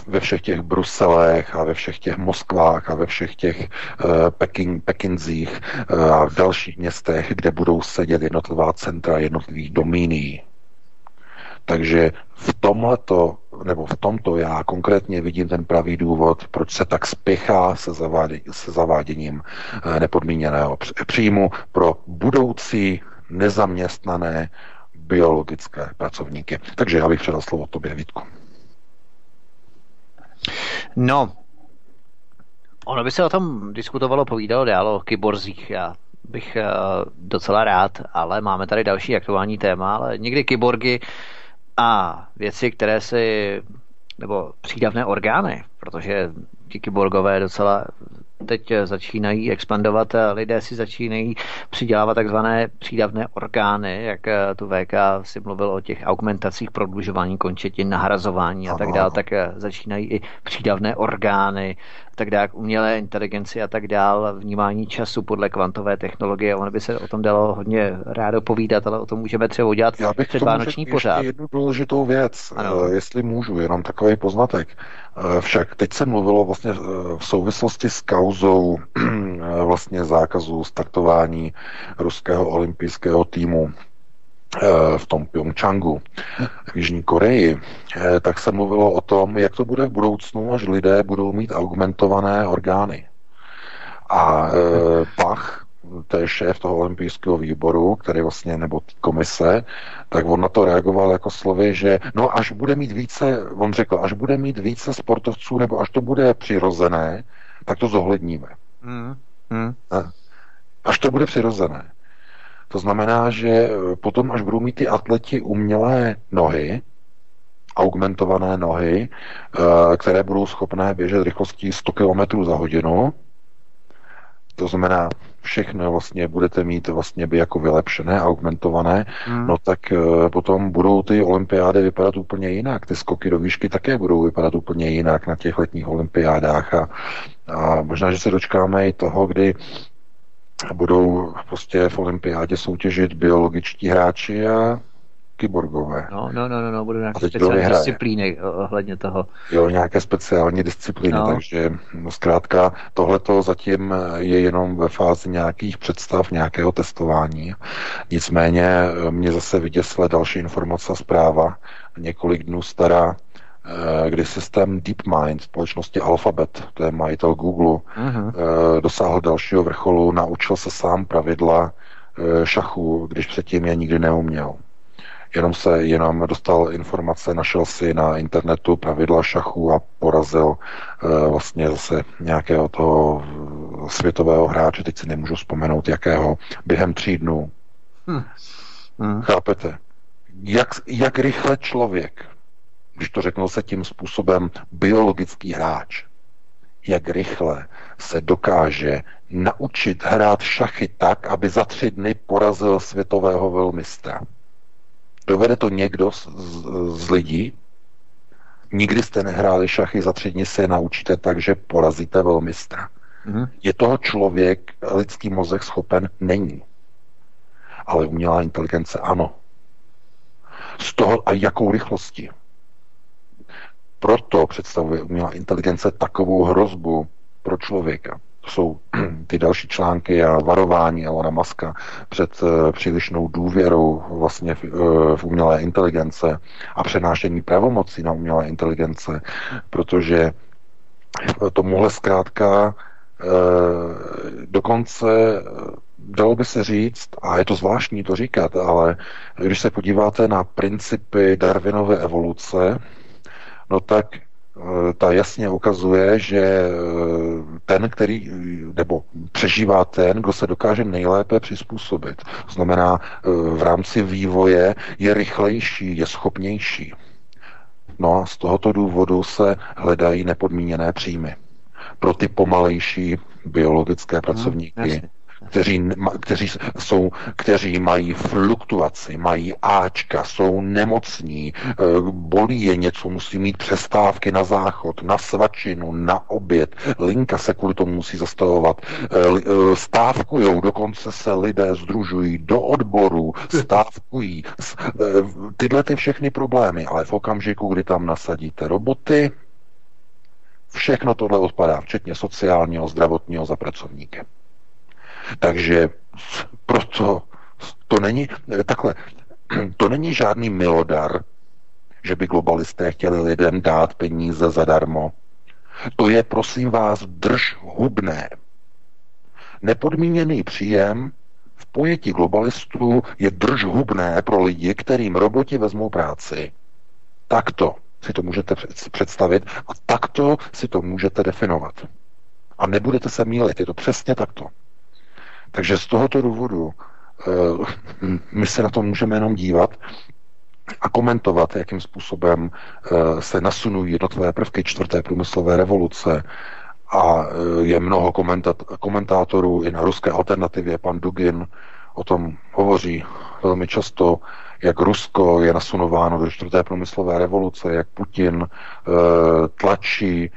ve všech těch Bruselech a ve všech těch Moskvách a ve všech těch uh, Pekin, Pekinzích uh, a v dalších městech, kde budou sedět jednotlivá centra jednotlivých domíní. Takže v tomhleto, nebo v tomto já konkrétně vidím ten pravý důvod, proč se tak spěchá se, zavádě, se zaváděním nepodmíněného příjmu pro budoucí nezaměstnané, biologické pracovníky. Takže já bych předal slovo tobě, Vítku. No, ono by se o tom diskutovalo, povídalo dál o kyborzích. Já bych docela rád, ale máme tady další aktuální téma, ale někdy kyborgy a věci, které si, nebo přídavné orgány, protože ti kyborgové docela teď začínají expandovat a lidé si začínají přidělávat takzvané přídavné orgány, jak tu V K si mluvil o těch augmentacích, prodlužování končetin, nahrazování a tak dále, tak začínají i přídavné orgány, tak dále, umělé inteligenci a tak dále, vnímání času podle kvantové technologie. Ono by se o tom dalo hodně rádo povídat, ale o tom můžeme třeba udělat předvánoční pořád. Já bych jednu důležitou věc, ano. Jestli můžu, jenom takový poznatek. Však teď se mluvilo vlastně v souvislosti s kauzou vlastně zákazu startování ruského olympijského týmu v tom Pyeongchangu v Jižní Koreji, tak se mluvilo o tom, jak to bude v budoucnu, až lidé budou mít augmentované orgány. A Pach, to je šéf toho olympijského výboru, který vlastně, nebo komise, tak on na to reagoval jako slovy, že no až bude mít více, on řekl, až bude mít více sportovců, nebo až to bude přirozené, tak to zohledníme. Mm, mm. Až to bude přirozené. To znamená, že potom, až budou mít ty atleti umělé nohy, augmentované nohy, které budou schopné běžet rychlostí sto kilometrů za hodinu, to znamená, všechno vlastně budete mít vlastně by jako vylepšené, augmentované, hmm. no tak potom budou ty olympiády vypadat úplně jinak, ty skoky do výšky také budou vypadat úplně jinak na těch letních olympiádách a, a možná, že se dočkáme i toho, kdy budou prostě v olympiádě soutěžit biologičtí hráči a kyborgové. No, no, no, no, budou nějaké speciální disciplíny ohledně toho. Jo, nějaké speciální disciplíny, no. Takže no, zkrátka tohleto zatím je jenom ve fázi nějakých představ, nějakého testování. Nicméně mě zase vyděsla další informace, zpráva, několik dnů stará, kdy systém DeepMind společnosti Alphabet, to je majitel Google, uh-huh. dosáhl dalšího vrcholu, naučil se sám pravidla šachu, když předtím je nikdy neuměl. Jenom se jenom dostal informace, našel si na internetu pravidla šachu a porazil vlastně zase nějakého toho světového hráče, teď si nemůžu vzpomenout jakého, během tří dnů. Hmm. Hmm. Chápete? Jak, jak rychle člověk, když to řeknu se tím způsobem, biologický hráč, jak rychle se dokáže naučit hrát šachy tak, aby za tři dny porazil světového velmistra. Dovede to někdo z, z, z lidí? Nikdy jste nehráli šachy, za tři dny se je naučíte tak, že porazíte velmistra. Mm-hmm. Je toho člověk, lidský mozek schopen? Není. Ale umělá inteligence ano. Z toho a jakou rychlostí? Proto představuje umělá inteligence takovou hrozbu pro člověka. To jsou ty další články a varování Elona Muska před přílišnou důvěrou vlastně v, v umělé inteligence a přenášení pravomocí na umělé inteligence, protože tomuhle zkrátka dokonce dalo by se říct, a je to zvláštní to říkat, ale když se podíváte na principy Darwinovy evoluce, no tak ta jasně ukazuje, že ten, který, nebo přežívá ten, kdo se dokáže nejlépe přizpůsobit. To znamená, v rámci vývoje je rychlejší, je schopnější. No a z tohoto důvodu se hledají nepodmíněné příjmy pro ty pomalejší biologické pracovníky. Hmm, Kteří, kteří, jsou, kteří mají fluktuaci, mají áčka, jsou nemocní, bolí je něco, musí mít přestávky na záchod, na svačinu, na oběd, linka se kvůli tomu musí zastavovat, stávkujou, dokonce se lidé sdružují do odborů, stávkují, tyhle ty všechny problémy, ale v okamžiku, kdy tam nasadíte roboty, všechno tohle odpadá, včetně sociálního, zdravotního za pracovníkem. Takže proto to není takhle, to není žádný milodar, že by globalisté chtěli lidem dát peníze zadarmo. To je, prosím vás, držhubné. Nepodmíněný příjem v pojetí globalistů je držhubné pro lidi, kterým roboti vezmou práci. Takto si to můžete představit a takto si to můžete definovat. A nebudete se mýlit, je to přesně takto. Takže z tohoto důvodu my se na to můžeme jenom dívat a komentovat, jakým způsobem se nasunují jednotlivé prvky čtvrté průmyslové revoluce. A je mnoho komentátorů i na ruské alternativě. Pan Dugin o tom hovoří velmi často, jak Rusko je nasunováno do čtvrté průmyslové revoluce, jak Putin tlačí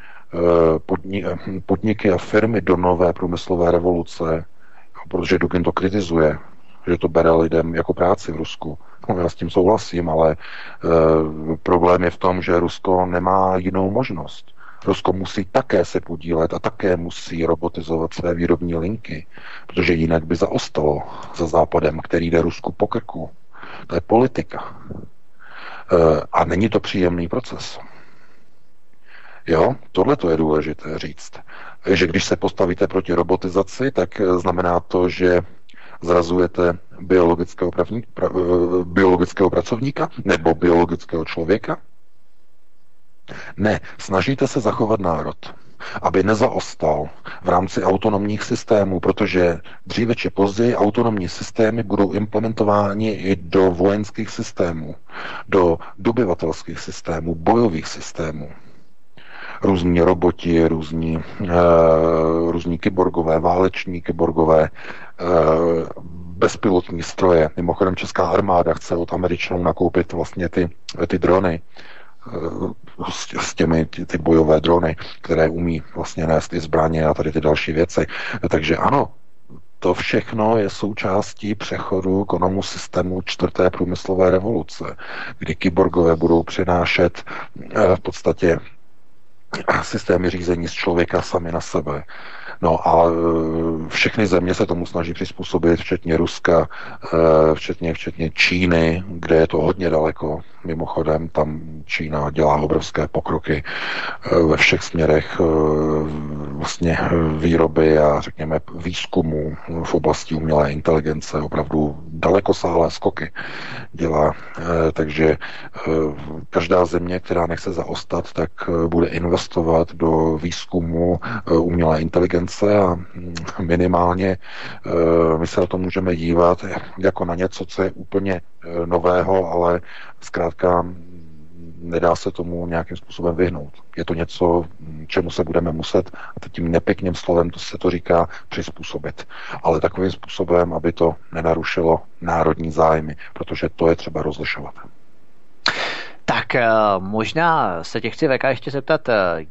podniky a firmy do nové průmyslové revoluce, protože Dugin to kritizuje, že to bere lidem jako práci v Rusku. Já s tím souhlasím, ale problém je v tom, že Rusko nemá jinou možnost. Rusko musí také se podílet a také musí robotizovat své výrobní linky, protože jinak by zaostalo za Západem, který jde Rusku po krku. To je politika. A není to příjemný proces. Jo, tohle to je důležité říct. Že když se postavíte proti robotizaci, tak znamená to, že zrazujete biologického, pravní, pra, biologického pracovníka nebo biologického člověka. Ne, snažíte se zachovat národ, aby nezaostal v rámci autonomních systémů, protože dříve či později autonomní systémy budou implementovány i do vojenských systémů, do dobyvatelských systémů, bojových systémů. Různí roboti, různí, uh, různí kyborgové, váleční kyborgové, uh, bezpilotní stroje. Mimochodem česká armáda chce od Američanů nakoupit vlastně ty, ty drony, s těmi ty, ty bojové drony, které umí vlastně nést i zbraně a tady ty další věci. Takže ano, to všechno je součástí přechodu k onomu systému čtvrté průmyslové revoluce, kdy kyborgové budou přinášet v podstatě systémy řízení z člověka sami na sebe. No a všechny země se tomu snaží přizpůsobit, včetně Ruska, včetně, včetně Číny, kde je to hodně daleko. Mimochodem, tam Čína dělá obrovské pokroky ve všech směrech vlastně výroby a řekněme výzkumu v oblasti umělé inteligence. Opravdu dalekosáhlé skoky dělá. Takže každá země, která nechce zaostat, tak bude investovat do výzkumu umělé inteligence a minimálně my se na to můžeme dívat jako na něco, co je úplně nového, ale zkrátka nedá se tomu nějakým způsobem vyhnout. Je to něco, čemu se budeme muset, a tím nepěkným slovem to se to říká, přizpůsobit. Ale takovým způsobem, aby to nenarušilo národní zájmy, protože to je třeba rozlišovat. Tak možná se tě chci V K ještě zeptat,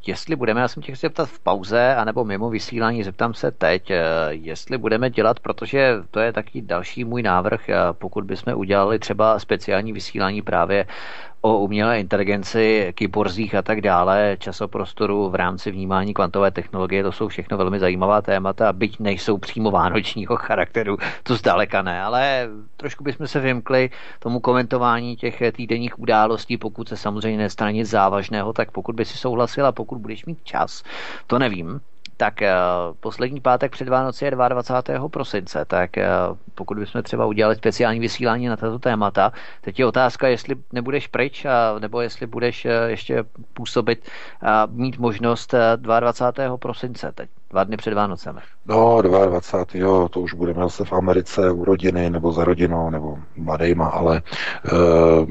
jestli budeme, já jsem tě chci zeptat v pauze, anebo mimo vysílání, zeptám se teď, jestli budeme dělat, protože to je taky další můj návrh, pokud bychom udělali třeba speciální vysílání právě o umělé inteligenci, kyborzích a tak dále, časoprostoru v rámci vnímání kvantové technologie, to jsou všechno velmi zajímavá témata, byť nejsou přímo vánočního charakteru, to zdaleka ne, ale trošku bychom se vymkli tomu komentování těch týdenních událostí, pokud se samozřejmě nestane nic závažného, tak pokud by si souhlasila, pokud budeš mít čas, to nevím. Tak poslední pátek před Vánoci je dvacátého druhého prosince, tak pokud bychom třeba udělali speciální vysílání na tato témata, teď je otázka, jestli nebudeš pryč, a, nebo jestli budeš ještě působit a mít možnost dvacátého druhého prosince, teď dva dny před Vánocem. No, dvacátého druhého to už budeme zase v Americe u rodiny, nebo za rodinou, nebo mladejma, ale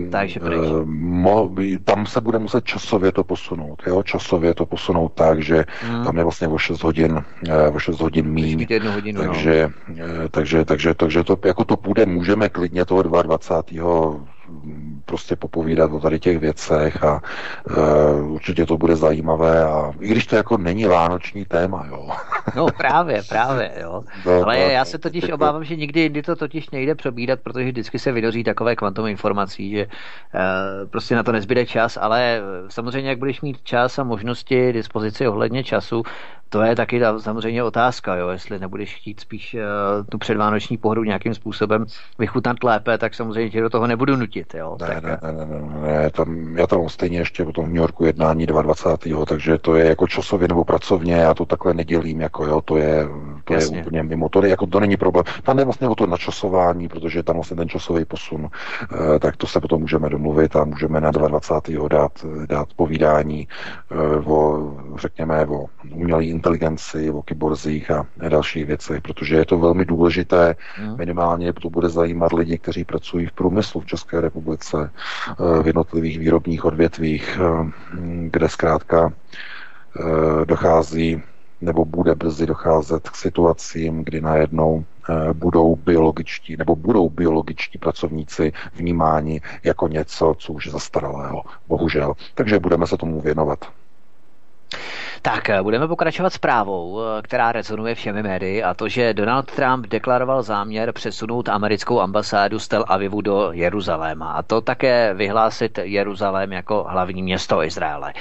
uh, takže pryč. Uh, mo, tam se bude muset časově to posunout, jo, časově to posunout tak, že hmm. tam je vlastně o šest hodin, o šest hodin míň. Takže, no. takže, takže, takže to, jako to půjde, můžeme klidně toho dvacátého druhého prostě popovídat o tady těch věcech a uh, určitě to bude zajímavé, a i když to jako není vánoční téma, jo. No právě, právě, jo. No, ale no, já se totiž to... obávám, že nikdy jindy to totiž nejde přebídat, protože vždycky se vynoří takové kvantum informací, že uh, prostě na to nezbyde čas, ale samozřejmě, jak budeš mít čas a možnosti dispozici ohledně času, to je taky ta, samozřejmě otázka, jo, jestli nebudeš chtít spíš uh, tu předvánoční pohodu nějakým způsobem vychutnat lépe, tak samozřejmě tě do toho nebudu nutit, jo. Ne, tak, ne, ne, ne, ne, tam, já tam stejně ještě potom v New Yorku jednání dvacátého druhého takže to je jako časově nebo pracovně, já to takhle nedělím, jako jo, to je, to je úplně mimo, to, jako, to není problém. Tam je vlastně o to načasování, protože tam vlastně ten časový posun, uh, tak to se potom můžeme domluvit a můžeme na dvacátého druhého dát, dát povídání uh, o, řekněme, o umělý inteligenci, o kyborzích a dalších věcech, protože je to velmi důležité, minimálně to bude zajímat lidi, kteří pracují v průmyslu v České republice, v jednotlivých výrobních odvětvích, kde zkrátka dochází nebo bude brzy docházet k situacím, kdy najednou budou biologičtí nebo budou biologičtí pracovníci vnímáni jako něco, co už je zastaralého, bohužel. Takže budeme se tomu věnovat. Tak, budeme pokračovat zprávou, která rezonuje všemi médii, a to, že Donald Trump deklaroval záměr přesunout americkou ambasádu z Tel Avivu do Jeruzaléma, a to také vyhlásit Jeruzalém jako hlavní město Izraele.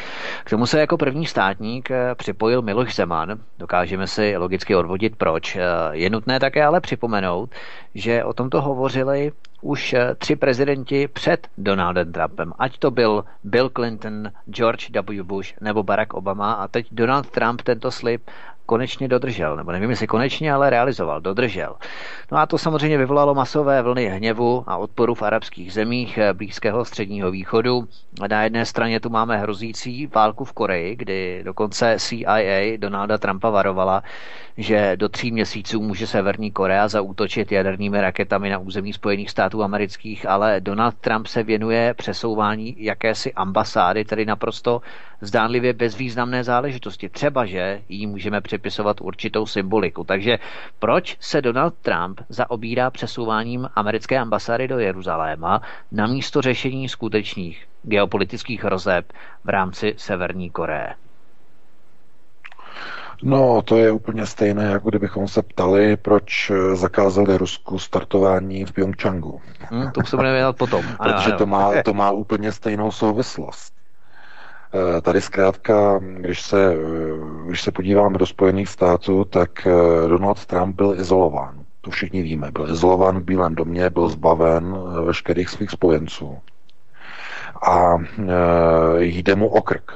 K tomu se jako první státník připojil Miloš Zeman, dokážeme si logicky odvodit proč. Je nutné také ale připomenout, že o tomto hovořili už tři prezidenti před Donaldem Trumpem, ať to byl Bill Clinton, George W. Bush nebo Barack Obama, a teď Donald Trump tento slib konečně dodržel, nebo nevím, jestli konečně, ale realizoval, dodržel. No a to samozřejmě vyvolalo masové vlny hněvu a odporu v arabských zemích Blízkého středního východu. Na jedné straně tu máme hrozící válku v Koreji, kdy dokonce C I A Donalda Trumpa varovala, že do tří měsíců může Severní Korea zaútočit jadernými raketami na území Spojených států amerických, ale Donald Trump se věnuje přesouvání jakési ambasády, tedy naprosto zdánlivě bezvýznamné záležitosti. Třeba, že jí můžeme připisovat určitou symboliku. Takže proč se Donald Trump zaobírá přesouváním americké ambasády do Jeruzaléma namísto řešení skutečných geopolitických hrozeb v rámci Severní Koreje? No, to je úplně stejné, jako kdybychom se ptali, proč zakázali Rusku startování v Pyeongchangu. Hmm, to se budeme vědět potom. Ano, protože ano. To má, to má úplně stejnou souvislost. Tady zkrátka, když se, když se podíváme do Spojených států, tak Donald Trump byl izolován. To všichni víme. Byl izolován v Bílém domě, byl zbaven veškerých svých spojenců. A jde mu o krk.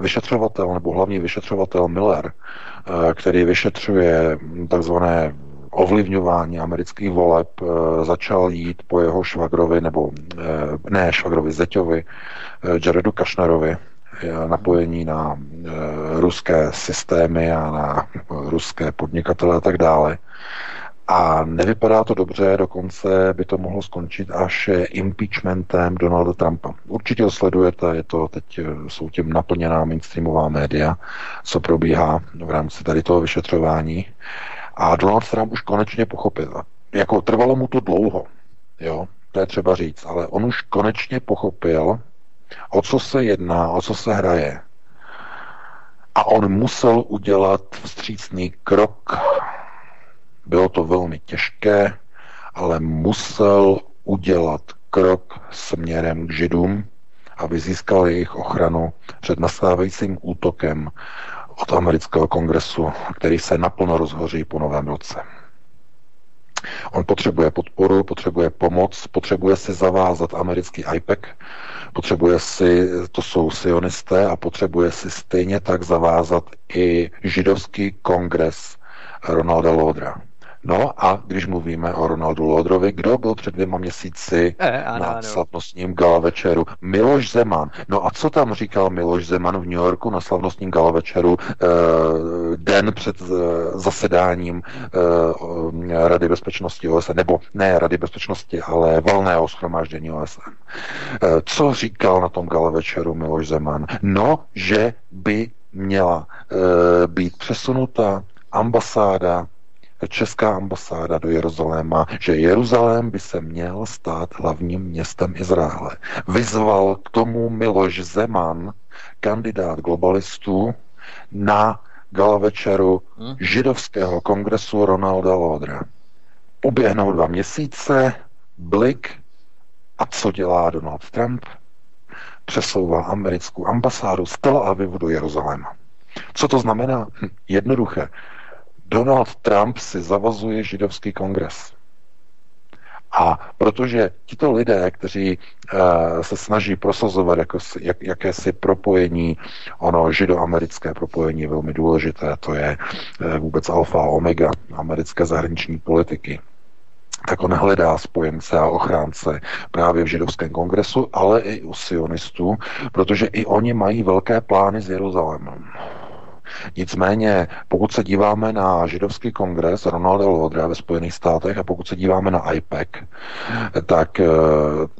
Vyšetřovatel, nebo hlavní vyšetřovatel Miller, který vyšetřuje takzvané ovlivňování amerických voleb, začal jít po jeho švagrovi, nebo ne švagrovi, zeťovi, Jaredu Kushnerovi, napojení na ruské systémy a na ruské podnikatele a tak dále. A nevypadá to dobře, dokonce by to mohlo skončit až impeachmentem Donalda Trumpa. Určitě ho sledujete, je to teď, jsou tím naplněná mainstreamová média, co probíhá v rámci tady toho vyšetřování. A Donald Trump už konečně pochopil. Jako trvalo mu to dlouho, jo, to je třeba říct, ale on už konečně pochopil, o co se jedná, o co se hraje. A on musel udělat vstřícný krok. Bylo to velmi těžké, ale musel udělat krok směrem k Židům, aby získal jejich ochranu před nastávajícím útokem od amerického kongresu, který se naplno rozhoří po novém roce. On potřebuje podporu, potřebuje pomoc, potřebuje si zavázat americký AIPAC, potřebuje si, to jsou sionisté, a potřebuje si stejně tak zavázat i židovský kongres Ronalda Laudera. No a když mluvíme o Ronaldu Lauderovi, kdo byl před dvěma měsíci eh, ano, na ano. slavnostním gala večeru? Miloš Zeman. No a co tam říkal Miloš Zeman v New Yorku na slavnostním gala večeru eh, den před eh, zasedáním eh, Rady bezpečnosti O S N, nebo ne Rady bezpečnosti, ale Valného shromáždění O S N. Eh, co říkal na tom gala večeru Miloš Zeman? No, že by měla eh, být přesunuta ambasáda, česká ambasáda do Jeruzaléma, že Jeruzalém by se měl stát hlavním městem Izraele. Vyzval k tomu Miloš Zeman, kandidát globalistů, na galavečeru židovského kongresu Ronalda Laudera. Uběhnou dva měsíce, blik, a co dělá Donald Trump? Přesouvá americkou ambasádu z Tel Avivu do Jeruzaléma. Co to znamená? Hm, jednoduché. Donald Trump si zavazuje židovský kongres. A protože tito lidé, kteří uh, se snaží prosazovat jako, jak, jakési propojení, ono židoamerické propojení je velmi důležité, to je uh, vůbec alfa a omega americké zahraniční politiky, tak on hledá spojence a ochránce právě v židovském kongresu, ale i u sionistů, protože i oni mají velké plány s Jeruzalémem. Nicméně, pokud se díváme na židovský kongres Ronalda Laudera ve Spojených státech a pokud se díváme na I P E C, tak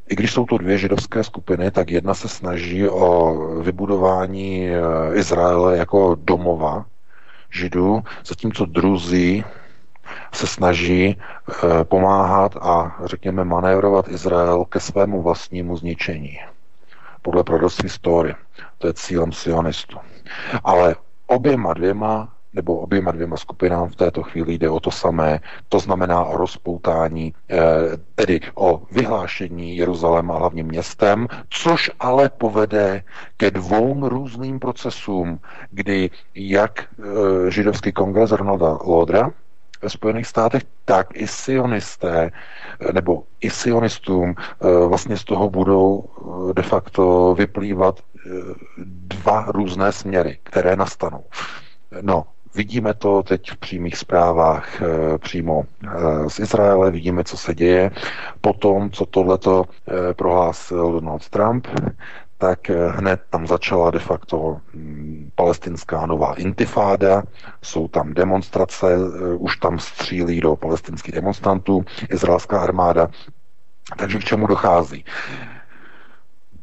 i když jsou to dvě židovské skupiny, tak jedna se snaží o vybudování Izraele jako domova židů, zatímco druzí se snaží pomáhat a, řekněme, manévrovat Izrael ke svému vlastnímu zničení. Podle proroctví story. To je cílem sionistů. Ale Oběma dvěma, nebo oběma dvěma skupinám v této chvíli jde o to samé, to znamená o rozpoutání, tedy o vyhlášení Jeruzaléma hlavním městem, což ale povede ke dvou různým procesům, kdy jak židovský kongres Ronalda Laudera ve Spojených státech, tak i sionisté, nebo i sionistům vlastně z toho budou de facto vyplývat dva různé směry, které nastanou. No, vidíme to teď v přímých zprávách přímo z Izraele, vidíme, co se děje. Potom, co tohleto prohlásil Donald Trump, tak hned tam začala de facto palestinská nová intifáda, jsou tam demonstrace, už tam střílí do palestinských demonstrantů izraelská armáda. Takže k čemu dochází?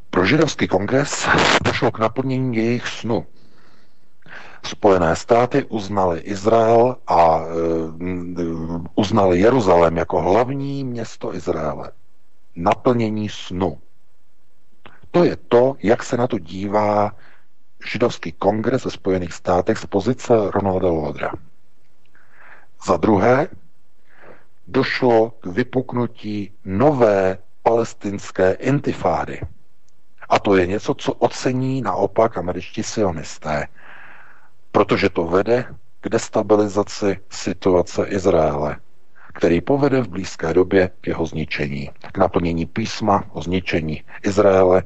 Pro židovský kongres došlo k naplnění jejich snu. Spojené státy uznaly Izrael a uznaly Jeruzalém jako hlavní město Izraele. Naplnění snu. To je to, jak se na to dívá židovský kongres ve Spojených státech z pozice Ronalda Laudera. Za druhé, došlo k vypuknutí nové palestinské intifády. A to je něco, co ocení naopak američtí sionisté, protože to vede k destabilizaci situace Izraele, který povede v blízké době k jeho zničení, k naplnění písma o zničení Izraele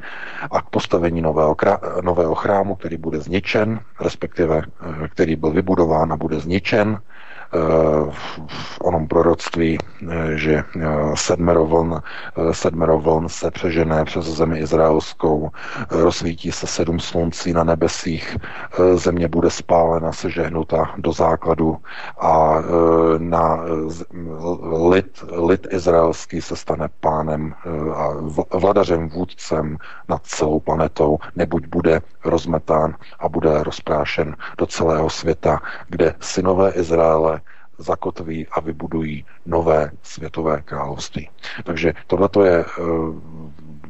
a k postavení nového, krá- nového chrámu, který bude zničen, respektive který byl vybudován a bude zničen v, v onom proroctví, že sedmero vln, sedmero vln se přežené přes zemi izraelskou, rozsvítí se sedm sluncí na nebesích, země bude spálena, sežehnuta do základu a na lid, lid izraelský se stane pánem a vladařem, vůdcem nad celou planetou, neboť bude rozmetán a bude rozprášen do celého světa, kde synové Izraele zakotví a vybudují nové světové království. Takže tohleto je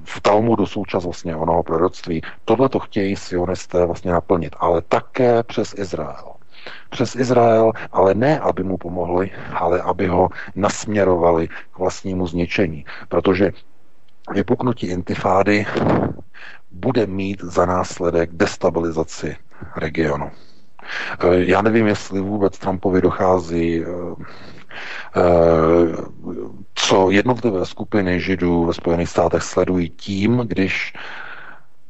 v Talmudu součást vlastně onoho proroctví. Tohleto chtějí sionisté vlastně naplnit, ale také přes Izrael. Přes Izrael, ale ne, aby mu pomohli, ale aby ho nasměrovali k vlastnímu zničení. Protože vypuknutí intifády bude mít za následek destabilizaci regionu. Já nevím, jestli vůbec Trumpovi dochází, co jednotlivé skupiny židů ve Spojených státech sledují tím, když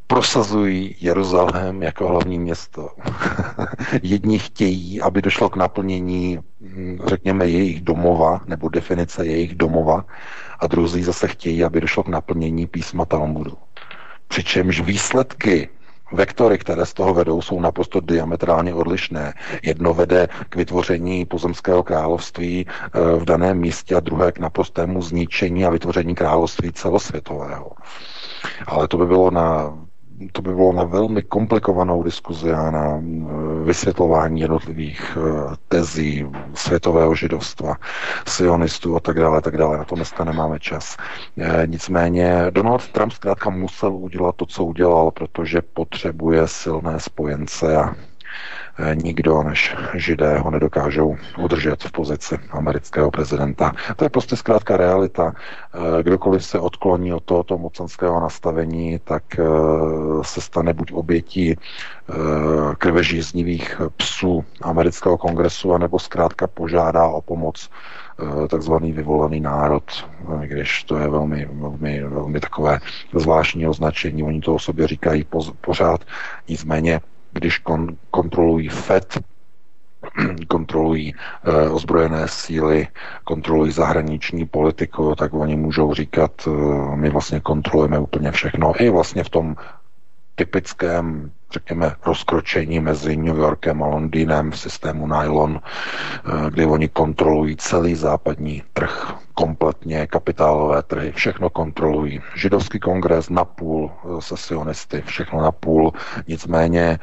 prosazují Jeruzalém jako hlavní město. Jedni chtějí, aby došlo k naplnění, řekněme, jejich domova, nebo definice jejich domova, a druzí zase chtějí, aby došlo k naplnění písma Talmudu. Přičemž výsledky, vektory, které z toho vedou, jsou naprosto diametrálně odlišné. Jedno vede k vytvoření pozemského království v daném místě a druhé k naprostému zničení a vytvoření království celosvětového. Ale to by bylo na, to by bylo na velmi komplikovanou diskuzi a na vysvětlování jednotlivých tezí světového židovstva, sionistů a tak dále, tak dále. Na to dneska nemáme čas. Nicméně Donald Trump zkrátka musel udělat to, co udělal, protože potřebuje silné spojence a nikdo než Židé ho nedokážou udržet v pozici amerického prezidenta. To je prostě zkrátka realita. Kdokoliv se odkloní od tohoto mocenského nastavení, tak se stane buď obětí krvežíznivých psů amerického kongresu, anebo zkrátka požádá o pomoc takzvaný vyvolený národ, když to je velmi, velmi, velmi takové zvláštní označení, oni to o sobě říkají poz, pořád, nicméně, když kon, kontrolují F E D, kontrolují eh, ozbrojené síly, kontrolují zahraniční politiku, tak oni můžou říkat, eh, my vlastně kontrolujeme úplně všechno, i vlastně v tom typickém, řekněme, rozkročení mezi New Yorkem a Londýnem v systému nylon, kdy oni kontrolují celý západní trh, kompletně kapitálové trhy, všechno kontrolují. Židovský kongres napůl se sionisty, všechno napůl, nicméně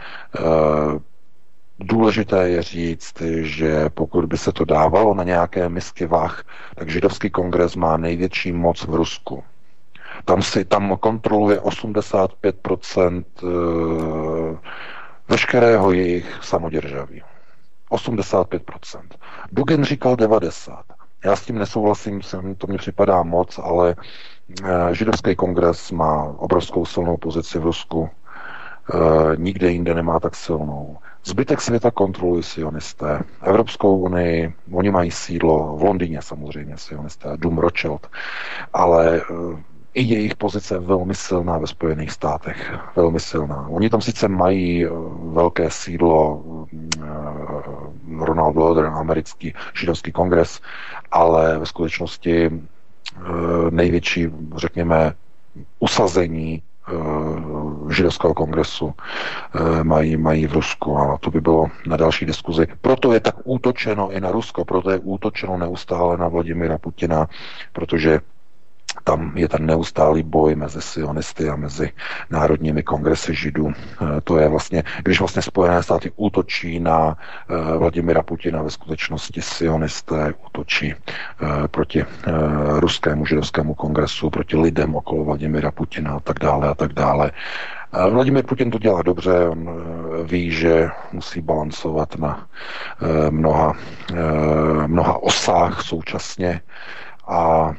důležité je říct, že pokud by se to dávalo na nějaké misky vah, tak židovský kongres má největší moc v Rusku. Tam si tam kontroluje osmdesát pět procent veškerého jejich samoděržaví. osmdesát pět procent. Dugin říkal devadesát procent. Já s tím nesouhlasím, to mi připadá moc, ale židovský kongres má obrovskou silnou pozici v Rusku. Nikde jinde nemá tak silnou. Zbytek světa kontrolují sionisté. Evropskou unii, oni mají sídlo v Londýně samozřejmě sionisté, Dům Rothschild, ale i jejich pozice je velmi silná ve Spojených státech. Velmi silná. Oni tam sice mají velké sídlo Ronald Lauder, americký židovský kongres, ale ve skutečnosti největší, řekněme, usazení židovského kongresu mají, mají v Rusku a to by bylo na další diskuzi. Proto je tak útočeno i na Rusko, proto je útočeno neustále na Vladimira Putina, protože tam je ten neustálý boj mezi sionisty a mezi národními kongresy židů. To je vlastně, když vlastně Spojené státy útočí na Vladimira Putina, ve skutečnosti sionisté útočí proti ruskému židovskému kongresu, proti lidem okolo Vladimira Putina a tak dále a tak dále. Vladimír Putin to dělá dobře, on ví, že musí balancovat na mnoha, mnoha osách současně. A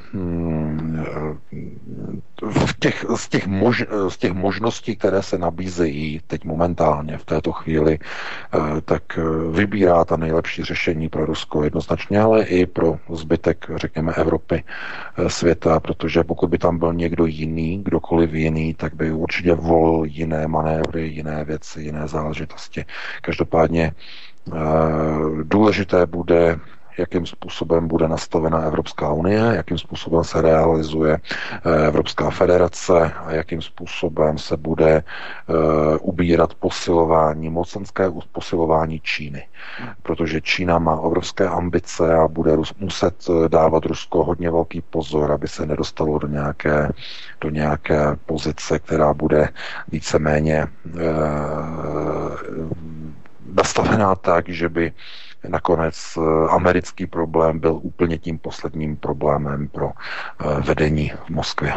v těch, z, těch mož, z těch možností, které se nabízejí teď momentálně v této chvíli, tak vybírá ta nejlepší řešení pro Rusko jednoznačně, ale i pro zbytek, řekněme, Evropy, světa, protože pokud by tam byl někdo jiný, kdokoliv jiný, tak by určitě volil jiné manévry, jiné věci, jiné záležitosti. Každopádně důležité bude, jakým způsobem bude nastavena Evropská unie, jakým způsobem se realizuje Evropská federace a jakým způsobem se bude ubírat posilování, mocenské posilování Číny. Protože Čína má obrovské ambice a bude muset dávat Rusko hodně velký pozor, aby se nedostalo do nějaké, do nějaké pozice, která bude víceméně nastavená tak, že by nakonec americký problém byl úplně tím posledním problémem pro vedení v Moskvě.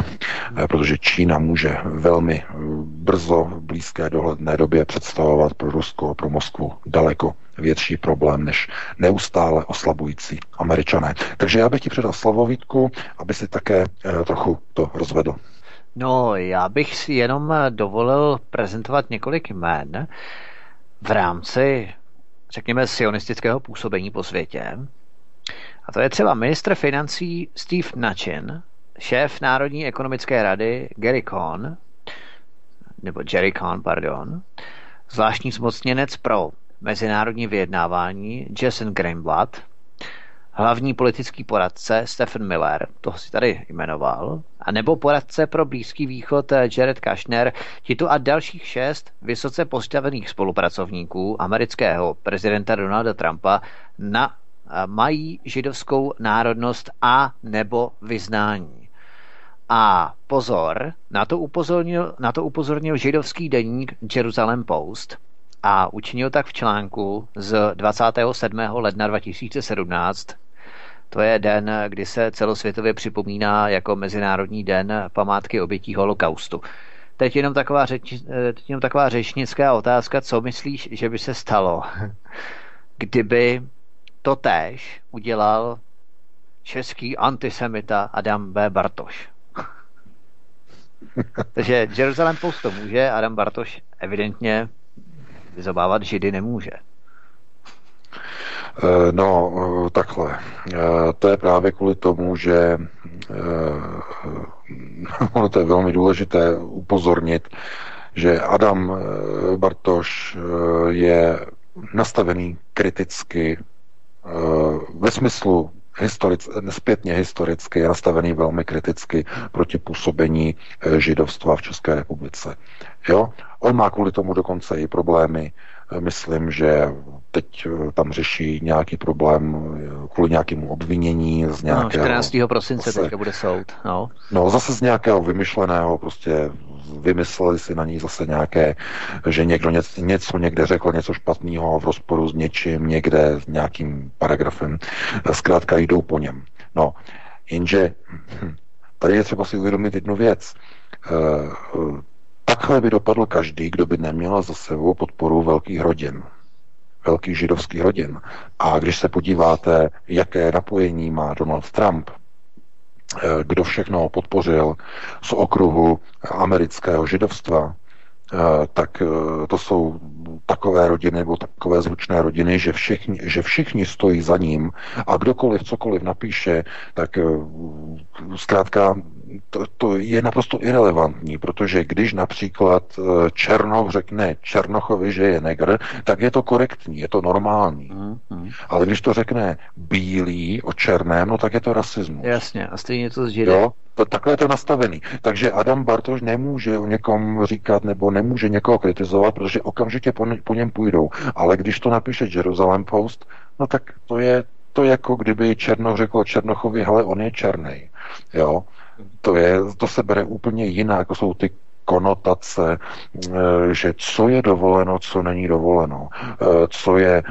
Protože Čína může velmi brzo v blízké dohledné době představovat pro Rusko a pro Moskvu daleko větší problém než neustále oslabující Američané. Takže já bych ti předal slovo, Vítku, aby si také trochu to rozvedl. No, já bych si jenom dovolil prezentovat několik jmén v rámci, řekněme, sionistického působení po světě. A to je třeba ministr financí Steve Mnuchin, šéf Národní ekonomické rady Gary Cohn, nebo Jerry Cohn, pardon, zvláštní zmocněnec pro mezinárodní vyjednávání Jason Greenblatt, hlavní politický poradce Stephen Miller, toho si tady jmenoval, a nebo poradce pro Blízký východ Jared Kushner, tito a dalších šest vysoce postavených spolupracovníků amerického prezidenta Donalda Trumpa na, mají židovskou národnost a nebo vyznání. A pozor, na to upozornil, na to upozornil židovský deník Jerusalem Post, a učinil tak v článku z dvacátého sedmého ledna dva tisíce sedmnáct. To je den, kdy se celosvětově připomíná jako Mezinárodní den památky obětí holokaustu. Teď jenom taková, řeč, teď jenom taková řečnická otázka, co myslíš, že by se stalo, kdyby to též udělal český antisemita Adam B. Bartoš. Takže Jerusalem Post to může, Adam Bartoš evidentně vyzobávat židy nemůže. No, takhle. To je právě kvůli tomu, že ono to je velmi důležité upozornit, že Adam Bartoš je nastavený kriticky ve smyslu Historic, zpětně historicky je nastavený velmi kriticky proti působení židovstva v České republice. Jo? On má kvůli tomu dokonce i problémy. Myslím, že teď tam řeší nějaký problém kvůli nějakému obvinění z nějakého... No, čtrnáctého prosince zase, teďka bude soud. No. no, zase z nějakého vymyšleného, prostě vymysleli si na ní zase nějaké, že někdo něco, něco někde řekl, něco špatného v rozporu s něčím, někde s nějakým paragrafem. Zkrátka jdou po něm. No, jenže tady je třeba si uvědomit jednu věc. Takhle by dopadl každý, kdo by neměl za sebou podporu velkých rodin, velkých židovských rodin. A když se podíváte, jaké napojení má Donald Trump, kdo všechno podpořil z okruhu amerického židovstva, tak to jsou takové rodiny nebo takové zvučné rodiny, že všichni, že všichni stojí za ním a kdokoliv cokoliv napíše, tak zkrátka to, to je naprosto irelevantní, protože když například Černoch řekne Černochovi, že je negr, tak je to korektní, je to normální. Mm-hmm. Ale když to řekne bílý o černém, no tak je to rasismus. Jasně, a stejně to s Židy. Takhle je to nastavený. Takže Adam Bartoš nemůže o někom říkat nebo nemůže někoho kritizovat, protože okamžitě po, po něm půjdou. Ale když to napíše Jerusalem Post, no tak to je to jako kdyby Černoch řekl Černochovi, hele, on je černej. Jo? To, je, to se bere úplně jinak, to jsou ty konotace, že co je dovoleno, co není dovoleno. Co je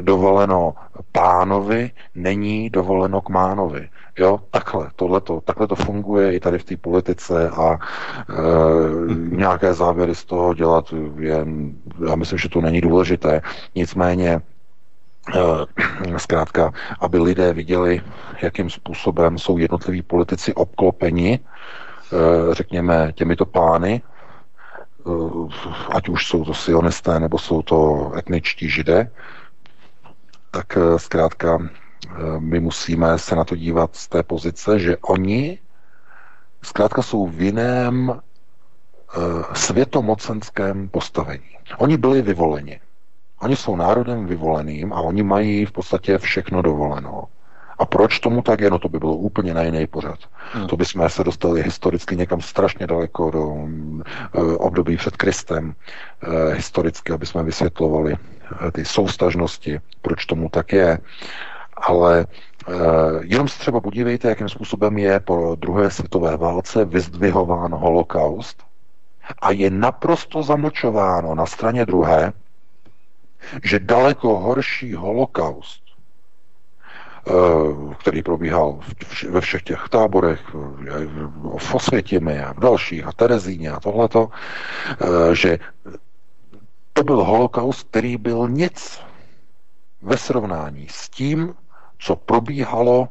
dovoleno pánovi, není dovoleno kmánovi. Jo, takhle, tohleto, takhle to funguje i tady v té politice a e, nějaké závěry z toho dělat je, já myslím, že to není důležité. Nicméně e, zkrátka, aby lidé viděli, jakým způsobem jsou jednotliví politici obklopeni, e, řekněme, těmito pány, e, ať už jsou to sionisté, nebo jsou to etničtí židé, tak e, zkrátka my musíme se na to dívat z té pozice, že oni zkrátka jsou v jiném světomocenském postavení. Oni byli vyvoleni. Oni jsou národem vyvoleným a oni mají v podstatě všechno dovoleno. A proč tomu tak je? No to by bylo úplně na jiný pořad. Hmm. To bychom se dostali historicky někam strašně daleko do období před Kristem. Historicky, aby jsme vysvětlovali ty soustažnosti, proč tomu tak je. Ale eh, jenom se třeba podívejte, jakým způsobem je po druhé světové válce vyzdvihován holokaust a je naprosto zamlčováno na straně druhé, že daleko horší holokaust, eh, který probíhal v, ve všech těch táborech, v Osvětimi a v dalších a Terezíně a tohleto, eh, že to byl holokaust, který byl nic ve srovnání s tím, co probíhalo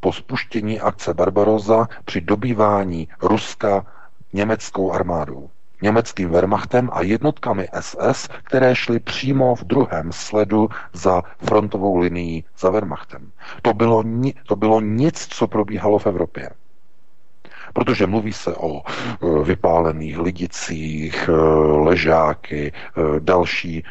po spuštění akce Barbarossa při dobývání Ruska německou armádou, německým Wehrmachtem a jednotkami S S, které šly přímo v druhém sledu za frontovou linií za Wehrmachtem. To bylo, ni- to bylo nic, co probíhalo v Evropě. Protože mluví se o vypálených Lidicích, Ležáky, další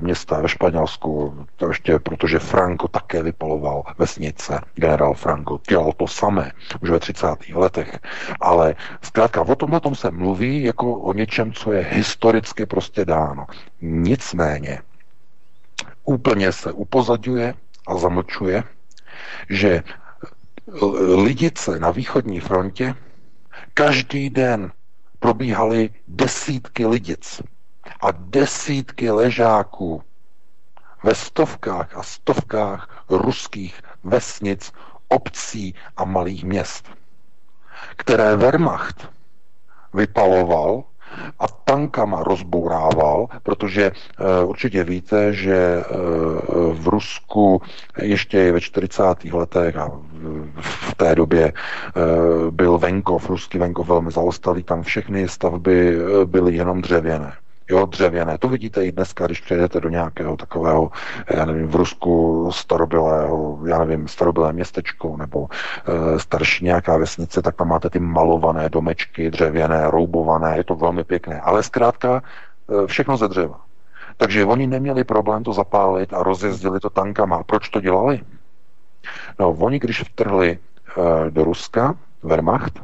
města ve Španělsku, to ještě protože Franco také vypaloval vesnice, generál Franco dělal to samé už ve třicátých letech, ale zkrátka o tomhle tom se mluví jako o něčem, co je historicky prostě dáno. Nicméně úplně se upozadňuje a zamlčuje, že Lidice na východní frontě každý den probíhaly desítky lidic a desítky ležáků ve stovkách a stovkách ruských vesnic, obcí a malých měst, které Wehrmacht vypaloval a tankama rozbourával, protože uh, určitě víte, že uh, v Rusku ještě ve čtyřicátých letech a v té době uh, byl venkov, ruský venkov velmi zaostalý, tam všechny stavby byly jenom dřevěné. Jo, dřevěné. To vidíte i dneska, když přejdete do nějakého takového, já nevím, v Rusku starobylého, já nevím, starobylé městečko nebo e, starší nějaká vesnice, tak tam máte ty malované domečky, dřevěné, roubované, je to velmi pěkné. Ale zkrátka e, všechno ze dřeva. Takže oni neměli problém to zapálit a rozjezdili to tankama. Proč to dělali? No, oni, když vtrhli e, do Ruska, Wehrmacht,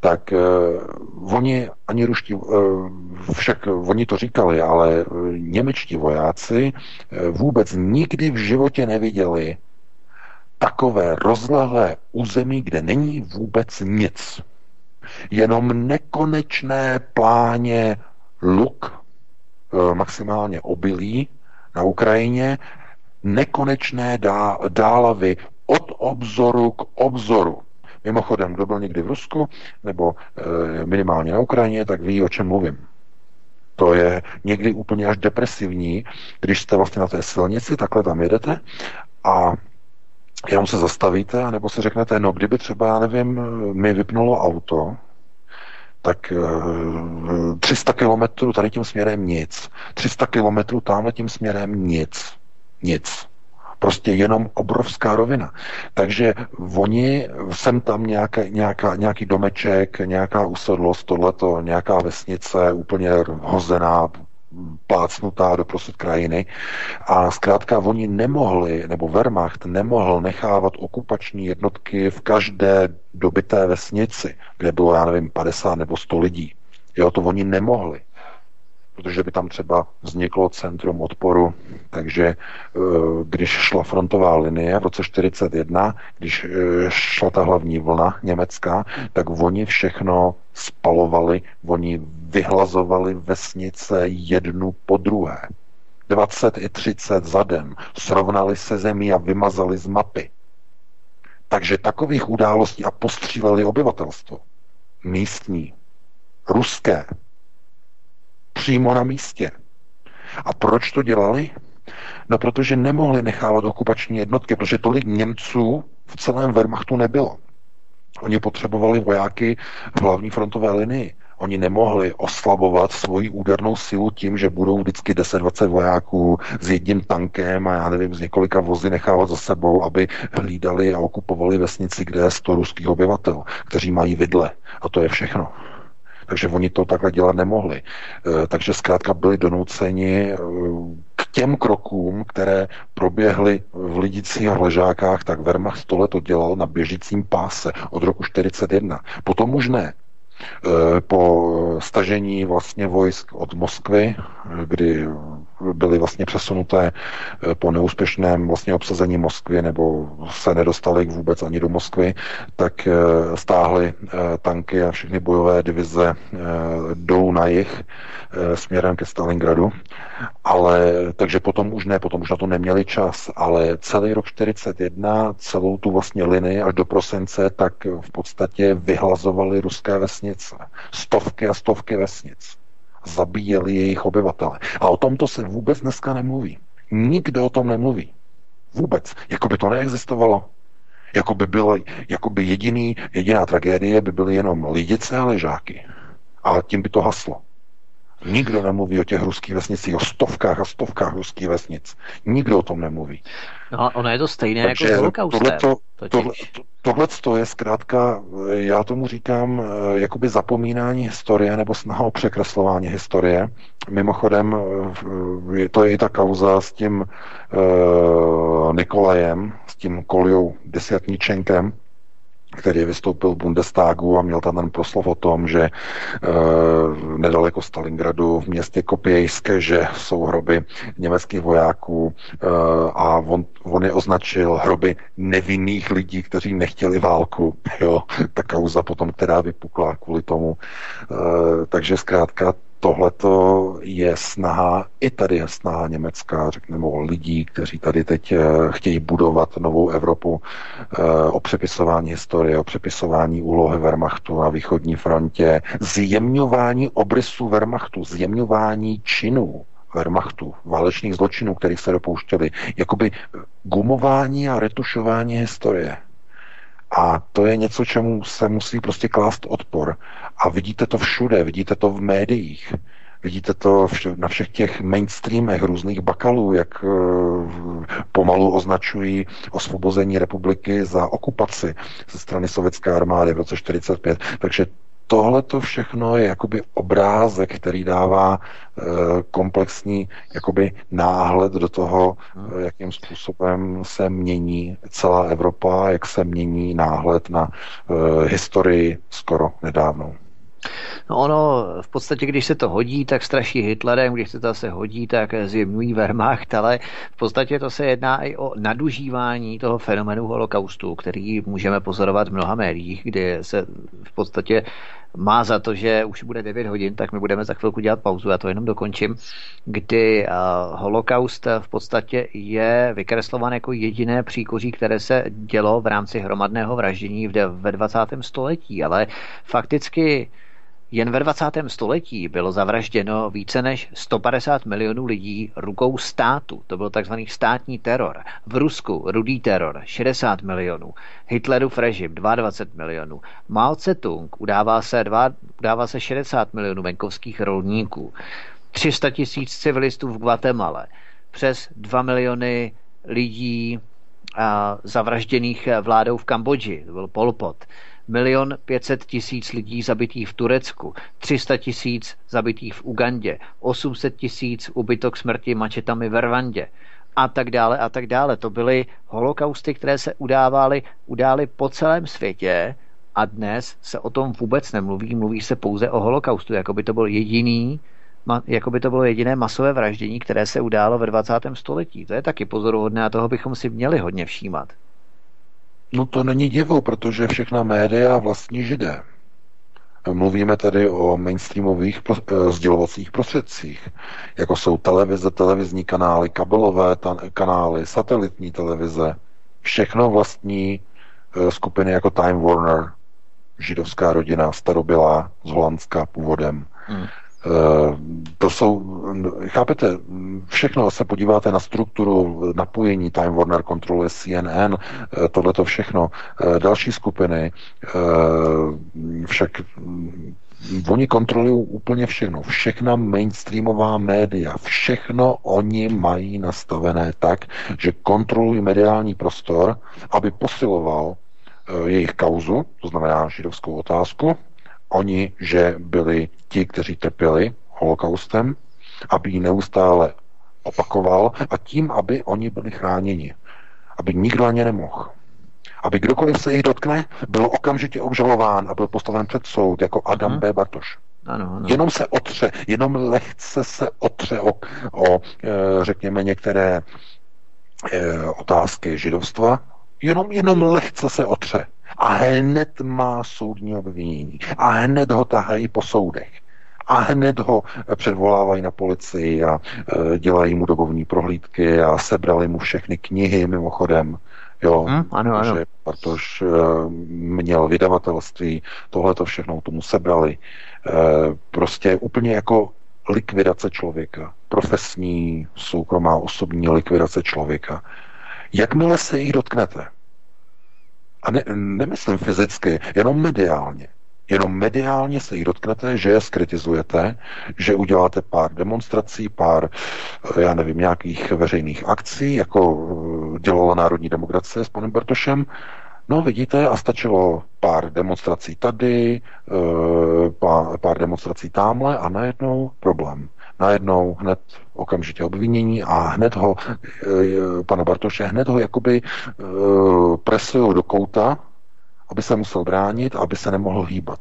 tak eh, oni ani ruští, eh, však oni to říkali, ale němečtí vojáci eh, vůbec nikdy v životě neviděli takové rozlehlé území, kde není vůbec nic. Jenom nekonečné pláně luk, eh, maximálně obilí na Ukrajině, nekonečné dá, dálavy od obzoru k obzoru. Mimochodem, kdo byl někdy v Rusku, nebo e, minimálně na Ukrajině, tak ví, o čem mluvím. To je někdy úplně až depresivní, když jste vlastně na té silnici, takhle tam jedete a jenom se zastavíte, anebo si řeknete, no kdyby třeba, já nevím, mi vypnulo auto, tak e, tři sta kilometrů tady tím směrem nic, tři sta kilometrů tamhle tím směrem nic, nic. Prostě jenom obrovská rovina. Takže oni, sem tam nějaká, nějaká, nějaký domeček, nějaká usedlost, tohleto, nějaká vesnice, úplně hozená, plácnutá doprostřed krajiny. A zkrátka oni nemohli, nebo Wehrmacht nemohl nechávat okupační jednotky v každé dobité vesnici, kde bylo, já nevím, padesát nebo sto lidí. Jo, to oni nemohli, protože by tam třeba vzniklo centrum odporu, takže když šla frontová linie v roce čtyřicet jedna, když šla ta hlavní vlna německá, tak oni všechno spalovali, oni vyhlazovali vesnice jednu po druhé. dvacet i třicet za den srovnali se zemí a vymazali z mapy. Takže takových událostí a postříleli obyvatelstvo. Místní, ruské, přímo na místě. A proč to dělali? No, protože nemohli nechávat okupační jednotky, protože tolik Němců v celém Wehrmachtu nebylo. Oni potřebovali vojáky v hlavní frontové linii. Oni nemohli oslabovat svoji údernou sílu tím, že budou vždycky deset dvacet vojáků s jedním tankem a já nevím, z několika vozy nechávat za sebou, aby hlídali a okupovali vesnici, kde je sto ruských obyvatel, kteří mají vidle. A to je všechno. Takže oni to takhle dělat nemohli. Takže zkrátka byli donuceni k těm krokům, které proběhly v Lidicích a Ležákách, tak Wehrmacht tohle to dělal na běžícím páse od roku čtyřicet jedna. Potom už ne. Po stažení vlastně vojsk od Moskvy, kdy byly vlastně přesunuté po neúspěšném vlastně obsazení Moskvy, nebo se nedostali vůbec ani do Moskvy, tak stáhly tanky a všechny bojové divize jdou na jih směrem ke Stalingradu, ale takže potom už ne, potom už na to neměli čas, ale celý rok čtyřicet jedna, celou tu vlastně linii až do prosince, tak v podstatě vyhlazovali ruské vesnice, stovky a stovky vesnic. Zabíjeli jejich obyvatele. A o tomto se vůbec dneska nemluví. Nikdo o tom nemluví. Vůbec. Jakoby to neexistovalo. Jakoby byla, jakoby jediný, jediná tragédie by byly jenom Lidice a Ležáky. A tím by to haslo. Nikdo nemluví o těch ruských vesnicích, o stovkách a stovkách ruských vesnic. Nikdo o tom nemluví. No a ono je to stejné. Takže jako s holokaustem. Tohleto je zkrátka, já tomu říkám, jakoby zapomínání historie nebo snaha o překreslování historie. Mimochodem, to je i ta kauza s tím uh, Nikolajem, s tím Koljou Desyatničenkem, který vystoupil v Bundestagu a měl tam ten proslov o tom, že e, nedaleko Stalingradu v městě Kopějské, že jsou hroby německých vojáků e, a on, on je označil hroby nevinných lidí, kteří nechtěli válku. Jo, ta kauza potom, která vypukla kvůli tomu. E, takže zkrátka tohleto je snaha, i tady je snaha Německa, řekneme o lidí, kteří tady teď chtějí budovat novou Evropu, o přepisování historie, o přepisování úlohy Wehrmachtu na východní frontě, zjemňování obrysů Wehrmachtu, zjemňování činů Wehrmachtu, válečných zločinů, kterých se dopouštěli, jakoby gumování a retušování historie. A to je něco, čemu se musí prostě klást odpor. A vidíte to všude, vidíte to v médiích, vidíte to vš- na všech těch mainstreamech různých bakalů, jak e, pomalu označují osvobození republiky za okupaci ze strany sovětské armády v roce čtyřicet pět. Takže tohleto všechno je jakoby obrázek, který dává e, komplexní jakoby náhled do toho, e, jakým způsobem se mění celá Evropa, jak se mění náhled na e, historii skoro nedávnou. No ono, v podstatě, když se to hodí, tak straší Hitlerem, když se to zase hodí, tak zjemňují Wehrmacht, ale v podstatě to se jedná i o nadužívání toho fenomenu holokaustu, který můžeme pozorovat v mnoha médiích, kdy se v podstatě má za to, že už bude devět hodin, tak my budeme za chvilku dělat pauzu, já to jenom dokončím, kdy holokaust v podstatě je vykreslován jako jediné příkoří, které se dělo v rámci hromadného vraždění ve dvacátém století, ale fakticky jen ve dvacátém století bylo zavražděno více než sto padesát milionů lidí rukou státu. To byl takzvaný státní teror. V Rusku rudý teror šedesát milionů. Hitlerův režim dvacet dva milionů. Mao Tse-tung udává se, udává se šedesát milionů venkovských rolníků. tři sta tisíc civilistů v Guatemale. Přes dva miliony lidí a, zavražděných vládou v Kambodži. To byl Pol Pot. Milion pětset tisíc lidí zabitých v Turecku, třista tisíc zabitých v Ugandě, osmset tisíc ubytek smrti mačetami v Rwandě a tak dále a tak dále. To byly holokausty, které se udávaly, udály po celém světě a dnes se o tom vůbec nemluví, mluví se pouze o holokaustu, jako by to byl jediný jako by to bylo jediné masové vraždění, které se událo ve dvacátém století. To je taky pozoruhodné a toho bychom si měli hodně všímat. No to není divu, protože všechna média vlastní Židé. Mluvíme tady o mainstreamových pro, e, sdělovacích prostředcích, jako jsou televize, televizní kanály, kabelové tan, kanály, satelitní televize. Všechno vlastní e, skupiny jako Time Warner, židovská rodina, starobylá, z Holandska původem. Hmm. To jsou, chápete, všechno se podíváte na strukturu napojení, Time Warner kontroluje C N N, tohleto všechno, další skupiny, však oni kontrolují úplně všechno, všechna mainstreamová média, všechno oni mají nastavené tak, že kontrolují mediální prostor, aby posiloval jejich kauzu, to znamená židovskou otázku, oni, že byli ti, kteří trpěli holokaustem, aby ji neustále opakoval a tím, aby oni byli chráněni. Aby nikdo ani nemohl. Aby kdokoliv se jich dotkne, byl okamžitě obžalován a byl postaven před soud jako Adam hmm. B. Bartoš. Ano, ano. Jenom se otře, jenom lehce se otře o, o řekněme, některé e, otázky židovstva, jenom, jenom lehce se otře. A hned má soudní obvinění. A hned ho tahají po soudech. A hned ho předvolávají na policii a e, dělají mu dobovní prohlídky a sebrali mu všechny knihy mimochodem. Jo, hmm, ano, ano. Že, protože e, měl vydavatelství, tohleto všechno tomu sebrali. E, prostě úplně jako likvidace člověka. Profesní, soukromá, osobní likvidace člověka. Jakmile se jich dotknete, a ne, nemyslím fyzicky, jenom mediálně. Jenom mediálně se jich dotknete, že je skritizujete, že uděláte pár demonstrací, pár, já nevím, nějakých veřejných akcí, jako dělala Národní demokracie s panem Bartošem. No vidíte, a stačilo pár demonstrací tady, pár, pár demonstrací tamhle a najednou problém. Najednou hned okamžitě obvinění a hned ho, pana Bartoše, hned ho jakoby presují do kouta, aby se musel bránit, aby se nemohl hýbat.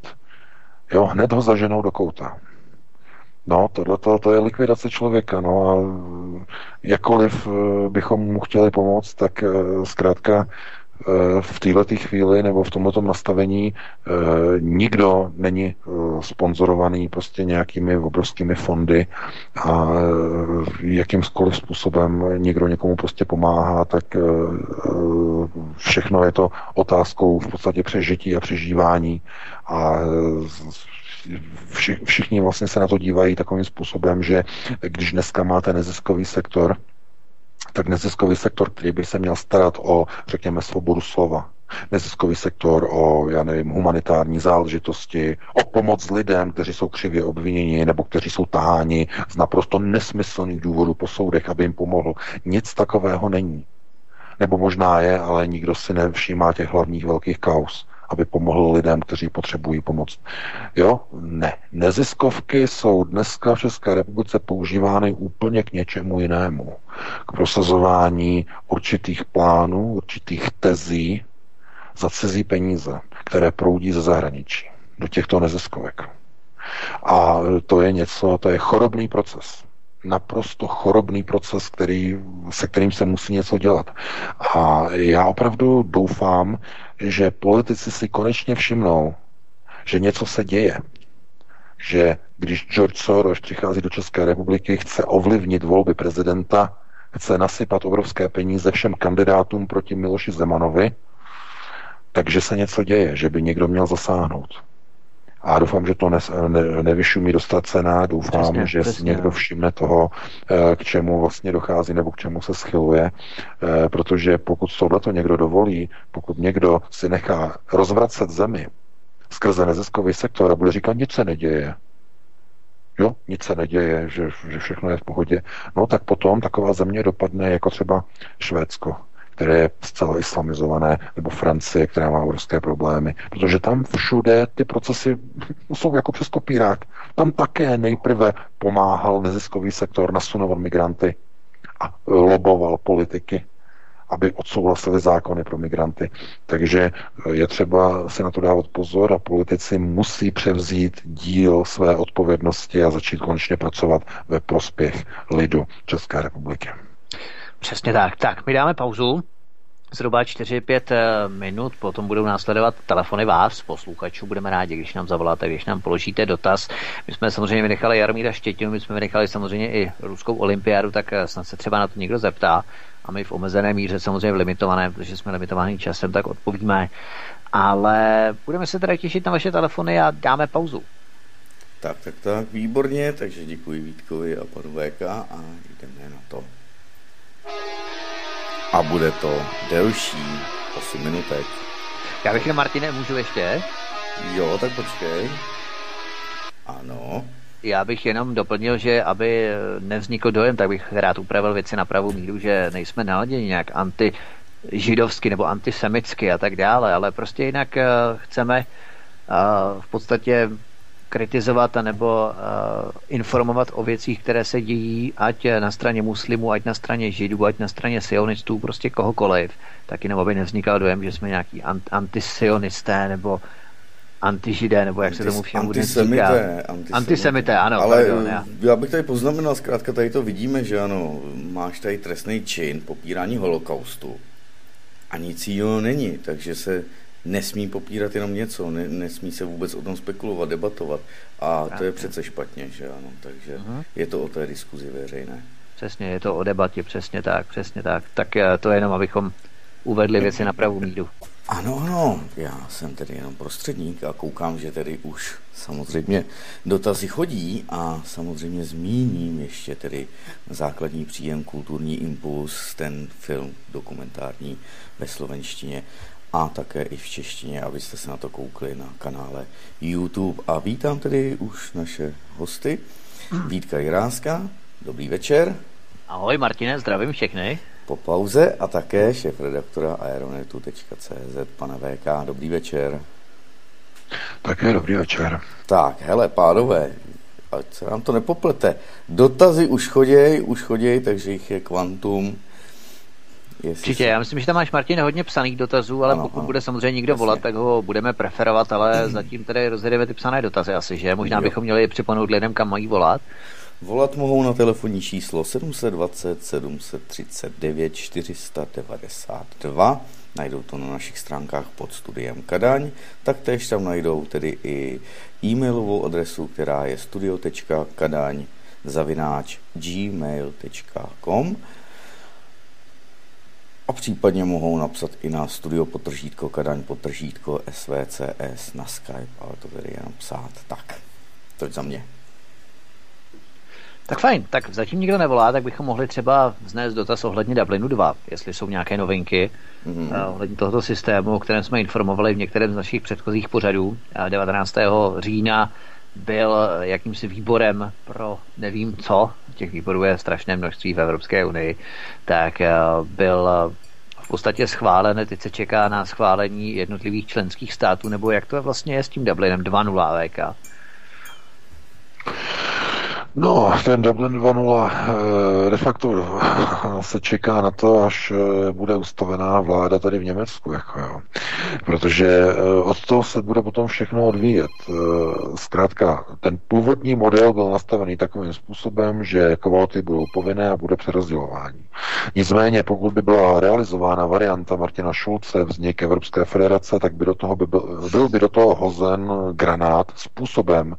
Jo, hned ho zaženou do kouta. No, tohle to je likvidace člověka, no a jakkoliv bychom mu chtěli pomoct, tak zkrátka v této chvíli nebo v tomto nastavení nikdo není sponzorovaný prostě nějakými obrovskými fondy a jakýmkoliv způsobem někdo někomu prostě pomáhá, tak všechno je to otázkou v podstatě přežití a přežívání a všichni vlastně se na to dívají takovým způsobem, že když dneska máte neziskový sektor, tak neziskový sektor, který by se měl starat o, řekněme, svobodu slova, neziskový sektor o, já nevím, humanitární záležitosti, o pomoc lidem, kteří jsou křivě obviněni nebo kteří jsou taháni z naprosto nesmyslných důvodů po soudech, aby jim pomohl. Nic takového není. Nebo možná je, ale nikdo si nevšímá těch hlavních velkých kauz, aby pomohl lidem, kteří potřebují pomoc. Jo? Ne. Neziskovky jsou dneska v České republice používány úplně k něčemu jinému. K prosazování určitých plánů, určitých tezí za cizí peníze, které proudí ze zahraničí do těchto neziskovek. A to je něco, to je chorobný proces. Naprosto chorobný proces, který, se kterým se musí něco dělat. A já opravdu doufám, že politici si konečně všimnou, že něco se děje. Že když George Soros přichází do České republiky, chce ovlivnit volby prezidenta, chce nasypat obrovské peníze všem kandidátům proti Miloši Zemanovi, takže se něco děje, že by někdo měl zasáhnout. A doufám, že to ne, ne, nevyšumí dostat cena, doufám, přesně, že přesně. Si někdo všimne toho, k čemu vlastně dochází nebo k čemu se schyluje, protože pokud tohleto někdo dovolí, pokud někdo si nechá rozvracet zemi skrze neziskový sektor a bude říkat, nic se neděje, jo, nic se neděje, že, že všechno je v pohodě, no tak potom taková země dopadne jako třeba Švédsko, které je zcela islamizované, nebo Francie, která má obrovské problémy. Protože tam všude ty procesy jsou jako přes kopírák. Tam také nejprve pomáhal neziskový sektor, nasunoval migranty a loboval politiky, aby odsouhlasili zákony pro migranty. Takže je třeba si na to dávat pozor a politici musí převzít díl své odpovědnosti a začít konečně pracovat ve prospěch lidu České republiky. Přesně tak. Tak, my dáme pauzu zhruba čtyři pět minut, potom budou následovat telefony vás, posluchačů. Budeme rádi, když nám zavoláte, když nám položíte dotaz. My jsme samozřejmě vynechali Jaromíra Štětinu, my jsme vynechali samozřejmě i ruskou olympiádu, tak snad se třeba na to někdo zeptá. A my v omezené míře, samozřejmě v limitované, protože jsme limitovaný časem, tak odpovíme. Ale budeme se teda těšit na vaše telefony a dáme pauzu. Tak, tak, tak, výborně, takže děkuji Vítkovi a panu V K a jdeme na to. A bude to delší osm minutek. Já bych, Martine, můžu ještě? Jo, tak počkej. Ano. Já bych jenom doplnil, že aby nevznikl dojem, tak bych rád upravil věci na pravou míru, že nejsme naladěni nějak antižidovsky nebo antisemicky a tak dále, ale prostě jinak chceme v podstatě kritizovat nebo uh, informovat o věcích, které se dějí, ať na straně muslimů, ať na straně židů, ať na straně sionistů, prostě kohokoliv. Tak jenom aby nevznikal dojem, že jsme nějaký ant- antisionisté nebo antižidé, nebo jak Antis- se tomu všemu bude říkat. Antisemité. Antisemité, ano. Ale pardon, já. já bych tady poznamenal, zkrátka tady to vidíme, že ano, máš tady trestný čin popírání holokaustu a nic jiného není, takže se nesmí popírat jenom něco, ne, nesmí se vůbec o tom spekulovat, debatovat. A tak to je přece špatně, že ano. Takže uh-huh. je to o té diskuzi veřejné. Přesně, je to o debatě, přesně tak, přesně tak. Tak to je jenom, abychom uvedli věci na pravou míru. Ano, ano, já jsem tedy jenom prostředník a koukám, že tedy už samozřejmě dotazy chodí a samozřejmě zmíním ještě tedy základní příjem Kulturní impuls, ten film dokumentární ve slovenštině a také i v češtině, abyste se na to koukli na kanále YouTube. A vítám tedy už naše hosty. Vítka Jiráska, dobrý večer. Ahoj Martine, zdravím všechny. Po pauze a také šéfredaktora aeronetu tečka cé zet, pana V K, dobrý večer. Také dobrý večer. Tak, hele, pánové, ať se nám to nepoplete. Dotazy už choděj, už choděj, takže jich je kvantum. Určitě, já myslím, že tam máš, Martin, hodně psaných dotazů, ale ano, pokud ano, bude samozřejmě někdo jasně volat, tak ho budeme preferovat, ale zatím tedy rozjedeme ty psané dotazy asi, že? Možná jo. bychom měli připomenout lidem, kam mají volat. Volat mohou na telefonní číslo sedm set dvacet sedm set třicet devět čtyři sta devadesát dva najdou to na našich stránkách pod studiem Kadaň, taktéž tam najdou tedy i e-mailovou adresu, která je studio tečka kadaň zavináč gmail tečka com, a případně mohou napsat i na studio potržítko Kadaň potržítko svcs na Skype, ale to tedy je napsat. Tak, toť za mě. Tak fajn, tak zatím nikdo nevolá, tak bychom mohli třeba vznést dotaz ohledně Dublinu dva, jestli jsou nějaké novinky mm-hmm. ohledně tohoto systému, o kterém jsme informovali v některém z našich předchozích pořadů. devatenáctého října byl jakýmsi výborem pro nevím co, těch výborů je strašné množství v Evropské unii, tak byl v podstatě schválen, teď se čeká na schválení jednotlivých členských států, nebo jak to vlastně je s tím Dublinem dva nula vé ká? No, ten Dublin dva nula de facto se čeká na to, až bude ustavená vláda tady v Německu, jako jo. Protože od toho se bude potom všechno odvíjet. Zkrátka, ten původní model byl nastavený takovým způsobem, že kvóty budou povinné a bude přerozdělování. Nicméně, pokud by byla realizována varianta Martina Schulze, vznik Evropské federace, tak by do toho by byl, byl by do toho hozen granát způsobem,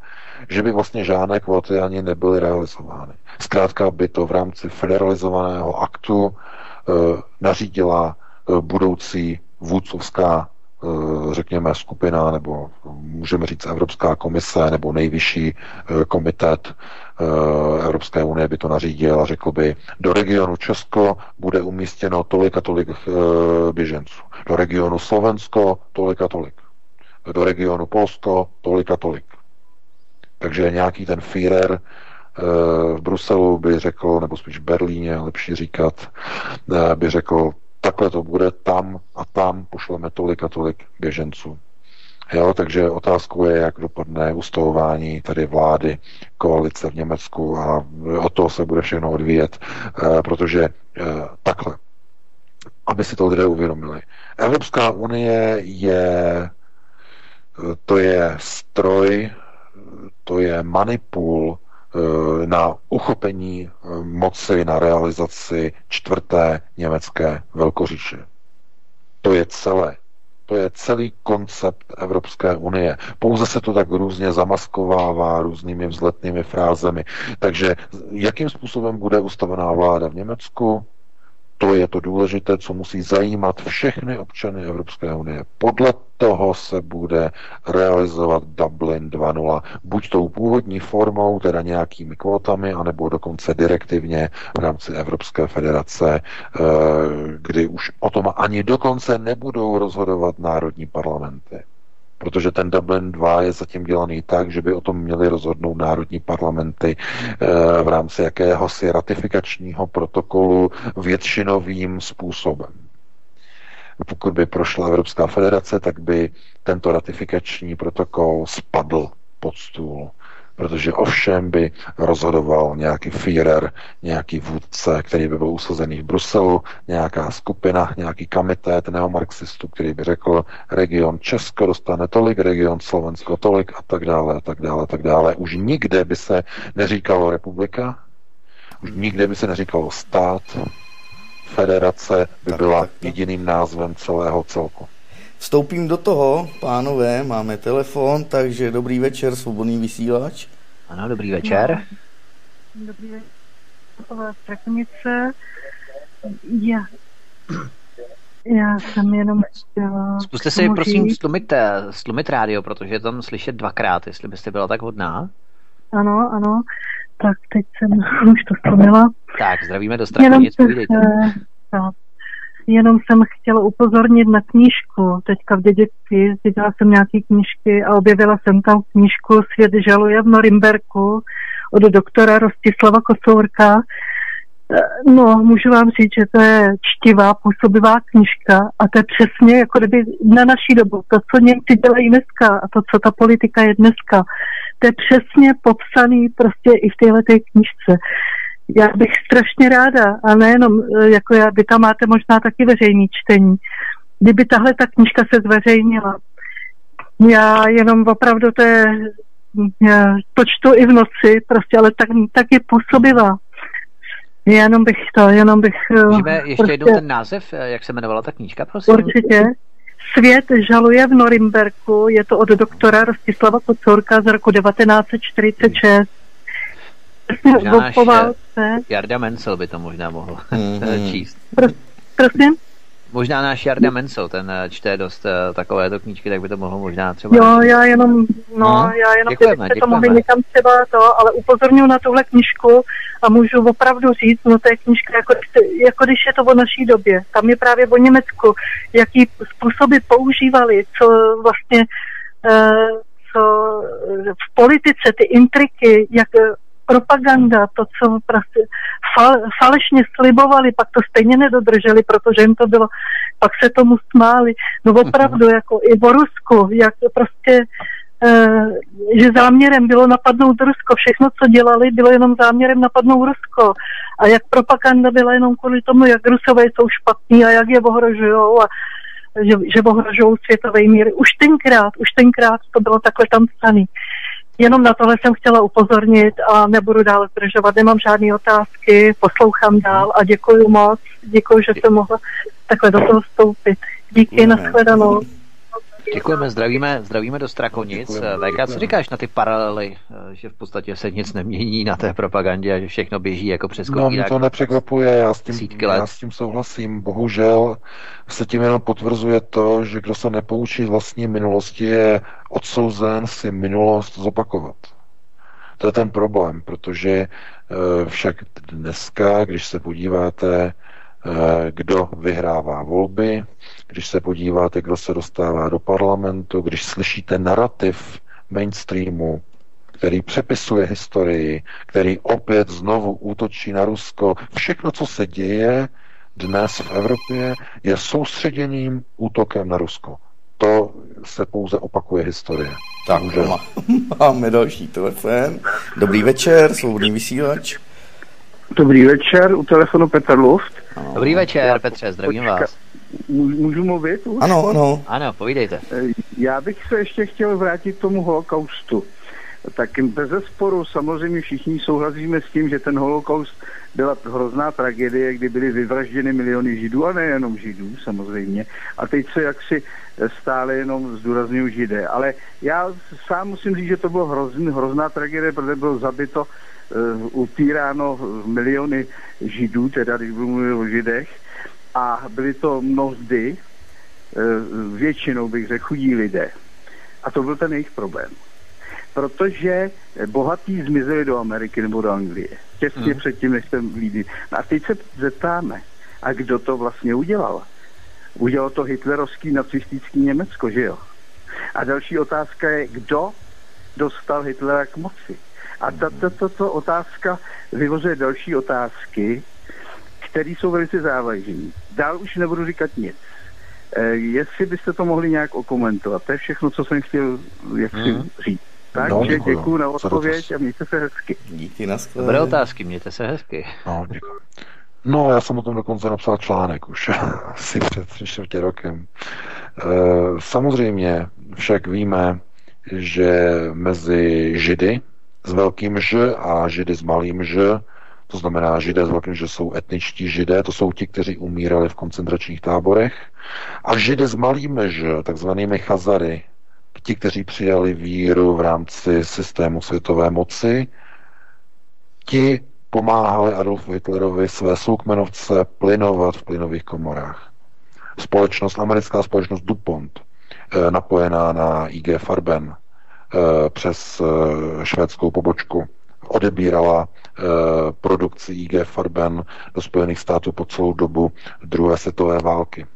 že by vlastně žádné kvóty ani nebyly realizovány. Zkrátka by to v rámci federalizovaného aktu e, nařídila e, budoucí vůdcovská, e, řekněme, skupina, nebo můžeme říct Evropská komise, nebo nejvyšší e, komitet e, Evropské unie by to nařídil a řekl by, do regionu Česko bude umístěno tolik a tolik e, běženců. Do regionu Slovensko tolik a tolik. Do regionu Polsko tolik a tolik. Takže nějaký ten Führer v Bruselu by řekl, nebo spíš v Berlíně, lepší říkat, by řekl, takhle to bude, tam a tam pošleme tolik a tolik běženců. Jo, takže otázkou je, jak dopadne ustavování tady vlády, koalice v Německu, a od toho se bude všechno odvíjet, protože takhle, aby si to lidé uvědomili. Evropská unie je, to je stroj, to je manipul na uchopení moci, na realizaci čtvrté německé velkoříše. To je celé. To je celý koncept Evropské unie. Pouze se to tak různě zamaskovává různými vzletnými frázemi. Takže jakým způsobem bude ustavená vláda v Německu? To je to důležité, co musí zajímat všechny občany Evropské unie. Podle toho se bude realizovat Dublin dva nula, buď tou původní formou, teda nějakými kvótami, anebo dokonce direktivně v rámci Evropské federace, kdy už o tom ani dokonce nebudou rozhodovat národní parlamenty. Protože ten Dublin dva je zatím dělaný tak, že by o tom měly rozhodnout národní parlamenty v rámci jakéhosi ratifikačního protokolu většinovým způsobem. Pokud by prošla Evropská federace, tak by tento ratifikační protokol spadl pod stůl, protože ovšem by rozhodoval nějaký Führer, nějaký vůdce, který by byl usazený v Bruselu, nějaká skupina, nějaký komitet neomarxistů, který by řekl, region Česko dostane tolik, region Slovensko tolik a tak dále, a tak dále, a tak dále. Už nikde by se neříkalo republika, už nikde by se neříkalo stát, federace by byla jediným názvem celého celku. Vstoupím do toho, pánové, máme telefon, takže dobrý večer, Svobodný vysílač. Ano, dobrý večer. No, dobrý večer, Strakonice. Já, já jsem jenom chtěla... Zkuste si, prosím, slumit, slumit rádio, protože je tam slyšet dvakrát, jestli byste byla tak hodná. Ano, ano, tak teď jsem už to slumila. Tak, zdravíme do Strakonic, povídejte. Jenom jsem chtěla upozornit na knížku. Teďka v dědictví zdědila jsem nějaké knížky a objevila jsem tam knížku Svět žaluje v Norimberku od doktora Rostislava Kocourka. No, můžu vám říct, že to je čtivá, působivá knížka a to je přesně jako kdyby na naší dobu. To, co Němci dělají dneska a to, co ta politika je dneska, to je přesně popsaný prostě i v téhleté knížce. Já bych strašně ráda, a nejenom, jako já, vy tam máte možná taky veřejný čtení, kdyby tahle ta knížka se zveřejnila. Já jenom opravdu to je, to čtu i v noci, prostě, ale tak, tak je působivá. Jenom bych to, jenom bych... Můžeme ještě prostě, jednou ten název, jak se jmenovala ta knížka, prosím? Určitě. Svět žaluje v Norimberku, je to od doktora Rostislava Kocourka z roku devatenáct set čtyřicet šest. Možná Jarda Mencel by to možná mohl mm-hmm. číst. Pr- prosím? Možná náš Jarda Mencel, ten čte dost uh, takovéto knížky, tak by to mohlo možná třeba... Jo, já jenom, no, uh-huh. já jenom, kdybychom to mohli někam třeba to, ale upozorňuji na tuhle knížku a můžu opravdu říct, no to je knížka, jako, jako když je to o naší době. Tam je právě o Německu, jaký způsoby používali, co vlastně uh, co v politice, ty intriky, jak... propaganda, to, co prostě fal, falešně slibovali, pak to stejně nedodrželi, protože jim to bylo, pak se tomu smáli. No opravdu, jako i o Rusku, jak prostě, e, že záměrem bylo napadnout Rusko, všechno, co dělali, bylo jenom záměrem napadnout Rusko. A jak propaganda byla jenom kvůli tomu, jak Rusové jsou špatní a jak je ohrožujou a že, že ohrožujou světový mír. Už tenkrát, už tenkrát to bylo takhle tam psaný. Jenom na tohle jsem chtěla upozornit a nebudu dále zdržovat, nemám žádné otázky, poslouchám dál a děkuji moc, děkuji, že jsem mohla takhle do toho vstoupit. Díky, nashledanou. Děkujeme, zdravíme, zdravíme do Strakonic. Léka, co říkáš na ty paralely, že v podstatě se nic nemění na té propagandě a že všechno běží jako přes kopírák? No, mě to nepřekvapuje, já s tím, já s tím souhlasím. Bohužel se tím jenom potvrzuje to, že kdo se nepoučí vlastní minulosti, je odsouzen si minulost zopakovat. To je ten problém, protože však dneska, když se podíváte, kdo vyhrává volby, když se podíváte, kdo se dostává do parlamentu, když slyšíte narrativ mainstreamu, který přepisuje historii, který opět znovu útočí na Rusko. Všechno, co se děje dnes v Evropě, je soustředěným útokem na Rusko. To se pouze opakuje historie. Tak, má, máme další telefon. Dobrý večer, Svobodný vysílač. Dobrý večer, u telefonu Petr Luft. Dobrý večer, Petře, zdravím Počka- vás. Můžu mluvit? Už? Ano, ano. Ano, povídejte. Já bych se ještě chtěl vrátit k tomu holokaustu. Tak bezesporu samozřejmě všichni souhlasíme s tím, že ten holokaust byla hrozná tragédie, kdy byly vyvražděny miliony Židů, a nejenom Židů samozřejmě. A teď se jaksi stále jenom zdůrazňují Židé. Ale já sám musím říct, že to bylo hrozný, hrozná tragédie, protože bylo zabito, uh, upíráno miliony Židů, teda když budu mluvit o Židech. A byly to mnohdy, většinou bych řekl, chudí lidé. A to byl ten jejich problém. Protože bohatí zmizeli do Ameriky nebo do Anglie. Těsně hmm. předtím, než jsem vlídil. No a teď se zeptáme, a kdo to vlastně udělal? Udělal to hitlerovský nacistický Německo, že jo? A další otázka je, kdo dostal Hitlera k moci? A tato otázka vyvozuje další otázky, které jsou velice závažný. Dál už nebudu říkat nic. E, jestli byste to mohli nějak okomentovat. To je všechno, co jsem chtěl jak si mm. říct. Takže no, děkuju na odpověď a mějte se hezky. Díky, nashledanou. Dobré otázky, mějte se hezky. No, děkuji. No, já jsem o tom dokonce napsal článek už asi před tři čtvrtě rokem. E, samozřejmě však víme, že mezi Židy s velkým Ž a Židy s malým Ž, to znamená Židé s velkým, že jsou etničtí Židé, to jsou ti, kteří umírali v koncentračních táborech, a Židé s malými Ž, takzvanými Chazary, ti, kteří přijali víru v rámci systému světové moci, ti pomáhali Adolfu Hitlerovi své soukmenovce plynovat v plynových komorách. Společnost, americká společnost DuPont, napojená na I G Farben přes švédskou pobočku, odebírala eh, produkci I G Farben do Spojených států po celou dobu druhé světové války.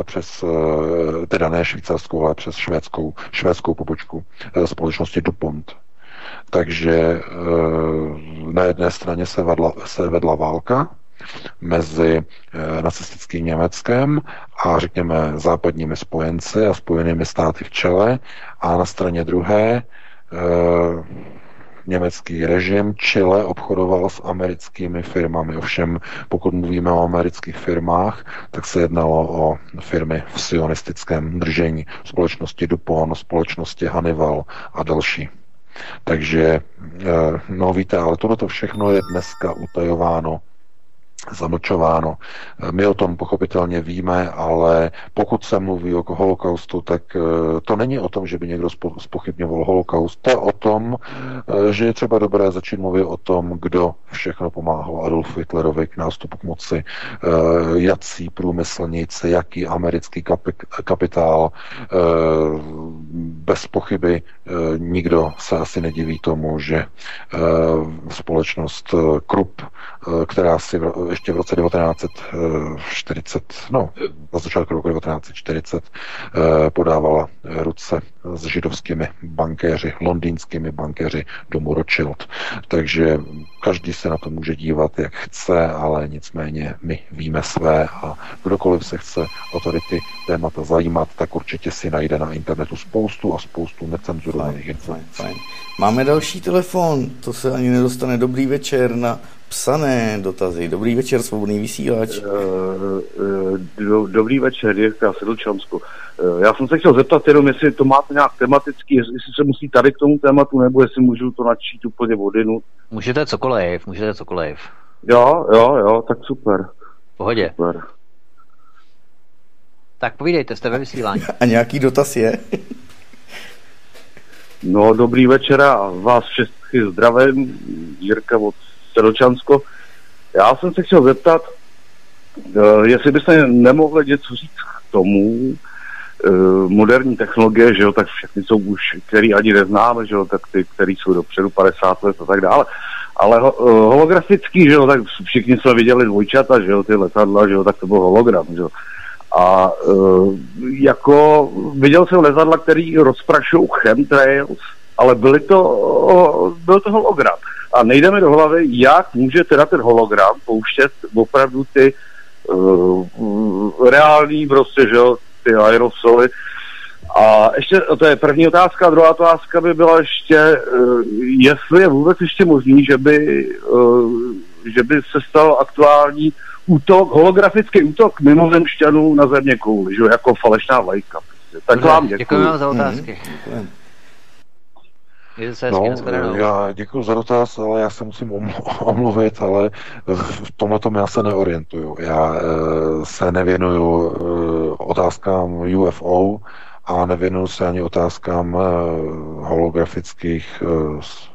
Eh, přes, eh, teda ne švýcarskou, ale přes švédskou, švédskou pobočku eh, společnosti DuPont. Takže eh, na jedné straně se, vedla, se vedla válka mezi eh, nacistickým Německem a řekněme západními spojenci a Spojenými státy v čele, a na straně druhé eh, německý režim Chile obchodoval s americkými firmami. Ovšem, pokud mluvíme o amerických firmách, tak se jednalo o firmy v sionistickém držení, společnosti DuPont, společnosti Honeywell a další. Takže, no víte, ale tohleto všechno je dneska utajováno, zamlčováno. My o tom pochopitelně víme, ale pokud se mluví o holokaustu, tak to není o tom, že by někdo zpochybňoval holokaust. To je o tom, že je třeba dobré začít mluvit o tom, kdo všechno pomáhal Adolfu Hitlerovi k nástupu k moci, jací průmyslníci, jaký americký kapitál. Bez pochyby nikdo se asi nediví tomu, že společnost Krupp, která si ještě v roce devatenáct set čtyřicet, no, na začátku roku devatenáct set čtyřicet podávala ruce s židovskými bankéři, londýnskými bankéři domu Rothschild. Takže každý se na to může dívat, jak chce, ale nicméně my víme své a kdokoliv se chce o tady ty témata zajímat, tak určitě si najde na internetu spoustu a spoustu necenzurovaných informací. Máme další telefon, to se ani nedostane. Dobrý večer na psané dotazy. Dobrý večer, Svobodný vysílač. Dobrý večer, Jirka Sedlčansku. Já jsem se chtěl zeptat jenom, jestli to máte nějak tematický, jestli se musí tady k tomu tématu, nebo jestli můžu to načít úplně vodinu. Můžete cokoliv, můžete cokoliv. Jo, jo, jo, tak super. Pohodě. Super. Tak povídejte, jste ve vysílání. A nějaký dotaz je? No, dobrý večer a vás všechny zdravím. Jirka od Sedlčansko. Já jsem se chtěl zeptat, jestli byste nemohli něco říct k tomu, moderní technologie, že jo, tak všechny jsou už, který ani neznáme, že jo, tak ty, který jsou dopředu padesát let a tak dále, ale ho, holografický, že jo, tak všichni jsme viděli dvojčata, že jo, ty letadla, že jo, tak to byl hologram, že jo. A jako viděl jsem letadla, který rozprašují chemtrails, ale byly to, byl to hologram. A nejde mi do hlavy, jak může teda ten hologram pouštět opravdu ty uh, reální prostě, že jo, ty aerosoly. A ještě, to je první otázka, druhá otázka by byla ještě, uh, jestli je vůbec ještě možný, že by, uh, že by se stal aktuální útok, holografický útok mimozemšťanů na země kouli, že jo, jako falešná vlajka. Tak no, vám děkuji. Děkuji vám za otázky. Mm-hmm. No, já děkuji za dotaz, ale já se musím omluvit, ale v tomhletom já se neorientuju. Já se nevěnuju otázkám U F O a nevěnuju se ani otázkám holografických,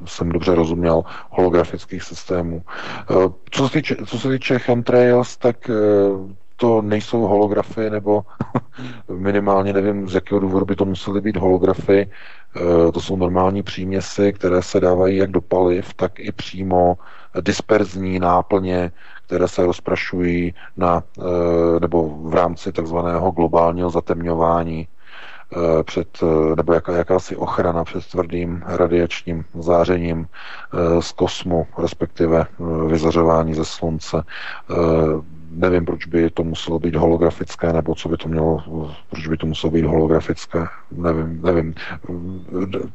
jsem dobře rozuměl, holografických systémů. Co se týče, co se týče chemtrails, tak to nejsou holografy, nebo minimálně nevím, z jakého důvodu by to musely být holografy. To jsou normální příměsi, které se dávají jak do paliv, tak i přímo disperzní náplně, které se rozprašují na, nebo v rámci takzvaného globálního zatemňování před, nebo jaká, jakási ochrana před tvrdým radiačním zářením z kosmu, respektive vyzařování ze slunce. Nevím, proč by to muselo být holografické, nebo co by to mělo, proč by to muselo být holografické, nevím, nevím.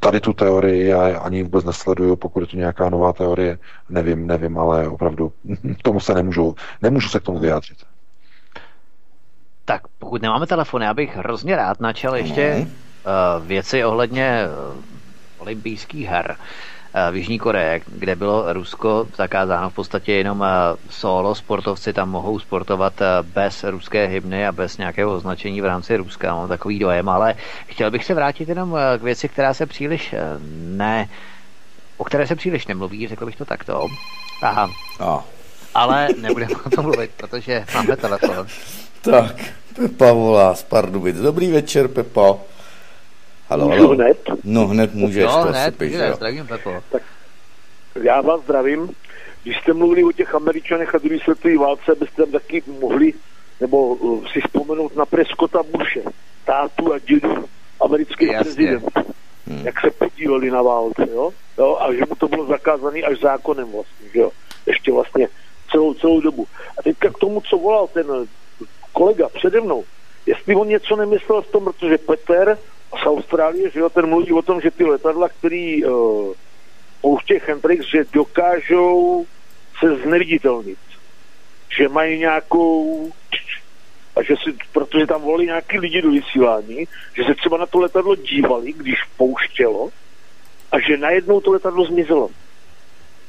Tady tu teorii já ani vůbec nesleduju, pokud je to nějaká nová teorie, nevím, nevím, ale opravdu tomu se nemůžu, nemůžu se k tomu vyjádřit. Tak, pokud nemáme telefony, já bych hrozně rád načal ještě mm. uh, věci ohledně uh, olympijských her. V Jižní Koreji, kde bylo Rusko zakázáno, v podstatě jenom solo sportovci tam mohou sportovat bez ruské hymny a bez nějakého označení v rámci Ruska. Mám takový dojem, ale chtěl bych se vrátit jenom k věci, která se příliš ne, o které se příliš nemluví, řekl bych to takto. Aha. No. Ale nebudeme o tom mluvit, protože máme telefon. Tak, Pepa volá z Pardubic. Dobrý večer, Pepo. Halo, halo. Můžu hned? No hned můžeš, no, to hned, asi píš, jo. Zdravím, tak, já vás zdravím. Když jste mluvili o těch Američanech a druhé světové válce, byste tam taky mohli, nebo uh, si vzpomenout na Prescotta Bushe, tátu a dědu amerických prezidentů, hmm. jak se podíleli na válce, jo? Jo? A že mu to bylo zakázané až zákonem vlastně, že jo? Ještě vlastně celou, celou dobu. A teďka k tomu, co volal ten kolega přede mnou, jestli on něco nemyslel v tom, protože Petr z Austrálie, že jo, ten mluví o tom, že ty letadla, který uh, pouštějí chemtrails, že dokážou se zneviditelnit. Že mají nějakou a že si, protože tam volili nějaký lidi do vysílání, že se třeba na to letadlo dívali, když pouštělo a že najednou to letadlo zmizelo.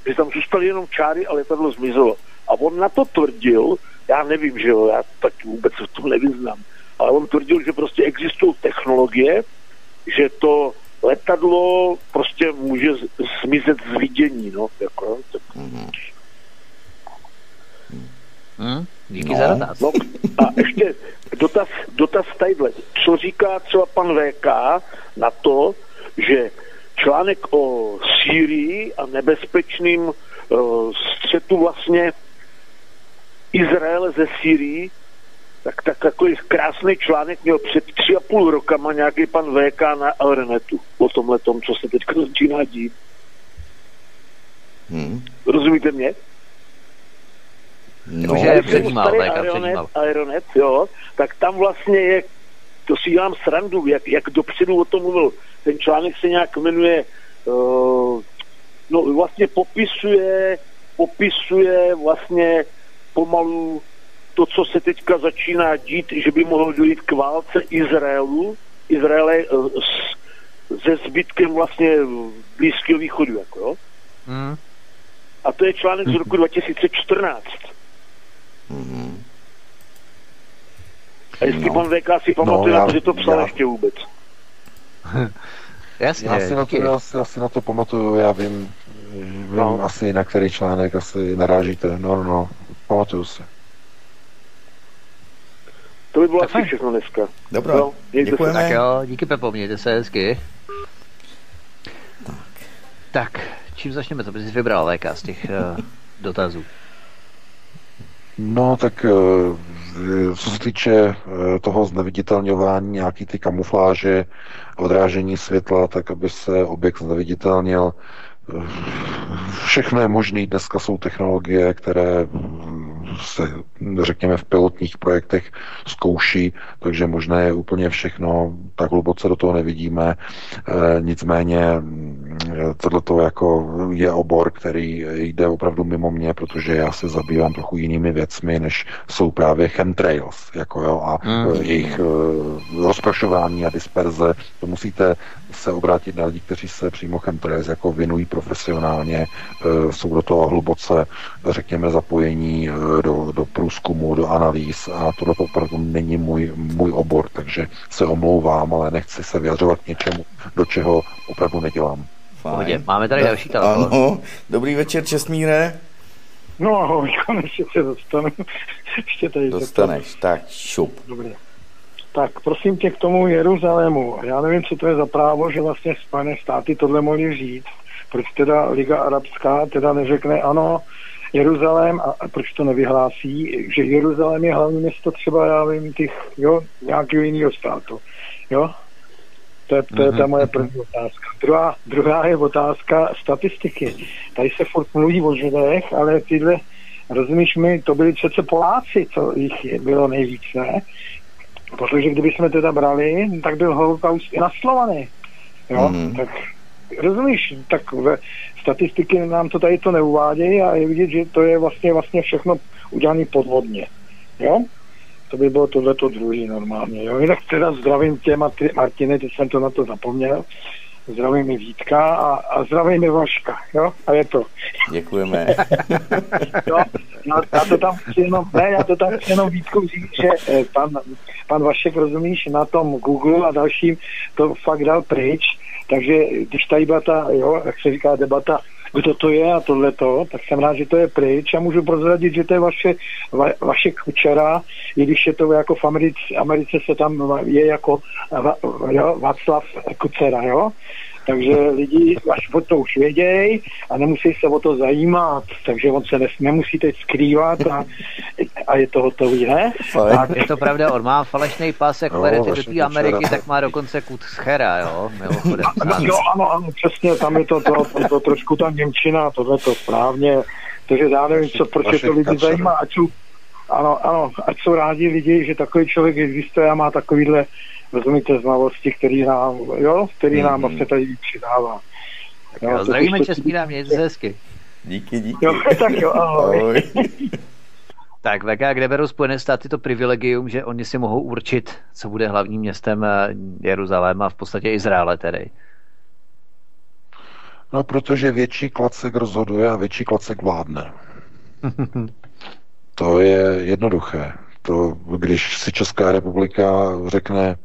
Že tam zůstaly jenom čáry a letadlo zmizelo. A on na to tvrdil, já nevím, že jo, já tak vůbec v tom nevyznám, ale on tvrdil, že prostě existují technologie, že to letadlo prostě může zmizet z vidění, no. Jako, tak. Mm. Mm. Díky no. za dotaz. No. A ještě dotaz, dotaz tadyhle. Co říká třeba pan V K na to, že článek o Sýrii a nebezpečným uh, střetu vlastně Izraele ze Sýrii, tak, tak takový krásný článek měl před tři a půl rokama nějaký pan V K na Aeronetu o tomhletom, co se teďka začíná dít. Hmm. Rozumíte mě? No, že předímal, starý Aeronet, Aeronet, jo, tak tam vlastně je, to si dělám srandu, jak, jak dopředu o tom mluvil, ten článek se nějak jmenuje, uh, no vlastně popisuje, popisuje vlastně pomalu to, co se teďka začíná dít, že by mohlo dojít k válce Izraelu, Izraele uh, s, se zbytkem vlastně Blízkého východu, jako jo. Mm. A to je článek z roku dva tisíce čtrnáct. Mm. A jestli no. pan V K si pamatuje, no, že to psal já... ještě vůbec. Jasně, já, si na to, já, si, já si na to pamatuju, já vím, vím no. asi na který článek asi narážíte. No, no, pamatuju si. To by bylo asi všechno dneska. Dobro, no, děkujeme. Tak jo, díky Pepo, mějte se hezky. Tak. Tak, čím začneme? To by jsi vybral léka z těch uh, dotazů. No, tak uh, co se týče uh, toho zneviditelňování, nějaký ty kamufláže, odrážení světla, tak aby se objekt zneviditelnil, uh, všechno je možné. Dneska jsou technologie, které se, řekněme, v pilotních projektech zkouší, takže možné je úplně všechno, tak hluboce do toho nevidíme, e, nicméně tohleto jako je obor, který jde opravdu mimo mě, protože já se zabývám trochu jinými věcmi, než jsou právě chemtrails, jako jo, a mm. jejich e, rozprašování a disperze, to musíte se obrátit na lidi, kteří se přímo chemtrails jako věnují profesionálně, e, jsou do toho hluboce, řekněme, zapojení e, Do, do průzkumu, do analýz a tohle opravdu není můj, můj obor, takže se omlouvám, ale nechci se vyjadřovat k něčemu, do čeho opravdu nedělám. Fajn. Máme tady další telefon. Ano, dobrý večer, Česmíre. No ahoj, konečně se dostanu. Ještě tady dostaneš, dostanu. Tak šup. Dobrý. Tak prosím tě k tomu Jeruzalému. Já nevím, co to je za právo, že vlastně Spojené státy tohle mohli říct. Proč teda Liga arabská teda neřekne ano, Jeruzalém, a proč to nevyhlásí, že Jeruzalém je hlavní město třeba, já vím, těch, jo, nějakého jiného státu, jo? To je, to je ta moje první otázka. Druhá, druhá je otázka statistiky. Tady se furt mluví o Židech, ale tyhle, rozumíš mi, to byli přece Poláci, co jich bylo nejvíc, ne? Protože kdyby jsme teda brali, tak byl holokaust i na Slovany, jo? Mm. Tak... Rozumíš, tak ve statistiky nám to tady to neuvádějí a je vidět, že to je vlastně, vlastně všechno udělané podvodně, jo? To by bylo tohleto druhý normálně, jo? Jinak teda zdravím tě, Martine, teď jsem to na to zapomněl, zdravím i Vítka a, a zdravím i Vaška, jo? A je to. Děkujeme. Jo, já, já to tam chci jenom, ne, já to tam chci jenom Vítku říct, že eh, pan, pan Vašek, rozumíš, na tom Google a dalším to fakt dal pryč. Takže když tady byla ta, jo, jak se říká debata, kdo to je a tohleto, tak jsem rád, že to je pryč a můžu prozradit, že to je vaše, va, vaše Kučera, i když je to jako v Americe, Americe se tam je jako jo, Václav Kučera, jo? Takže lidi až o to už vědějí a nemusí se o to zajímat, takže on se nemusí teď skrývat a, a je to hotový, ne? A je to pravda, on má falešný pas, jak vedete do té Ameriky, tak má dokonce Kuchera, jo? Jo, ano, ano, přesně, tam je to, to, to, to trošku tam němčina, tohle to správně, takže já nevím, co, proč je to lidi zajímá, ať jsou, ano, ano, ať jsou rádi lidi, že takový člověk existuje a má takovýhle, rozumíte, znalosti, který nám, jo, který nám mm-hmm. vlastně tady přidává. Jo, zdravíme Česmíra, mějte se hezky. Díky, díky. Jo, tak jo, ahoj. ahoj. Tak, V K, kde berou Spojené státy to privilegium, že oni si mohou určit, co bude hlavním městem Jeruzaléma, v podstatě Izraele tedy? No, protože větší klacek rozhoduje a větší klacek vládne. To je jednoduché. To, když si Česká republika řekne,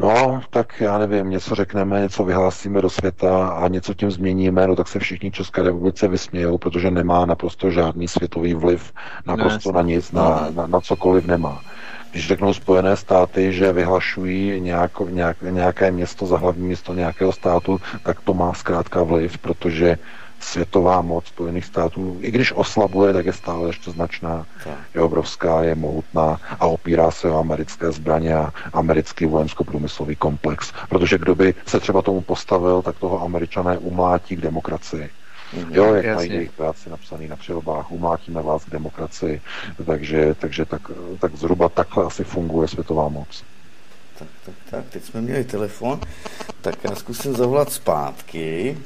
no, tak já nevím, něco řekneme, něco vyhlásíme do světa a něco tím změníme, no tak se všichni v České republice vysmějou, protože nemá naprosto žádný světový vliv, naprosto ne, na nic, na, na, na cokoliv nemá. Když řeknou Spojené státy, že vyhlašují nějak, nějak, nějaké město za hlavní město nějakého státu, tak to má zkrátka vliv, protože světová moc Spojených států, i když oslabuje, tak je stále ještě značná, je obrovská, je mohutná a opírá se o americké zbraně a americký vojensko-průmyslový komplex. Protože kdo by se třeba tomu postavil, tak toho Američané umlátí k demokracii. Jo, jak mají jejich práci napsaný na přilbách, umlátíme vás k demokracii. Takže, takže tak, tak zhruba takhle asi funguje světová moc. Tak, tak, tak, teď jsme měli telefon, tak já zkusím zavolat zpátky.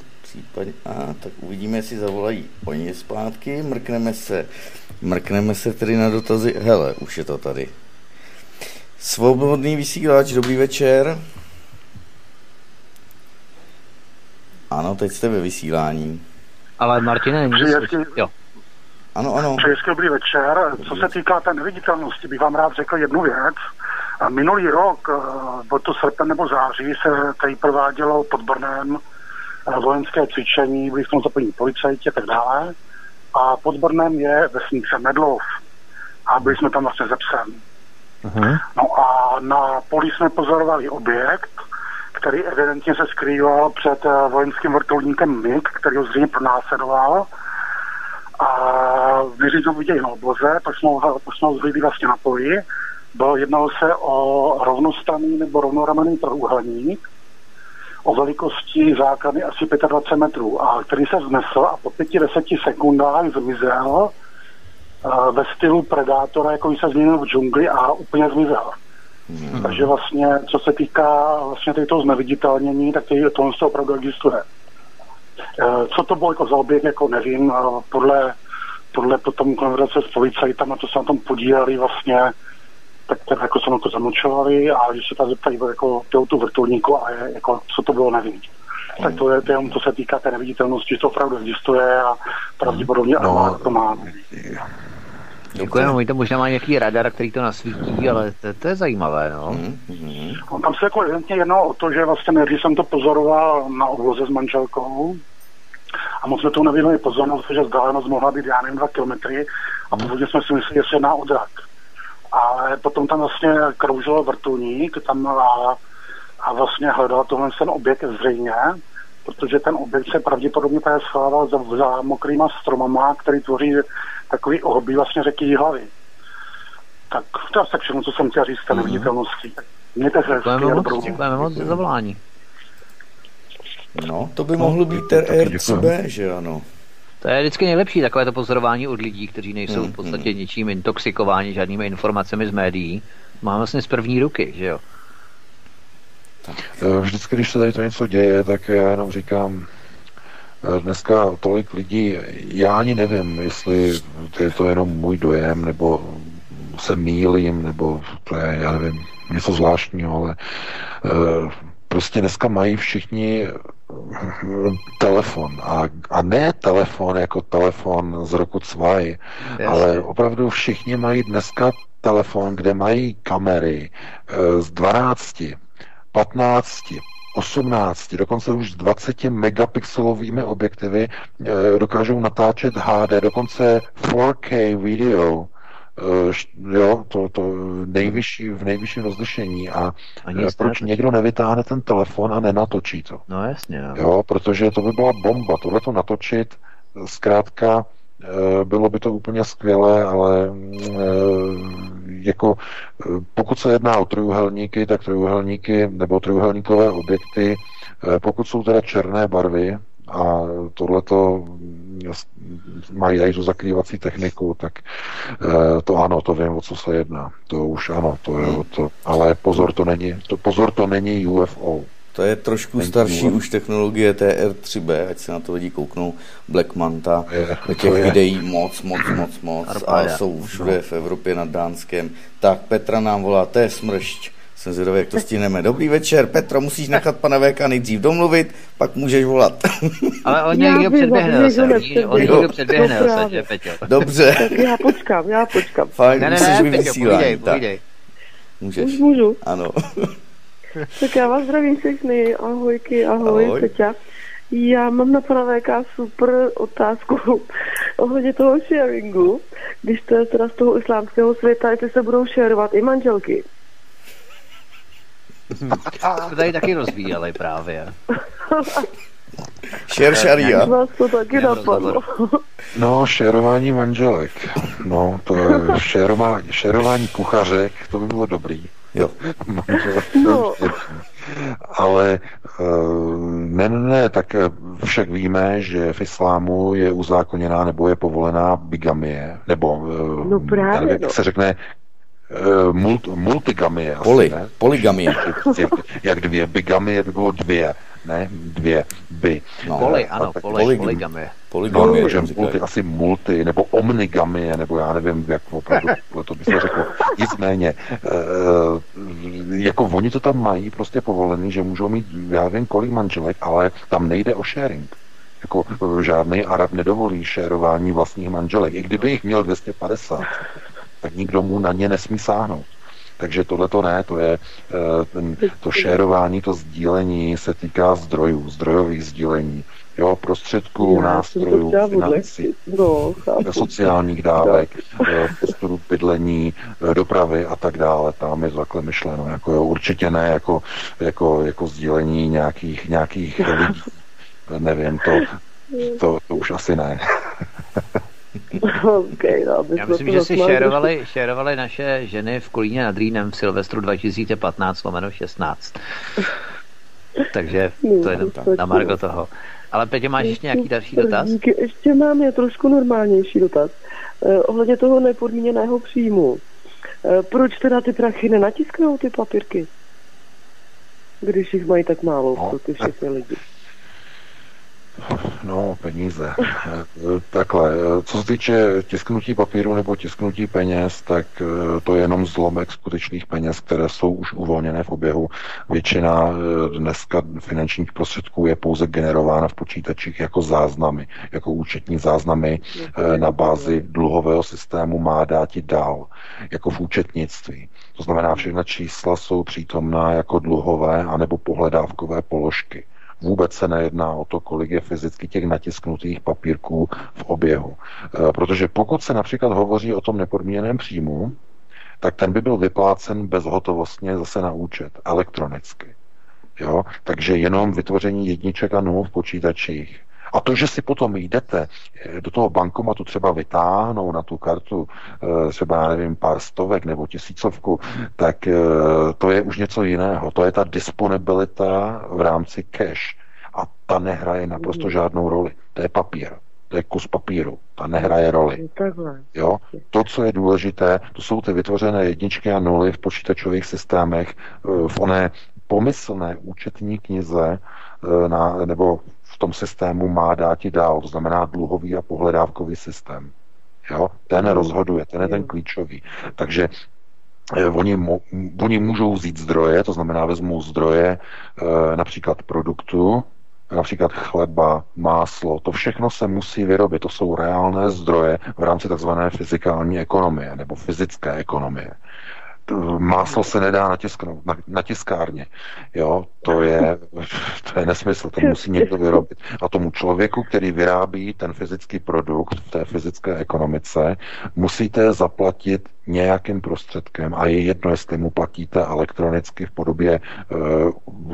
A tak uvidíme, jestli zavolají oni zpátky, mrkneme se, mrkneme se tedy na dotazy, hele, už je to tady. Svobodný vysílač, dobrý večer. Ano, teď jste ve vysílání. Ale Martine, jsi... jo. Ano, ano. Přeji hezký dobrý večer. Co se týká té neviditelnosti, bych vám rád řekl jednu věc. Minulý rok, byl to srpen nebo září, se tady provádělo pod Brnem vojenské cvičení, byli jsme zapojení policajti a tak dále. A pod Brnem je vesnice Medlov. A byli jsme tam vlastně ze psem. Uh-huh. No a na poli jsme pozorovali objekt, který evidentně se skrýval před vojenským vrtulníkem MiG, který ho zřejmě pronásledoval. A věří to viděli na obloze, pak jsme ho, ho zhlídli vlastně na poli. Jednalo se o rovnostanný nebo rovnoramenný trojúhelník o velikosti základny asi dvacet pět metrů, a který se vznesl a po pěti až deseti sekundách zmizel uh, ve stylu predátora, jako se změnil v džungli a úplně zmizel. Mm. Takže vlastně, co se týká vlastně toho zneviditelnění, tak tohle se opravdu existuje. Uh, co to bylo jako za objekt, jako nevím, uh, podle, podle potom konverzace s policajtama, to se na tom podíleli vlastně, tak, tak jako se na to zamlčovali a že se tady zeptají jako tu vrtulníku a je, jako, co to bylo, nevím. Mm. Tak to je jenom, co se týká té neviditelnosti, že to opravdu existuje a pravděpodobně mm. no, a to má. Děkujeme, oni to možná má nějaký radar, který to nasvítí, ale to, to je zajímavé, no. Mm. Mm. no tam se jako evidentně jednalo o to, že vlastně nejdřív jsem to pozoroval na obloze s manželkou a moc jsme tomu nevěnovali pozornost, že vzdálenost mohla být, já nevím, dva kilometry a původně jsme si mysleli, že se jedná o drak. Ale potom tam vlastně kroužil vrtulník tam a, a vlastně hledal tohle ten objekt zřejmě, protože ten objekt se pravděpodobně tady schovával za, za mokrýma stromama, který tvoří takový ohlbí vlastně řeky Jihlavy. Tak to je tak všechno, co jsem chtěl říct té neviditelnosti. Mějte se hezky a dobrou. Děkujeme moc za zavolání. No, to by mohlo být R C B, že ano. To je vždycky nejlepší, takové to pozorování od lidí, kteří nejsou v podstatě ničím intoxikováni, žádnými informacemi z médií. Máme vlastně z první ruky, že jo? Vždycky, když se tady to něco děje, tak já jenom říkám, dneska tolik lidí, já ani nevím, jestli to je to jenom můj dojem, nebo se mýlím, nebo to je, já nevím, něco zvláštního, ale prostě dneska mají všichni telefon a, a ne telefon jako telefon z roku cvaj, ale opravdu všichni mají dneska telefon, kde mají kamery e, z dvanácti, patnácti, osmnácti, dokonce už s dvaceti megapixelovými objektivy e, dokážou natáčet H D, dokonce čtyři K video. Jo, to, to nejvyšší, v nejvyšším rozlišení a, a proč někdo nevytáhne ten telefon a nenatočí to? No jasně. Jo. jo, protože to by byla bomba, tohle to natočit, zkrátka bylo by to úplně skvělé, ale jako pokud se jedná o trojúhelníky, tak trojúhelníky nebo trojúhelníkové objekty, pokud jsou teda černé barvy, a tohleto mají tady tu zakrývací techniku, tak to ano, to vím, o co se jedná. To už ano, to je to. Ale pozor, to není, to, pozor, to není U F O. To je trošku není starší U F O. Už technologie T R tři B, ať se na to lidi kouknou, Black Manta, je, těch je. videí moc, moc, moc, moc. A jsou všude v Evropě nad Dánskem. Tak Petra nám volá, to je smršť. Jsem zvědavý, jak to stihneme. Dobrý večer, Petro, musíš nechat pana Véka nejdřív domluvit, pak můžeš volat. Ale on někdo předběhne zase, on někdo předběhne zase, že Peťo? Dobře. Tak já počkám, já počkám. Fajn, ne, ne, musíš mi vysílat. Povídej, povídej. Můžeš? Už můžu. Ano. Tak já vás zdravím všechny, ahojky, ahoj, ahoj. Peťa. Já mám na pana Véka super otázku ohledně toho sharingu, když to je teda z toho islámského světa, jestli se budou sharovat i manželky. To tady taky rozvíjeli právě. Šer šaria. Vás to taky napadlo. No, šerování manželek. No, to je šerování, šerování kuchařek, to by bylo dobrý. Jo. No. Ale ne, ne, ne, tak však víme, že v islámu je uzákoněná nebo je povolená bigamie, nebo no právě, nevím, jak se řekne, Mult, multigamie. Poly, asi, poligamie. Jak, jak dvě, bigamie, to bylo dvě, ne? Dvě, by. No, poly, tak, ano, tak, poly, poly, poligamie. Poligamie, no, že multi, asi multi, nebo omnigamie, nebo já nevím, jak opravdu to by se řeklo. Nicméně, e, jako oni to tam mají prostě povolený, že můžou mít, já nevím, kolik manželek, ale tam nejde o sharing. Jako žádný Arab nedovolí šerování vlastních manželek, i kdyby jich měl dvě stě padesát. Tak nikdo mu na ně nesmí sáhnout. Takže tohle to ne, to je ten, to šérování, to sdílení se týká zdrojů, zdrojových sdílení, jo, prostředků, já, nástrojů, financí, no, sociálních dávek, prostoru bydlení, dopravy a tak dále. Tam je takhle myšleno. Jako, jo, určitě ne jako, jako, jako sdílení nějakých, nějakých lidí. Nevím, to, to, to už asi ne. Okay, no, já myslím, že si šérovali naše ženy v Kolíně nad Rýnem v Silvestru dva tisíce patnáct lomeno šestnáct. Takže to je na margo toho. Ale Petě, máš ještě nějaký další dotaz? Ještě mám je trošku normálnější dotaz. Eh, ohledně toho nepodmíněného příjmu. Eh, proč teda ty prachy nenatisknou, ty papírky? Když jich mají tak málo, no, ty všechny lidi. No, peníze. Takhle, co se týče tisknutí papíru nebo tisknutí peněz, tak to je jenom zlomek skutečných peněz, které jsou už uvolněné v oběhu. Většina dneska finančních prostředků je pouze generována v počítačích jako záznamy, jako účetní záznamy na bázi dluhového systému má dáti dál, jako v účetnictví. To znamená, všechna čísla jsou přítomná jako dluhové anebo pohledávkové položky. Vůbec se nejedná o to, kolik je fyzicky těch natisknutých papírků v oběhu. Protože pokud se například hovoří o tom nepodmíněném příjmu, tak ten by byl vyplácen bezhotovostně zase na účet, elektronicky. Jo? Takže jenom vytvoření jedniček a nul v počítačích. A to, že si potom jdete do toho bankomatu třeba vytáhnout na tu kartu třeba, já nevím, pár stovek nebo tisícovku, tak to je už něco jiného. To je ta disponibilita v rámci cash. A ta nehraje naprosto žádnou roli. To je papír. To je kus papíru. Ta nehraje roli. Jo? To, co je důležité, to jsou ty vytvořené jedničky a nuly v počítačových systémech, v oné pomyslné účetní knize na, nebo v tom systému má dáti dál, to znamená dluhový a pohledávkový systém. Jo? Ten rozhoduje, ten je ten klíčový. Takže Oni, mo, oni můžou vzít zdroje, to znamená vezmou zdroje například produktu, například chleba, máslo, to všechno se musí vyrobit, to jsou reálné zdroje v rámci takzvané fyzikální ekonomie nebo fyzické ekonomie. Máslo se nedá natisknout na, na tiskárně. Jo, to je, to je nesmysl, to musí někdo vyrobit. A tomu člověku, který vyrábí ten fyzický produkt v té fyzické ekonomice, musíte zaplatit nějakým prostředkem a je jedno, jestli mu platíte elektronicky v podobě,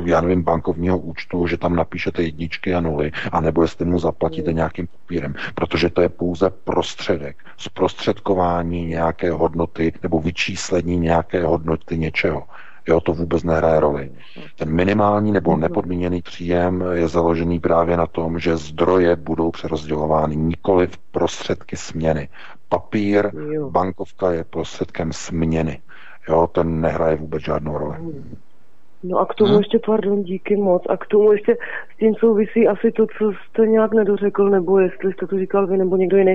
já nevím, bankovního účtu, že tam napíšete jedničky a nuly, anebo jestli mu zaplatíte nějakým papírem, protože to je pouze prostředek, zprostředkování nějaké hodnoty nebo vyčíslení nějaké hodnoty něčeho. Jo, to vůbec nehraje roli. Ten minimální nebo nepodmíněný příjem je založený právě na tom, že zdroje budou přerozdělovány, nikoli v prostředky směny. Papír, bankovka je prostředkem směny. Jo, ten nehraje vůbec žádnou roli. No a k tomu hmm. ještě, pardon, díky moc, a k tomu ještě s tím souvisí asi to, co jste nějak nedořekl, nebo jestli jste to říkal vy, nebo někdo jiný,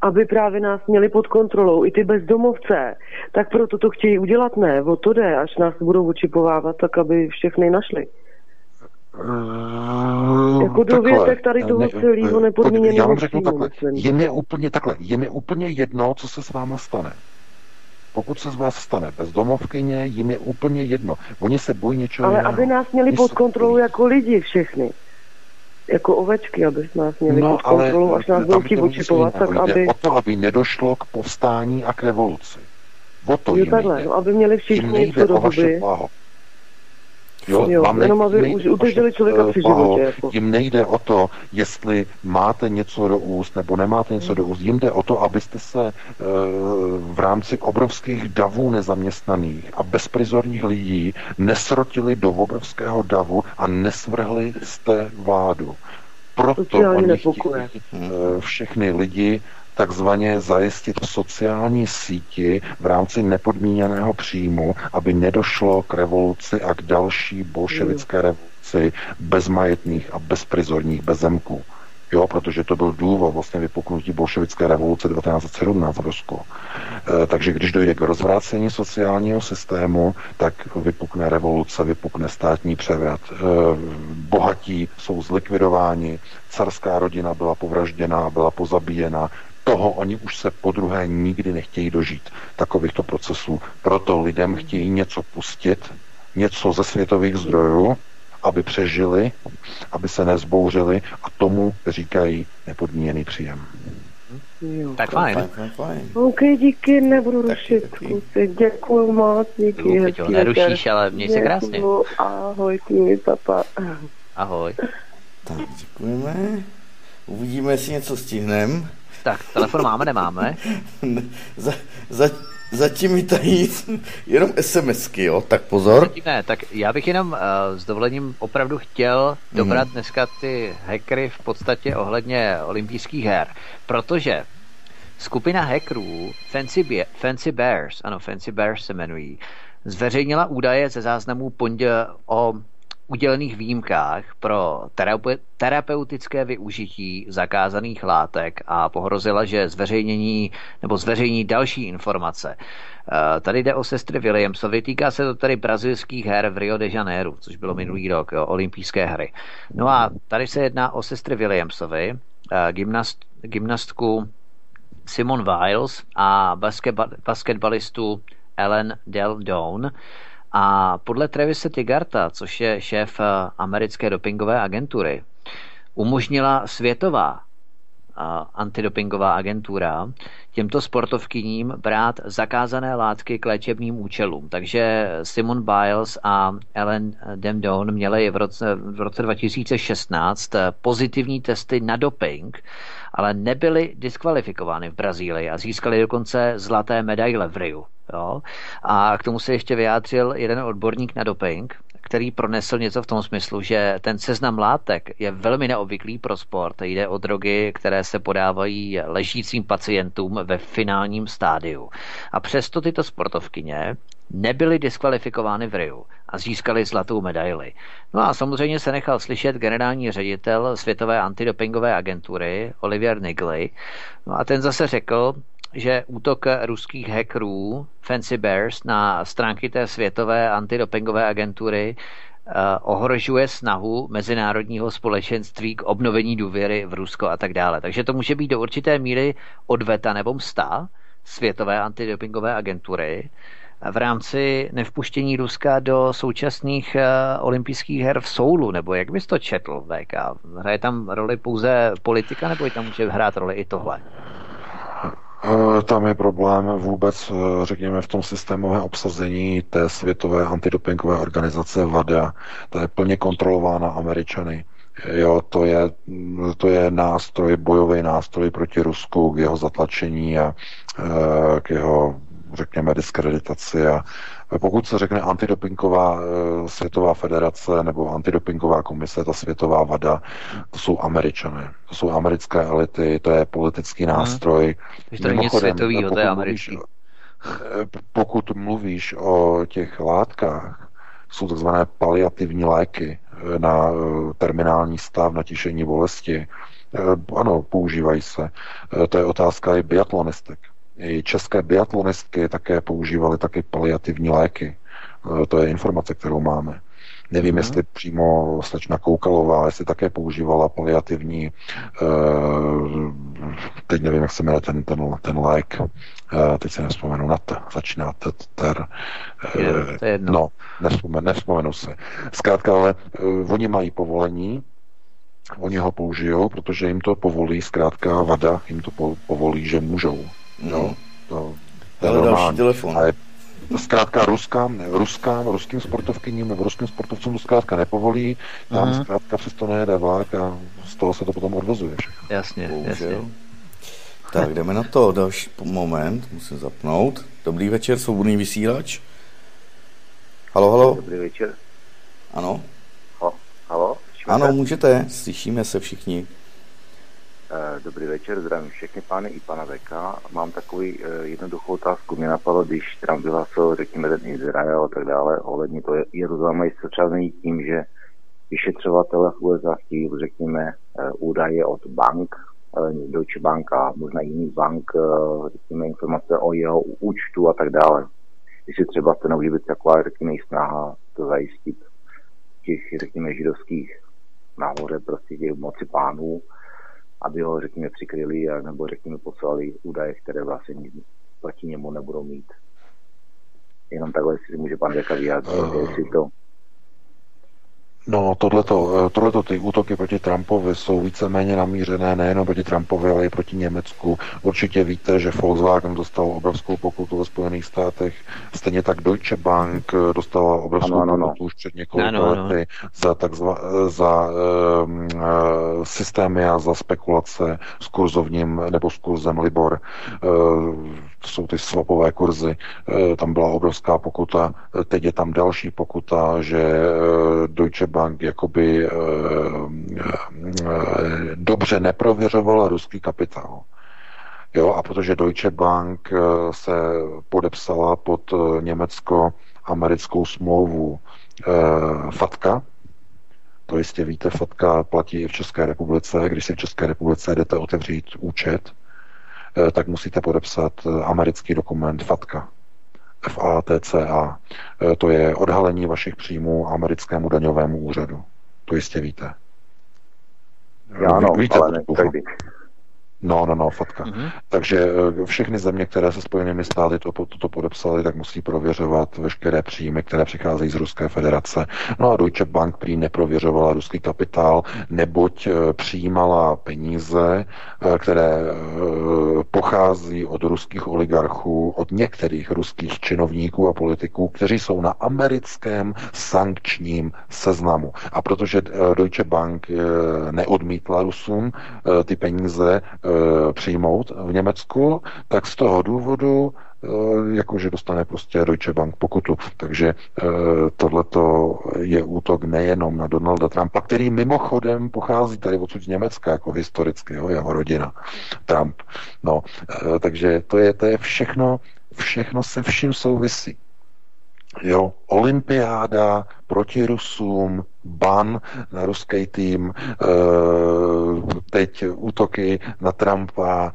aby právě nás měli pod kontrolou, i ty bezdomovce, tak proto to chtějí udělat, ne, o to jde, až nás budou očipovávat, tak aby všechny našli. Uh, jako dovětek tady toho ne, celého nepodmíněného příjmu. Je mi úplně takhle, je mi úplně jedno, co se s váma stane. Pokud se z vás stane bezdomovkyně, jim je úplně jedno. Oni se bojí něčeho Ale jiného. Aby nás měli pod kontrolou jako lidi všechny. Jako ovečky, aby nás měli no, pod kontrolou, až nás budou chtít očipovat, tak aby... O to, aby nedošlo k povstání a k revoluci. O to jim nejde. No, aby měli všichni něco do huby. Jo, jo, vám jenom nejde, aby už udrželi člověka při životě. Jako. Jim nejde o to, jestli máte něco do úst nebo nemáte něco do úst. Jim jde o to, abyste se e, v rámci obrovských davů nezaměstnaných a bezprizorních lidí nesrotili do obrovského davu a nesvrhli jste vládu. Proto oni chtějí e, všechny lidi takzvaně zajistit sociální síti v rámci nepodmíněného příjmu, aby nedošlo k revoluci a k další bolševické revoluci bezmajetných a bezprizorních bezemků. Jo, protože to byl důvod vlastně vypuknutí bolševické revoluce devatenáct sedmnáct v Rusku. E, takže když dojde k rozvrácení sociálního systému, tak vypukne revoluce, vypukne státní převrat. E, bohatí jsou zlikvidováni, carská rodina byla povražděná, byla pozabíjena. Toho oni už se podruhé nikdy nechtějí dožít, takovýchto procesů. Proto lidem chtějí něco pustit, něco ze světových zdrojů, aby přežili, aby se nezbouřili, a tomu říkají nepodmíněný příjem. Jo, tak fajn. OK, díky, nebudu rušit. Děkuji moc, díky. Teď ho nerušíš, ale měj se krásně. Děkuji, ahoj, kými, papa. Ahoj. Tak, děkujeme. Uvidíme, jestli něco stihneme. Tak, telefon máme, nemáme? za, za, zatím mi tady jenom SMSky, jo, tak pozor. Zatím ne, tak já bych jenom uh, s dovolením opravdu chtěl dobrat mm. dneska ty hackery v podstatě ohledně olympijských her, protože skupina hackerů Fancy, Be- Fancy Bears, ano, Fancy Bears se jmenují, zveřejnila údaje ze záznamů pondělí o udělených výjimkách pro terape- terapeutické využití zakázaných látek a pohrozila, že zveřejnění nebo zveřejní další informace. E, tady jde o sestry Williamsovi, týká se to tady brazilských her v Rio de Janeiro, což bylo minulý rok, jo, olympijské hry. No a tady se jedná o sestry Williamsovi, e, gymnast, gymnastku Simone Biles a basketba- basketbalistu Ellen Del Dawn. A podle Travise Tigarta, což je šéf americké dopingové agentury, umožnila světová antidopingová agentura těmto sportovkyním brát zakázané látky k léčebným účelům. Takže Simone Biles a Ellen Demdon měly v roce, v roce dva tisíce šestnáct pozitivní testy na doping, ale nebyly diskvalifikovány v Brazílii a získaly dokonce zlaté medaile v Riu. Jo? A k tomu se ještě vyjádřil jeden odborník na doping, který pronesl něco v tom smyslu, že ten seznam látek je velmi neobvyklý pro sport. Jde o drogy, které se podávají ležícím pacientům ve finálním stádiu. A přesto tyto sportovkyně nebyly diskvalifikovány v Riu a získali zlatou medaili. No a samozřejmě se nechal slyšet generální ředitel Světové antidopingové agentury Olivier Nigli. No a ten zase řekl, že útok ruských hackerů Fancy Bears na stránky té světové antidopingové agentury ohrožuje snahu mezinárodního společenství k obnovení důvěry v Rusko a tak dále. Takže to může být do určité míry odveta nebo msta světové antidopingové agentury v rámci nevpuštění Ruska do současných olympijských her v Soulu, nebo jak bys to četl, V K? Hraje tam roli pouze politika, nebo i tam může hrát roli i tohle? Tam je problém vůbec, řekněme, v tom systémové obsazení té světové antidopingové organizace V A D A. Ta je plně kontrolována Američany. Jo, to je, to je nástroj, bojový nástroj proti Rusku, k jeho zatlačení a k jeho, řekněme, diskreditaci. A pokud se řekne antidopingová světová federace nebo antidopingová komise, ta světová V A D A, to jsou Američané, to jsou americké elity, to je politický nástroj. Hmm. To je něco světovýho, to je americký. Pokud mluvíš o těch látkách, jsou takzvané paliativní léky na terminální stav, na těšení bolesti. Ano, používají se. To je otázka i biatlonistek. I české biatlonistky také používaly taky paliativní léky. To je informace, kterou máme. Nevím, jestli přímo slečna Koukalová, jestli také používala paliativní, teď nevím, jak se jmenuje ten, ten, ten lék, teď se nevzpomenu na to, začíná ter. Je, to no, nevzpomenu, nevzpomenu se. Zkrátka, ale oni mají povolení, oni ho použijou, protože jim to povolí, zkrátka vada, jim to po, povolí, že můžou. Jo, to, to je další telefon. Zkrátka ruskám, ne, ruskám, ruským sportovkyním, ruským sportovcům to zkrátka nepovolí, tam Aha. zkrátka přesto nejede vlák a z toho se to potom odvozuje všechno. Jasně, Bohužel. jasně. Tak jdeme na to, další moment, musím zapnout. Dobrý večer, Svobodný vysílač. Halo, halo. Dobrý večer. Ano. Ho, halo. Ano, tak? Můžete, slyšíme se všichni. Dobrý večer, zdravím všechny pány i pana Veka. Mám takový eh, jednoduchou otázku. Mě napadlo, když tam byla co, řekněme, ten Izrael a tak dále, ohledně to Jeruzalema je střazený tím, že vyšetřovatelé v U S A chtějí, řekněme, eh, údaje od bank, eh, Deutsche Bank a možná jiných bank, eh, řekněme, informace o jeho účtu a tak dále. Jestli třeba se nemůže být taková, řekněme, snaha to zajistit těch, řekněme, židovských nahoře, prostě těch moci pánů, aby ho, řekněme, přikryli nebo, řekněme, poslali údaje, které vlastně proti němu nebudou mít. Jenom takhle si může pan Věka vyjádřit, uh, jestli to... No, tohleto, tohleto ty útoky proti Trumpovi jsou víceméně namířené nejenom proti Trumpovi, ale i proti Německu. Určitě víte, že Volkswagen dostal obrovskou pokutu ve Spojených státech, stejně tak Deutsche Bank dostala obrovskou ano, pokutu ano, už před několika ano, lety ano. za, takzva, za um, systémy a za spekulace s kurzovním nebo s kurzem Libor. Uh, to jsou ty swapové kurzy. Uh, tam byla obrovská pokuta. Teď je tam další pokuta, že uh, Deutsche Bank jakoby eh, eh, dobře neprověřovala ruský kapitál. Jo, a protože Deutsche Bank eh, se podepsala pod eh, německo-americkou smlouvu eh, FATCA, to jistě víte, FATCA platí i v České republice, když si v České republice jdete otevřít účet, eh, tak musíte podepsat eh, americký dokument FATCA. FATCA. To je odhalení vašich příjmů americkému daňovému úřadu. To jistě víte. Já no, víte to, No, no, no, FATCA. Mm-hmm. Takže všechny země, které se Spojenými státy toto to, to podepsaly, tak musí prověřovat veškeré příjmy, které přicházejí z Ruské federace. No a Deutsche Bank prý neprověřovala ruský kapitál, neboť přijímala peníze, které pochází od ruských oligarchů, od některých ruských činovníků a politiků, kteří jsou na americkém sankčním seznamu. A protože Deutsche Bank neodmítla Rusům ty peníze přijmout v Německu, tak z toho důvodu jakože dostane prostě Deutsche Bank pokutu. Takže tohleto je útok nejenom na Donalda Trumpa, který mimochodem pochází tady odsud z Německa, jako historicky, jo, jeho rodina, Trump. No, takže to je, to je všechno, všechno se vším souvisí. Jo, olympiáda proti Rusům, ban na ruský tým, teď útoky na Trumpa,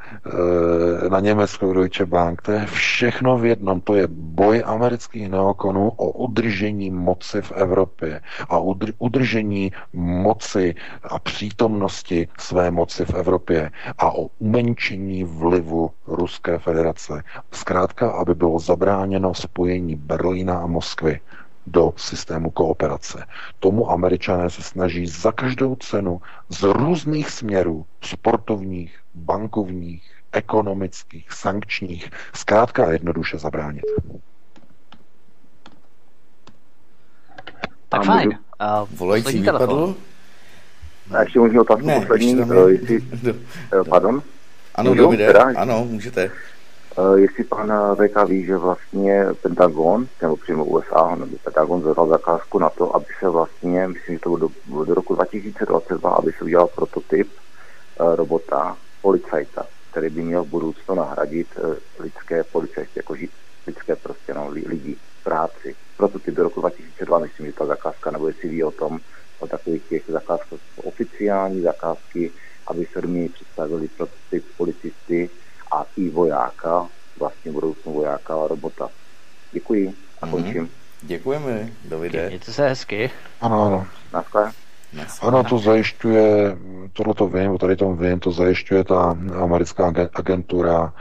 na německou Deutsche Bank, to je všechno v jednom, to je boj amerických neokonů o udržení moci v Evropě a udržení moci a přítomnosti své moci v Evropě a o umenšení vlivu Ruské federace. Zkrátka, aby bylo zabráněno spojení Berlína a Moskvy do systému kooperace. Tomu Američané se snaží za každou cenu z různých směrů, sportovních, bankovních, ekonomických, sankčních, zkrátka jednoduše zabránit. Tak fajn. Volající vypadl? A ještě možná otázku ne, poslední. Ještě Pardon? Ano, dobrý den. Ano, můžete. Uh, jestli pan V K ví, že vlastně Pentagon, nebo přímo U S A, nebo Pentagon zadal zakázku na to, aby se vlastně, myslím, že to bylo do, do roku dva tisíce dvacet dva, aby se udělal prototyp uh, robota, policajta, který by měl v budoucnu nahradit uh, lidské policajty, jako ži- lidské prostě no, lidi v práci. prototyp do roku dva tisíce dva, myslím, že ta zakázka nebo jestli o tom, o takových těch zakázkách, oficiální zakázky, aby firmy představili prototyp policisty a i vojáka, vlastně budoucnu vojáka a robota. Děkuji a končím. Mm-hmm. Děkujeme, Davide. Mějte se hezky. Ano, ano. Naschle. Ano, to zajišťuje, tohleto vím, tady tom vím, to zajišťuje ta americká agentura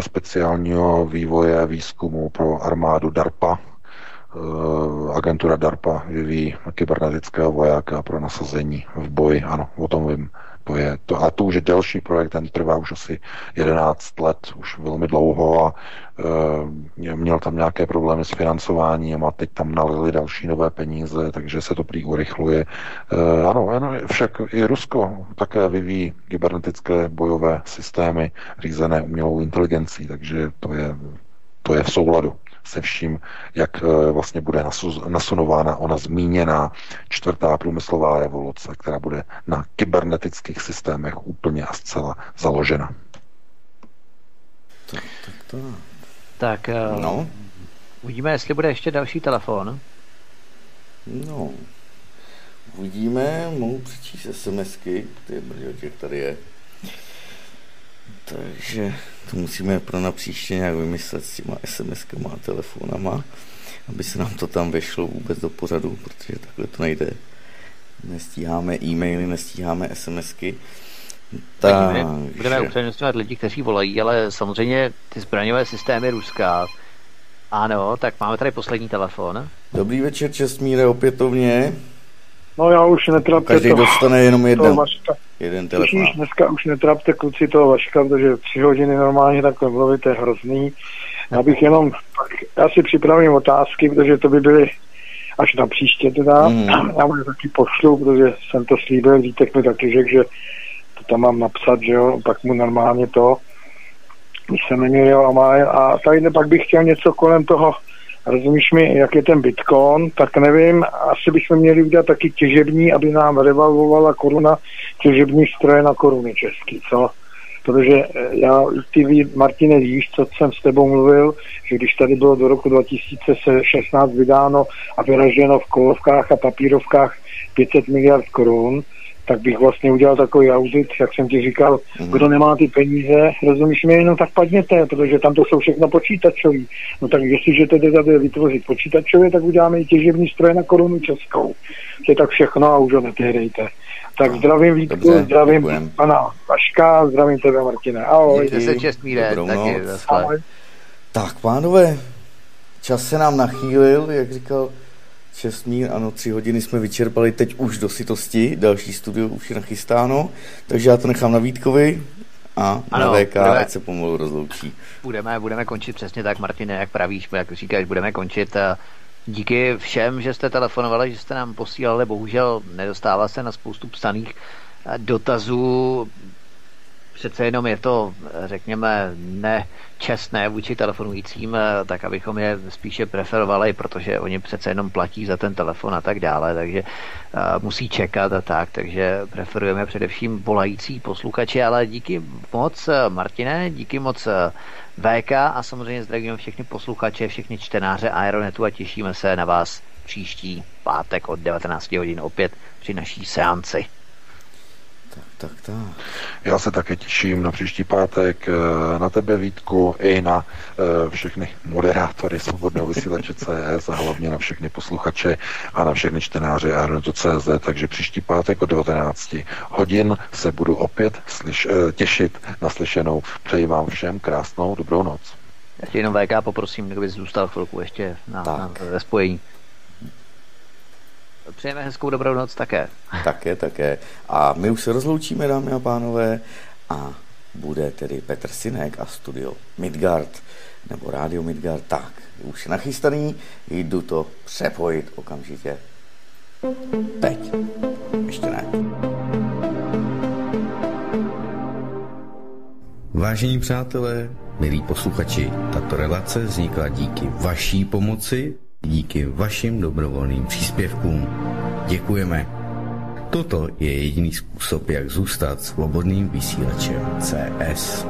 speciálního vývoje a výzkumu pro armádu DARPA. Agentura DARPA vyvíjí kybernetického vojáka pro nasazení v boji, ano, o tom vím. To je to, ale to už je delší projekt, ten trvá už asi jedenáct let, už velmi dlouho a e, měl tam nějaké problémy s financováním a teď tam nalili další nové peníze, takže se to prý urychluje. E, ano, ano, však i Rusko také vyvíjí kybernetické bojové systémy řízené umělou inteligencí, takže to je, to je v souladu se vším, jak vlastně bude nasunována ona zmíněná čtvrtá průmyslová revoluce, která bude na kybernetických systémech úplně a zcela založena. Tak, tak, tak. tak no. Uvidíme, jestli bude ještě další telefon. No, uvidíme, mohu přečíst SMSky, ty brďoček tady je. Takže to musíme pro napříště nějak vymyslet s těma SMSkama a telefonama, aby se nám to tam vešlo vůbec do pořadu, protože takhle to nejde. Nestíháme e-maily, nestíháme SMSky. Takže budeme upřednostňovat lidi, kteří volají, ale samozřejmě ty zbraňové systémy Ruska. Ano, tak máme tady poslední telefon. Dobrý večer, Čestmíre, opětovně. No já už netrapte každý to. Každý dostane jenom jeden, jeden telefon. Už dneska už netrapte kluci toho Vaška, protože tři hodiny normálně takhle mluvíte, hrozný. Já bych jenom, já si připravím otázky, protože to by byly až na příště teda. Mm. Já budu taky pošlu, protože jsem to slíbil, Vítek mi taky řekl, že to tam mám napsat, že jo, tak mu normálně to. Když se neměl a má, a tady pak bych chtěl něco kolem toho. Rozumíš mi, jak je ten Bitcoin, tak nevím, asi bychom měli udělat taky těžební, aby nám revalvovala koruna, těžební stroje na koruny český, co? Protože já, ty Martine, víš, co jsem s tebou mluvil, že když tady bylo do roku dva tisíce šestnáct vydáno a vyraženo v kolovkách a papírovkách pět set miliard korun, tak bych vlastně udělal takový audit, jak jsem ti říkal, mm. kdo nemá ty peníze, rozumíš mi, no tak padněte, protože tam to jsou všechno počítačový. No tak jestliže tedy tady vytvořit počítačově, tak uděláme i těžební stroje na korunu českou. To je tak všechno a už ho netehdejte. Tak no, zdravím Vítku, dobře, zdravím děkujem. Pana Vaška, zdravím tebe, Martine. Ahoj. Mějte se čestný den, taky. Tak, pánové, čas se nám nachýlil, jak říkal Čestmír, ano, tři hodiny jsme vyčerpali teď už do sytosti, další studio už je nachystáno, takže já to nechám na Vítkovi a ano, na V K, ať se pomalu rozloučí. Budeme, budeme končit přesně tak, Martine, jak pravíš, jak říkáš, budeme končit. Díky všem, že jste telefonovali, že jste nám posílali, bohužel nedostává se na spoustu psaných dotazů. Přece jenom je to, řekněme, nečestné vůči telefonujícím, tak abychom je spíše preferovali, protože oni přece jenom platí za ten telefon a tak dále, takže uh, musí čekat a tak, takže preferujeme především volající posluchače, ale díky moc Martine, díky moc V K a samozřejmě zdravíme všechny posluchače, všechny čtenáře Aeronetu a těšíme se na vás příští pátek od devatenáct hodin opět při naší seanci. Tak, tak, tak. Já se také těším na příští pátek, na tebe Vítku i na všechny moderátory Svobodného vysílače C S a hlavně na všechny posluchače a na všechny čtenáře Aeronet tečka cé zet, takže příští pátek od devatenáct hodin se budu opět slyš- těšit na slyšenou. Přeji vám všem krásnou dobrou noc. Já tě jenom V K poprosím, kdyby zůstal chvilku ještě na, na, ve spojení. Přejeme hezkou dobrou noc také. Také, také. A my už se rozloučíme, dámy a pánové, a bude tedy Petr Synek a studio Midgard, nebo rádio Midgard, tak, už je nachystaný, jdu to přepojit okamžitě. Teď. Ještě ne. Vážení přátelé, milí posluchači, tato relace vznikla díky vaší pomoci, díky vašim dobrovolným příspěvkům. Děkujeme. Toto je jediný způsob, jak zůstat svobodným vysílačem C S.